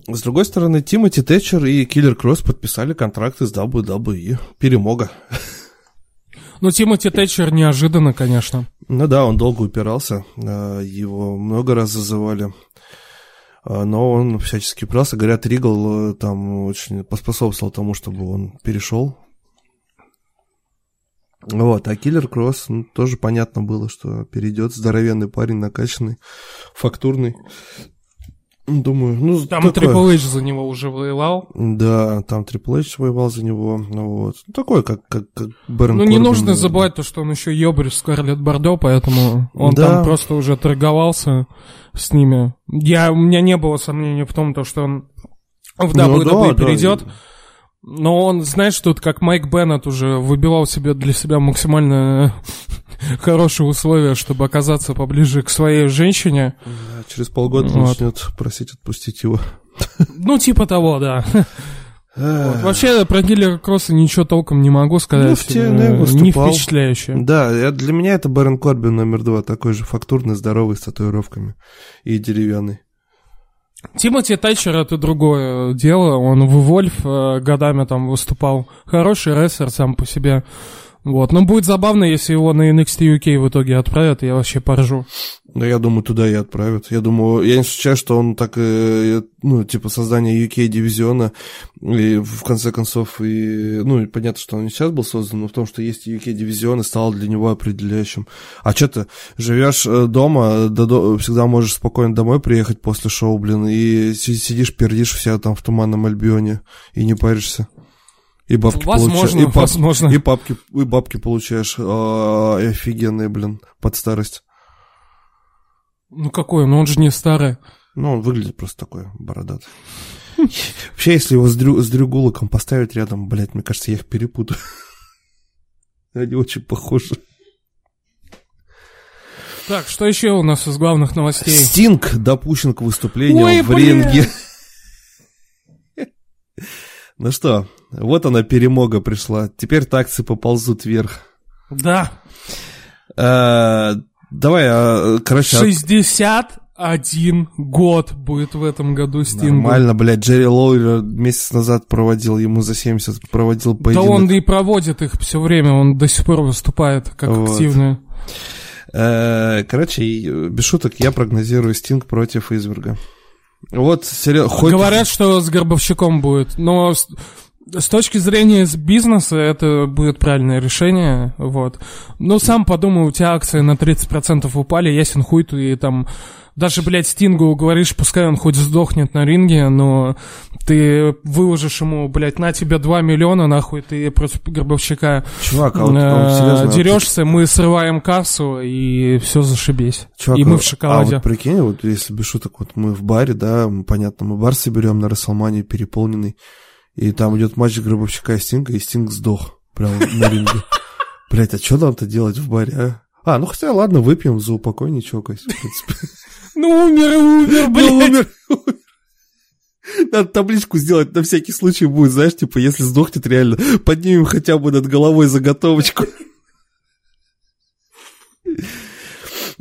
с другой стороны, Тимоти Тэтчер и Киллер Кросс подписали контракты с WWE. Перемога. Ну, Тимоти Тэтчер неожиданно, конечно. Ну да, он долго упирался. Его много раз зазывали. Но он всячески упирался. Говорят, Ригл там очень поспособствовал тому, чтобы он перешел. Вот, а Киллер Кросс, ну, тоже понятно было, что перейдет здоровенный парень, накачанный, фактурный. Думаю, ну, там такое... Трипл Эйдж за него уже воевал. Да, там Трипл Эйдж воевал за него. Вот. Такой, как Барон Корбин. Ну, не нужно забывать то, что он еще ёбарь в Скарлетт Бордо, поэтому он там просто уже торговался с ними. У меня не было сомнений в том, то, что он в WWE перейдет. Да. Но он, знаешь, тут как Майк Беннет уже выбивал себе для себя максимально хорошие условия, чтобы оказаться поближе к своей женщине. Да, через полгода начнет просить отпустить его. Ну, типа того, да. Вот. Вообще, про Киллера Кросса ничего толком не могу сказать. Не впечатляюще. Да, для меня это Барон Корбин номер 2, такой же фактурный, здоровый, с татуировками и деревянный. Тимоти Тэтчер — это другое дело, он в Вольф годами там выступал, хороший рестлер сам по себе, вот, но будет забавно, если его на NXT UK в итоге отправят, я вообще поржу. Да, я думаю, туда и отправят, я думаю, я не исключаю, что он так, ну, типа, создание UK-дивизиона, и в конце концов, и, ну, понятно, что он не сейчас был создан, но в том, что есть UK-дивизион, и стал для него определяющим. А что ты, живешь дома, всегда можешь спокойно домой приехать после шоу, блин, и сидишь, пердишь вся там в Туманном Альбионе, и не паришься. И бабки получаешь, и бабки получаешь офигенные, блин, под старость. Ну какой он? Он же не старый. Ну он выглядит просто такой бородатый. Вообще, если его с Дрю Гулаком поставить рядом, блядь, мне кажется, я их перепутаю. Они очень похожи. Так, что еще у нас из главных новостей? Стинг допущен к выступлению в ринге. Ну что, вот она, перемога пришла. Теперь-то акции поползут вверх. Да. Давай, короче... 61 год будет в этом году Стингу. Нормально, блядь, Джерри Лоуэр месяц назад проводил, ему за 70 проводил поединок. Да он и проводит их все время, он до сих пор выступает как активный. Короче, без шуток, я прогнозирую Стинг против Изверга. Вот, серьезно. Говорят, что с Горбовщиком будет, но... С точки зрения бизнеса это будет правильное решение, вот. Но сам подумай, у тебя акции на 30% упали, ясен хуй, ты там... Даже, блядь, Стингу говоришь, пускай он хоть сдохнет на ринге, но ты выложишь ему, блядь, на тебя 2 миллиона, нахуй, ты против Горбовщика дерешься, мы срываем кассу, и все, зашибись. Чувак, и мы в шоколаде. А вот прикинь, вот если без шуток, вот мы в баре, да, понятно, мы бар соберем на Расселмании переполненный, и там идет матч Гробовщика и Стинг сдох прямо на ринге. Блять, а что нам-то делать в баре, а? А, ну хотя, ладно, выпьем за упокой, не чокаясь, в принципе. Ну, умер, блядь. Надо табличку сделать, на всякий случай будет, знаешь, типа, если сдохнет реально, поднимем хотя бы над головой заготовочку.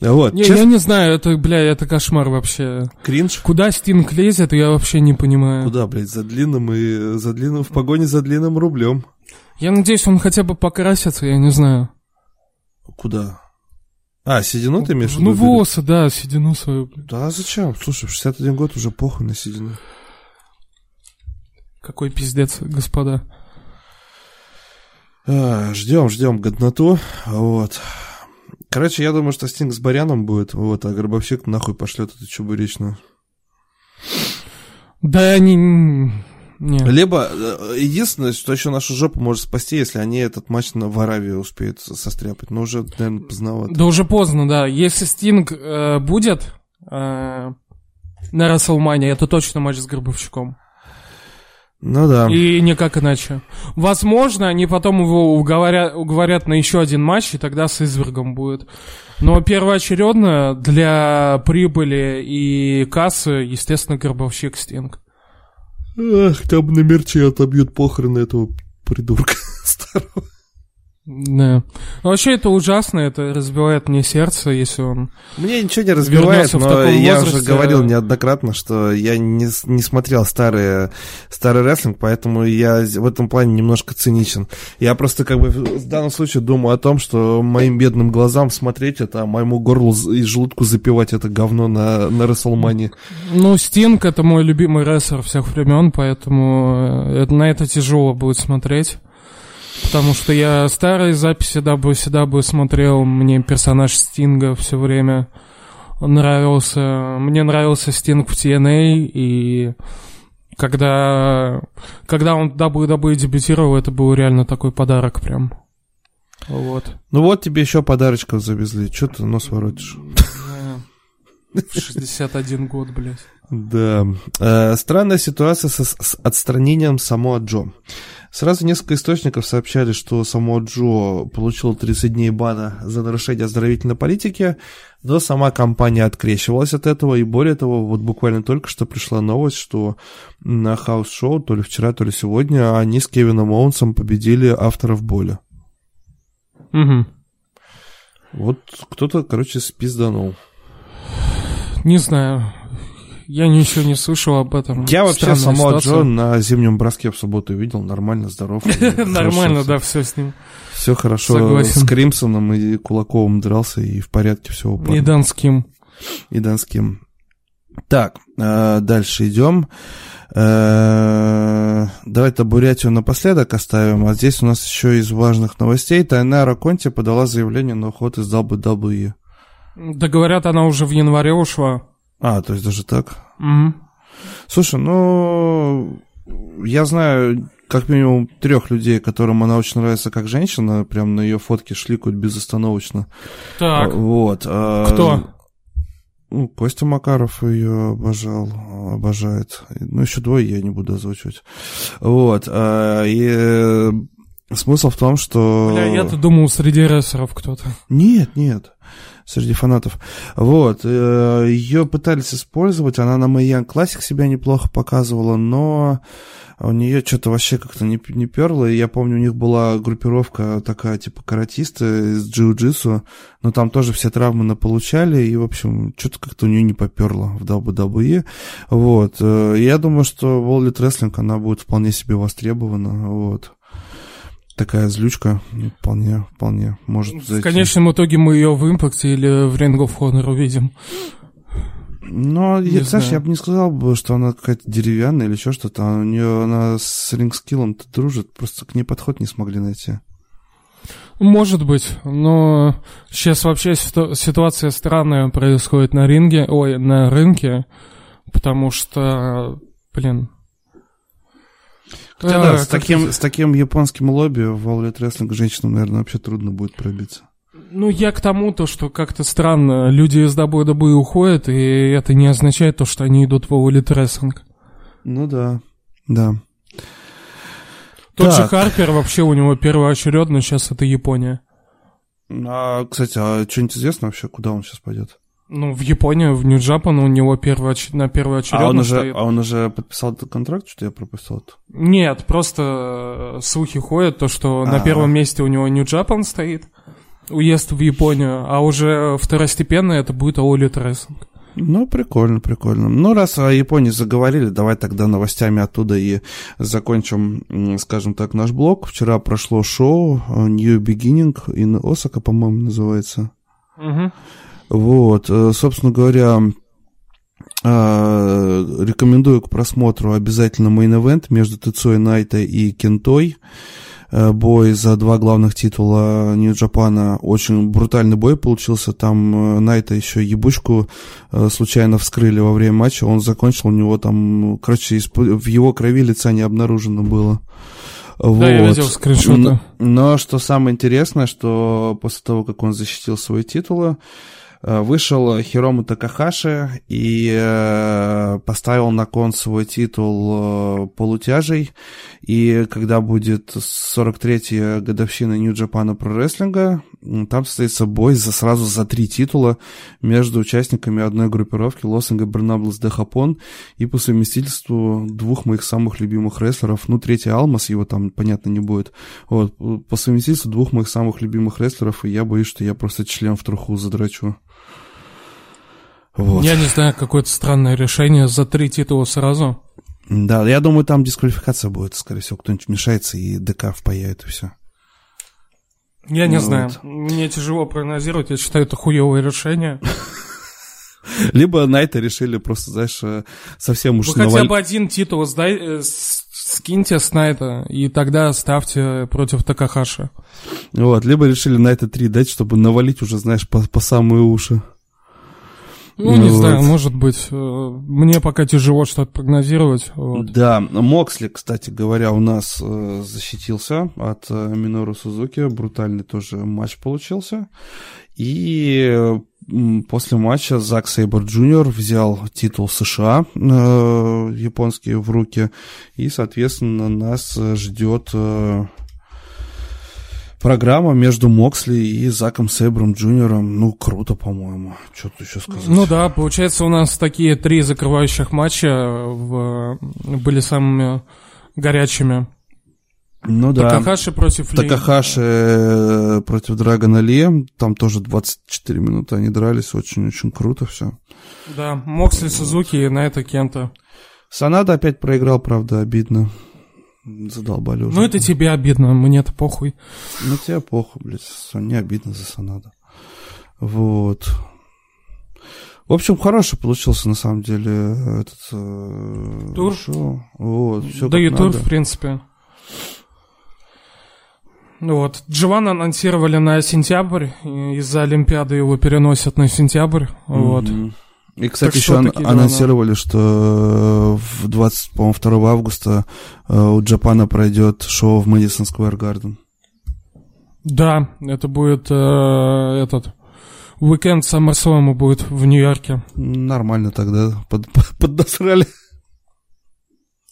Вот. Не, я не знаю, это, бля, это кошмар вообще. Кринж? Куда Стинг лезет, я вообще не понимаю. Куда, блядь, в погоне за длинным рублем. Я надеюсь, он хотя бы покрасится, я не знаю. Куда? А, седину ты имеешь в виду? Ну, волосы, да, седину свою. Да, зачем? Слушай, в 61 год уже похуй на седину. Какой пиздец, господа. Ждем годноту, вот. Короче, я думаю, что Стинг с Баряном будет, вот, а Гробовщик нахуй пошлет эту чебуречную. Да они... Нет. Либо, единственное, что еще нашу жопу может спасти, если они этот матч в Аравии успеют состряпать, но уже, наверное, поздновато. Да уже поздно, да. Если Стинг будет на Расселмане, это точно матч с Гробовщиком. Ну да. И никак иначе. Возможно, они потом его уговорят на еще один матч, и тогда с Извергом будет. Но первоочередно для прибыли и кассы, естественно, Гробовщик Стинг. Ах, там на мерче отобьют похороны этого придурка старого. Да. Но вообще это ужасно, это разбивает мне сердце, если он... Мне ничего не разбивает, но я уже говорил неоднократно, что я не смотрел старый рестлинг, поэтому я в этом плане немножко циничен. Я просто как бы в данном случае думаю о том, что моим бедным глазам смотреть это, а моему горлу и желудку запивать это говно на Расселмане. Ну, Стинг — это мой любимый рестлер всех времен, поэтому на это тяжело будет смотреть. Потому что я старые записи WCW смотрел, мне персонаж Стинга все время нравился. Мне нравился Стинг в TNA, и когда он WWE дебютировал, это был реально такой подарок прям. Вот. Ну вот тебе еще подарочков завезли, что ты нос воротишь? 61 год, блядь. Да. Странная ситуация с отстранением Самоа Джо. Сразу несколько источников сообщали, что Самоа Джо получил 30 дней бана за нарушение оздоровительной политики, но сама компания открещивалась от этого, и более того, вот буквально только что пришла новость, что на хаус-шоу, то ли вчера, то ли сегодня, они с Кевином Оуэнсом победили авторов боли. Угу. Вот кто-то, короче, спизданул. Не знаю, я ничего не слышал об этом. Я вообще Самоа Джо на зимнем броске в субботу видел, нормально, здоров. Нормально, да, все с ним. Все хорошо, с Кримсоном и Кулаковым дрался, и в порядке все упало. И Донским. Так, дальше идем. Давай Табурятию напоследок оставим. А здесь у нас еще из важных новостей. Тайнара Конти подала заявление на уход из WWE. Да говорят, она уже в январе ушла. А, то есть даже так? Mm-hmm. Слушай, ну, я знаю как минимум 3 людей, которым она очень нравится как женщина, прям на ее фотки шликают безостановочно. Так, вот. Кто? Ну, Костя Макаров ее обожает. Ну, еще 2 я не буду озвучивать. Вот. И смысл в том, что... Бля, я-то думал, среди рестлеров кто-то. Нет. Среди фанатов. Вот. Ее пытались использовать. Она на My Young Classic себя неплохо показывала, но у нее что-то вообще как-то не перло. И я помню, у них была группировка такая, типа каратисты из джиу-джитсу, но там тоже все травмы наполучали, и, в общем, что-то как-то у нее не поперло в WWE. Вот. Я думаю, что World Elite Wrestling, она будет вполне себе востребована. Вот. Такая злючка вполне может зайти. В конечном итоге мы ее в Импакте или в Ring of Honor увидим. Но, знаешь, я бы не сказал, что она какая-то деревянная или еще что-то. У нее она с рингскиллом-то дружит, просто к ней подход не смогли найти. Может быть, но сейчас вообще ситуация странная происходит на рынке, потому что, Хотя, да, с таким японским лобби в All Elite Wrestling женщинам, наверное, вообще трудно будет пробиться. Ну, я к тому, то, что как-то странно, люди из WWE уходят, и это не означает то, что они идут в All Elite Wrestling. Ну да. Тот же Харпер, вообще у него первоочередно сейчас это Япония. Кстати, что-нибудь известно вообще, куда он сейчас пойдет? Ну, в Японию, в Нью-Джапан у него на первоочередно стоит. А он уже подписал этот контракт? Что-то я пропустил. Нет, просто слухи ходят, то, что на первом месте у него Нью-Джапан стоит, уезд в Японию, а уже второстепенно это будет All Elite Wrestling. Ну, прикольно. Ну, раз о Японии заговорили, давай тогда новостями оттуда и закончим, скажем так, наш блог. Вчера прошло шоу New Beginning in Osaka, по-моему, называется. Угу. Вот, собственно говоря, рекомендую к просмотру обязательно мейн-эвент между Тецуя Найто и Кентой. Бой за 2 главных титула Нью-Джапана. Очень брутальный бой получился. Там Найта еще ебучку случайно вскрыли во время матча. Он закончил, у него там, короче, в его крови лица не обнаружено было. Вот. Да, я видел скриншоты. Но что самое интересное, что после того, как он защитил свои титулы, вышел Хирому Такахаши и поставил на кон свой титул полутяжей. И когда будет 43-я годовщина Нью-Джапана про-рестлинга, там состоится бой сразу за 3 титула между участниками одной группировки Лос Ингабернаблес де Хапон и по совместительству 2 моих самых любимых рестлеров. Ну, 3-й Алмас, его там, понятно, не будет. Вот, по совместительству 2 моих самых любимых рестлеров, и я боюсь, что я просто член в труху задрачу. Вот. Я не знаю, какое-то странное решение за 3 титула сразу. Да, я думаю, там дисквалификация будет, скорее всего, кто-нибудь вмешается и ДК впаяет, и все. Я не знаю, мне тяжело прогнозировать, я считаю, это хуевое решение. Либо Найта решили просто, знаешь, совсем уж... Ну, хотя бы один титул скиньте Снайта, и тогда ставьте против Такахаши. Вот, либо решили Найта 3 дать, чтобы навалить уже, знаешь, по самые уши. Ну, не вот. Знаю, может быть. Мне пока тяжело что-то прогнозировать. Вот. Да, Моксли, кстати говоря, у нас защитился от Минору Сузуки. Брутальный тоже матч получился. И после матча Зак Сейбер Джуниор взял титул США японский в руки. И, соответственно, нас ждет... программа между Моксли и Заком Сейбром Джуниором, ну, круто, по-моему. Что тут еще сказать? Ну да, получается, у нас такие три закрывающих матча были самыми горячими. Ну да. Такахаши против Ли. Такахаши против Драгона Ли. Там тоже 24 минуты они дрались, очень-очень круто все. Да, Моксли, Сузуки и Найта Кента. Санада опять проиграл, правда, обидно. Задолбали уже. Ну это тебе обидно, мне-то похуй. Ну тебе похуй, блядь, мне обидно за Санада. Вот. В общем, хороший получился на самом деле этот тур. Шоу. Вот, все да и тур, в принципе. Вот. Дживана анонсировали на сентябрь, из-за Олимпиады его переносят на сентябрь. Вот. И, кстати, так еще анонсировали, да, что 22 августа у Джапана пройдет шоу в Мэдисон Сквер Гарден. Да, это будет этот уикенд SummerSlam будет в Нью-Йорке. Нормально тогда, поддосрали.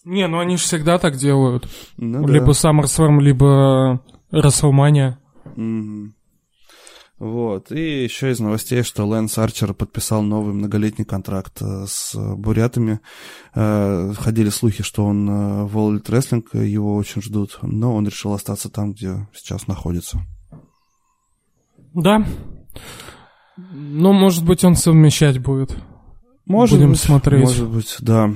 Не, ну они же всегда так делают. Ну, либо да. SummerSlam, либо WrestleMania. Угу. Вот, и еще из новостей, что Лэнс Арчер подписал новый многолетний контракт с бурятами. Ходили слухи, что он в All Elite Wrestling, его очень ждут, но он решил остаться там, где сейчас находится. Да. Ну, может быть, он совмещать будет. Будем смотреть. Может быть, да.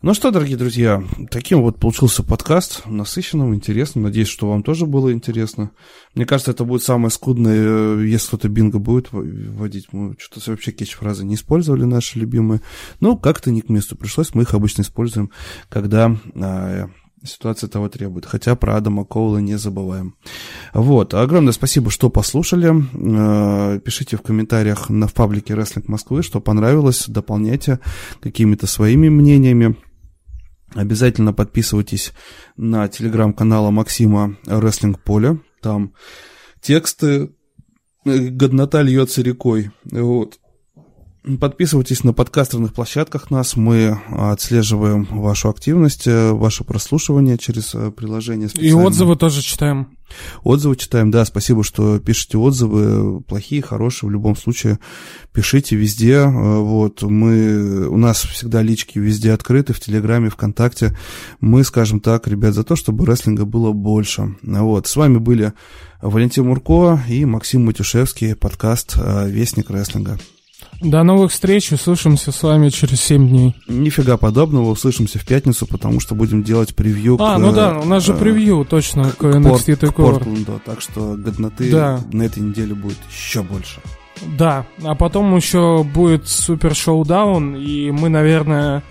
Ну что, дорогие друзья, таким вот получился подкаст, насыщенным, интересным. Надеюсь, что вам тоже было интересно. Мне кажется, это будет самое скудное, если кто-то бинго будет вводить. Мы что-то вообще кетч-фразы не использовали, наши любимые. Ну, как-то не к месту пришлось, мы их обычно используем, когда... ситуация того требует, хотя про Адама Коула не забываем. Вот, огромное спасибо, что послушали. Пишите в комментариях в паблике Wrestling Москвы, что понравилось, дополняйте какими-то своими мнениями. Обязательно подписывайтесь на телеграм-канал Максима Wrestling Поле, там тексты, годнота льется рекой, вот. Подписывайтесь на подкастерных площадках нас, мы отслеживаем вашу активность, ваше прослушивание через приложение специальное. И отзывы тоже читаем. Отзывы читаем, да, спасибо, что пишете отзывы, плохие, хорошие, в любом случае пишите везде, вот, у нас всегда лички везде открыты, в Телеграме, ВКонтакте, мы, скажем так, ребят, за то, чтобы рестлинга было больше, вот, с вами были Валентин Мурко и Максим Матюшевский, подкаст «Вестник рестлинга». До новых встреч, услышимся с вами через 7 дней. Нифига подобного, услышимся в пятницу, потому что будем делать превью. Ну да, у нас же превью, точно, к NXT TakeOver. К Портленду, так что годноты на этой неделе будет еще больше. Да, а потом еще будет Супер Шоудаун, и мы, наверное,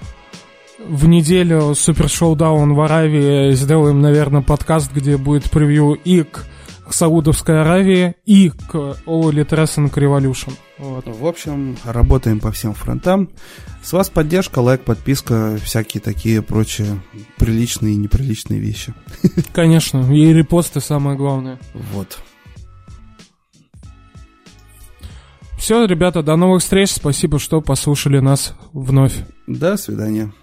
в неделю Супер Шоудаун в Аравии сделаем, наверное, подкаст, где будет превью и к Саудовской Аравии, и к All Elite Wrestling Revolution. Вот. В общем, работаем по всем фронтам. С вас поддержка, лайк, подписка, всякие такие прочие приличные и неприличные вещи. Конечно, и репосты самое главное. Вот. Все, ребята, до новых встреч. Спасибо, что послушали нас вновь. До свидания.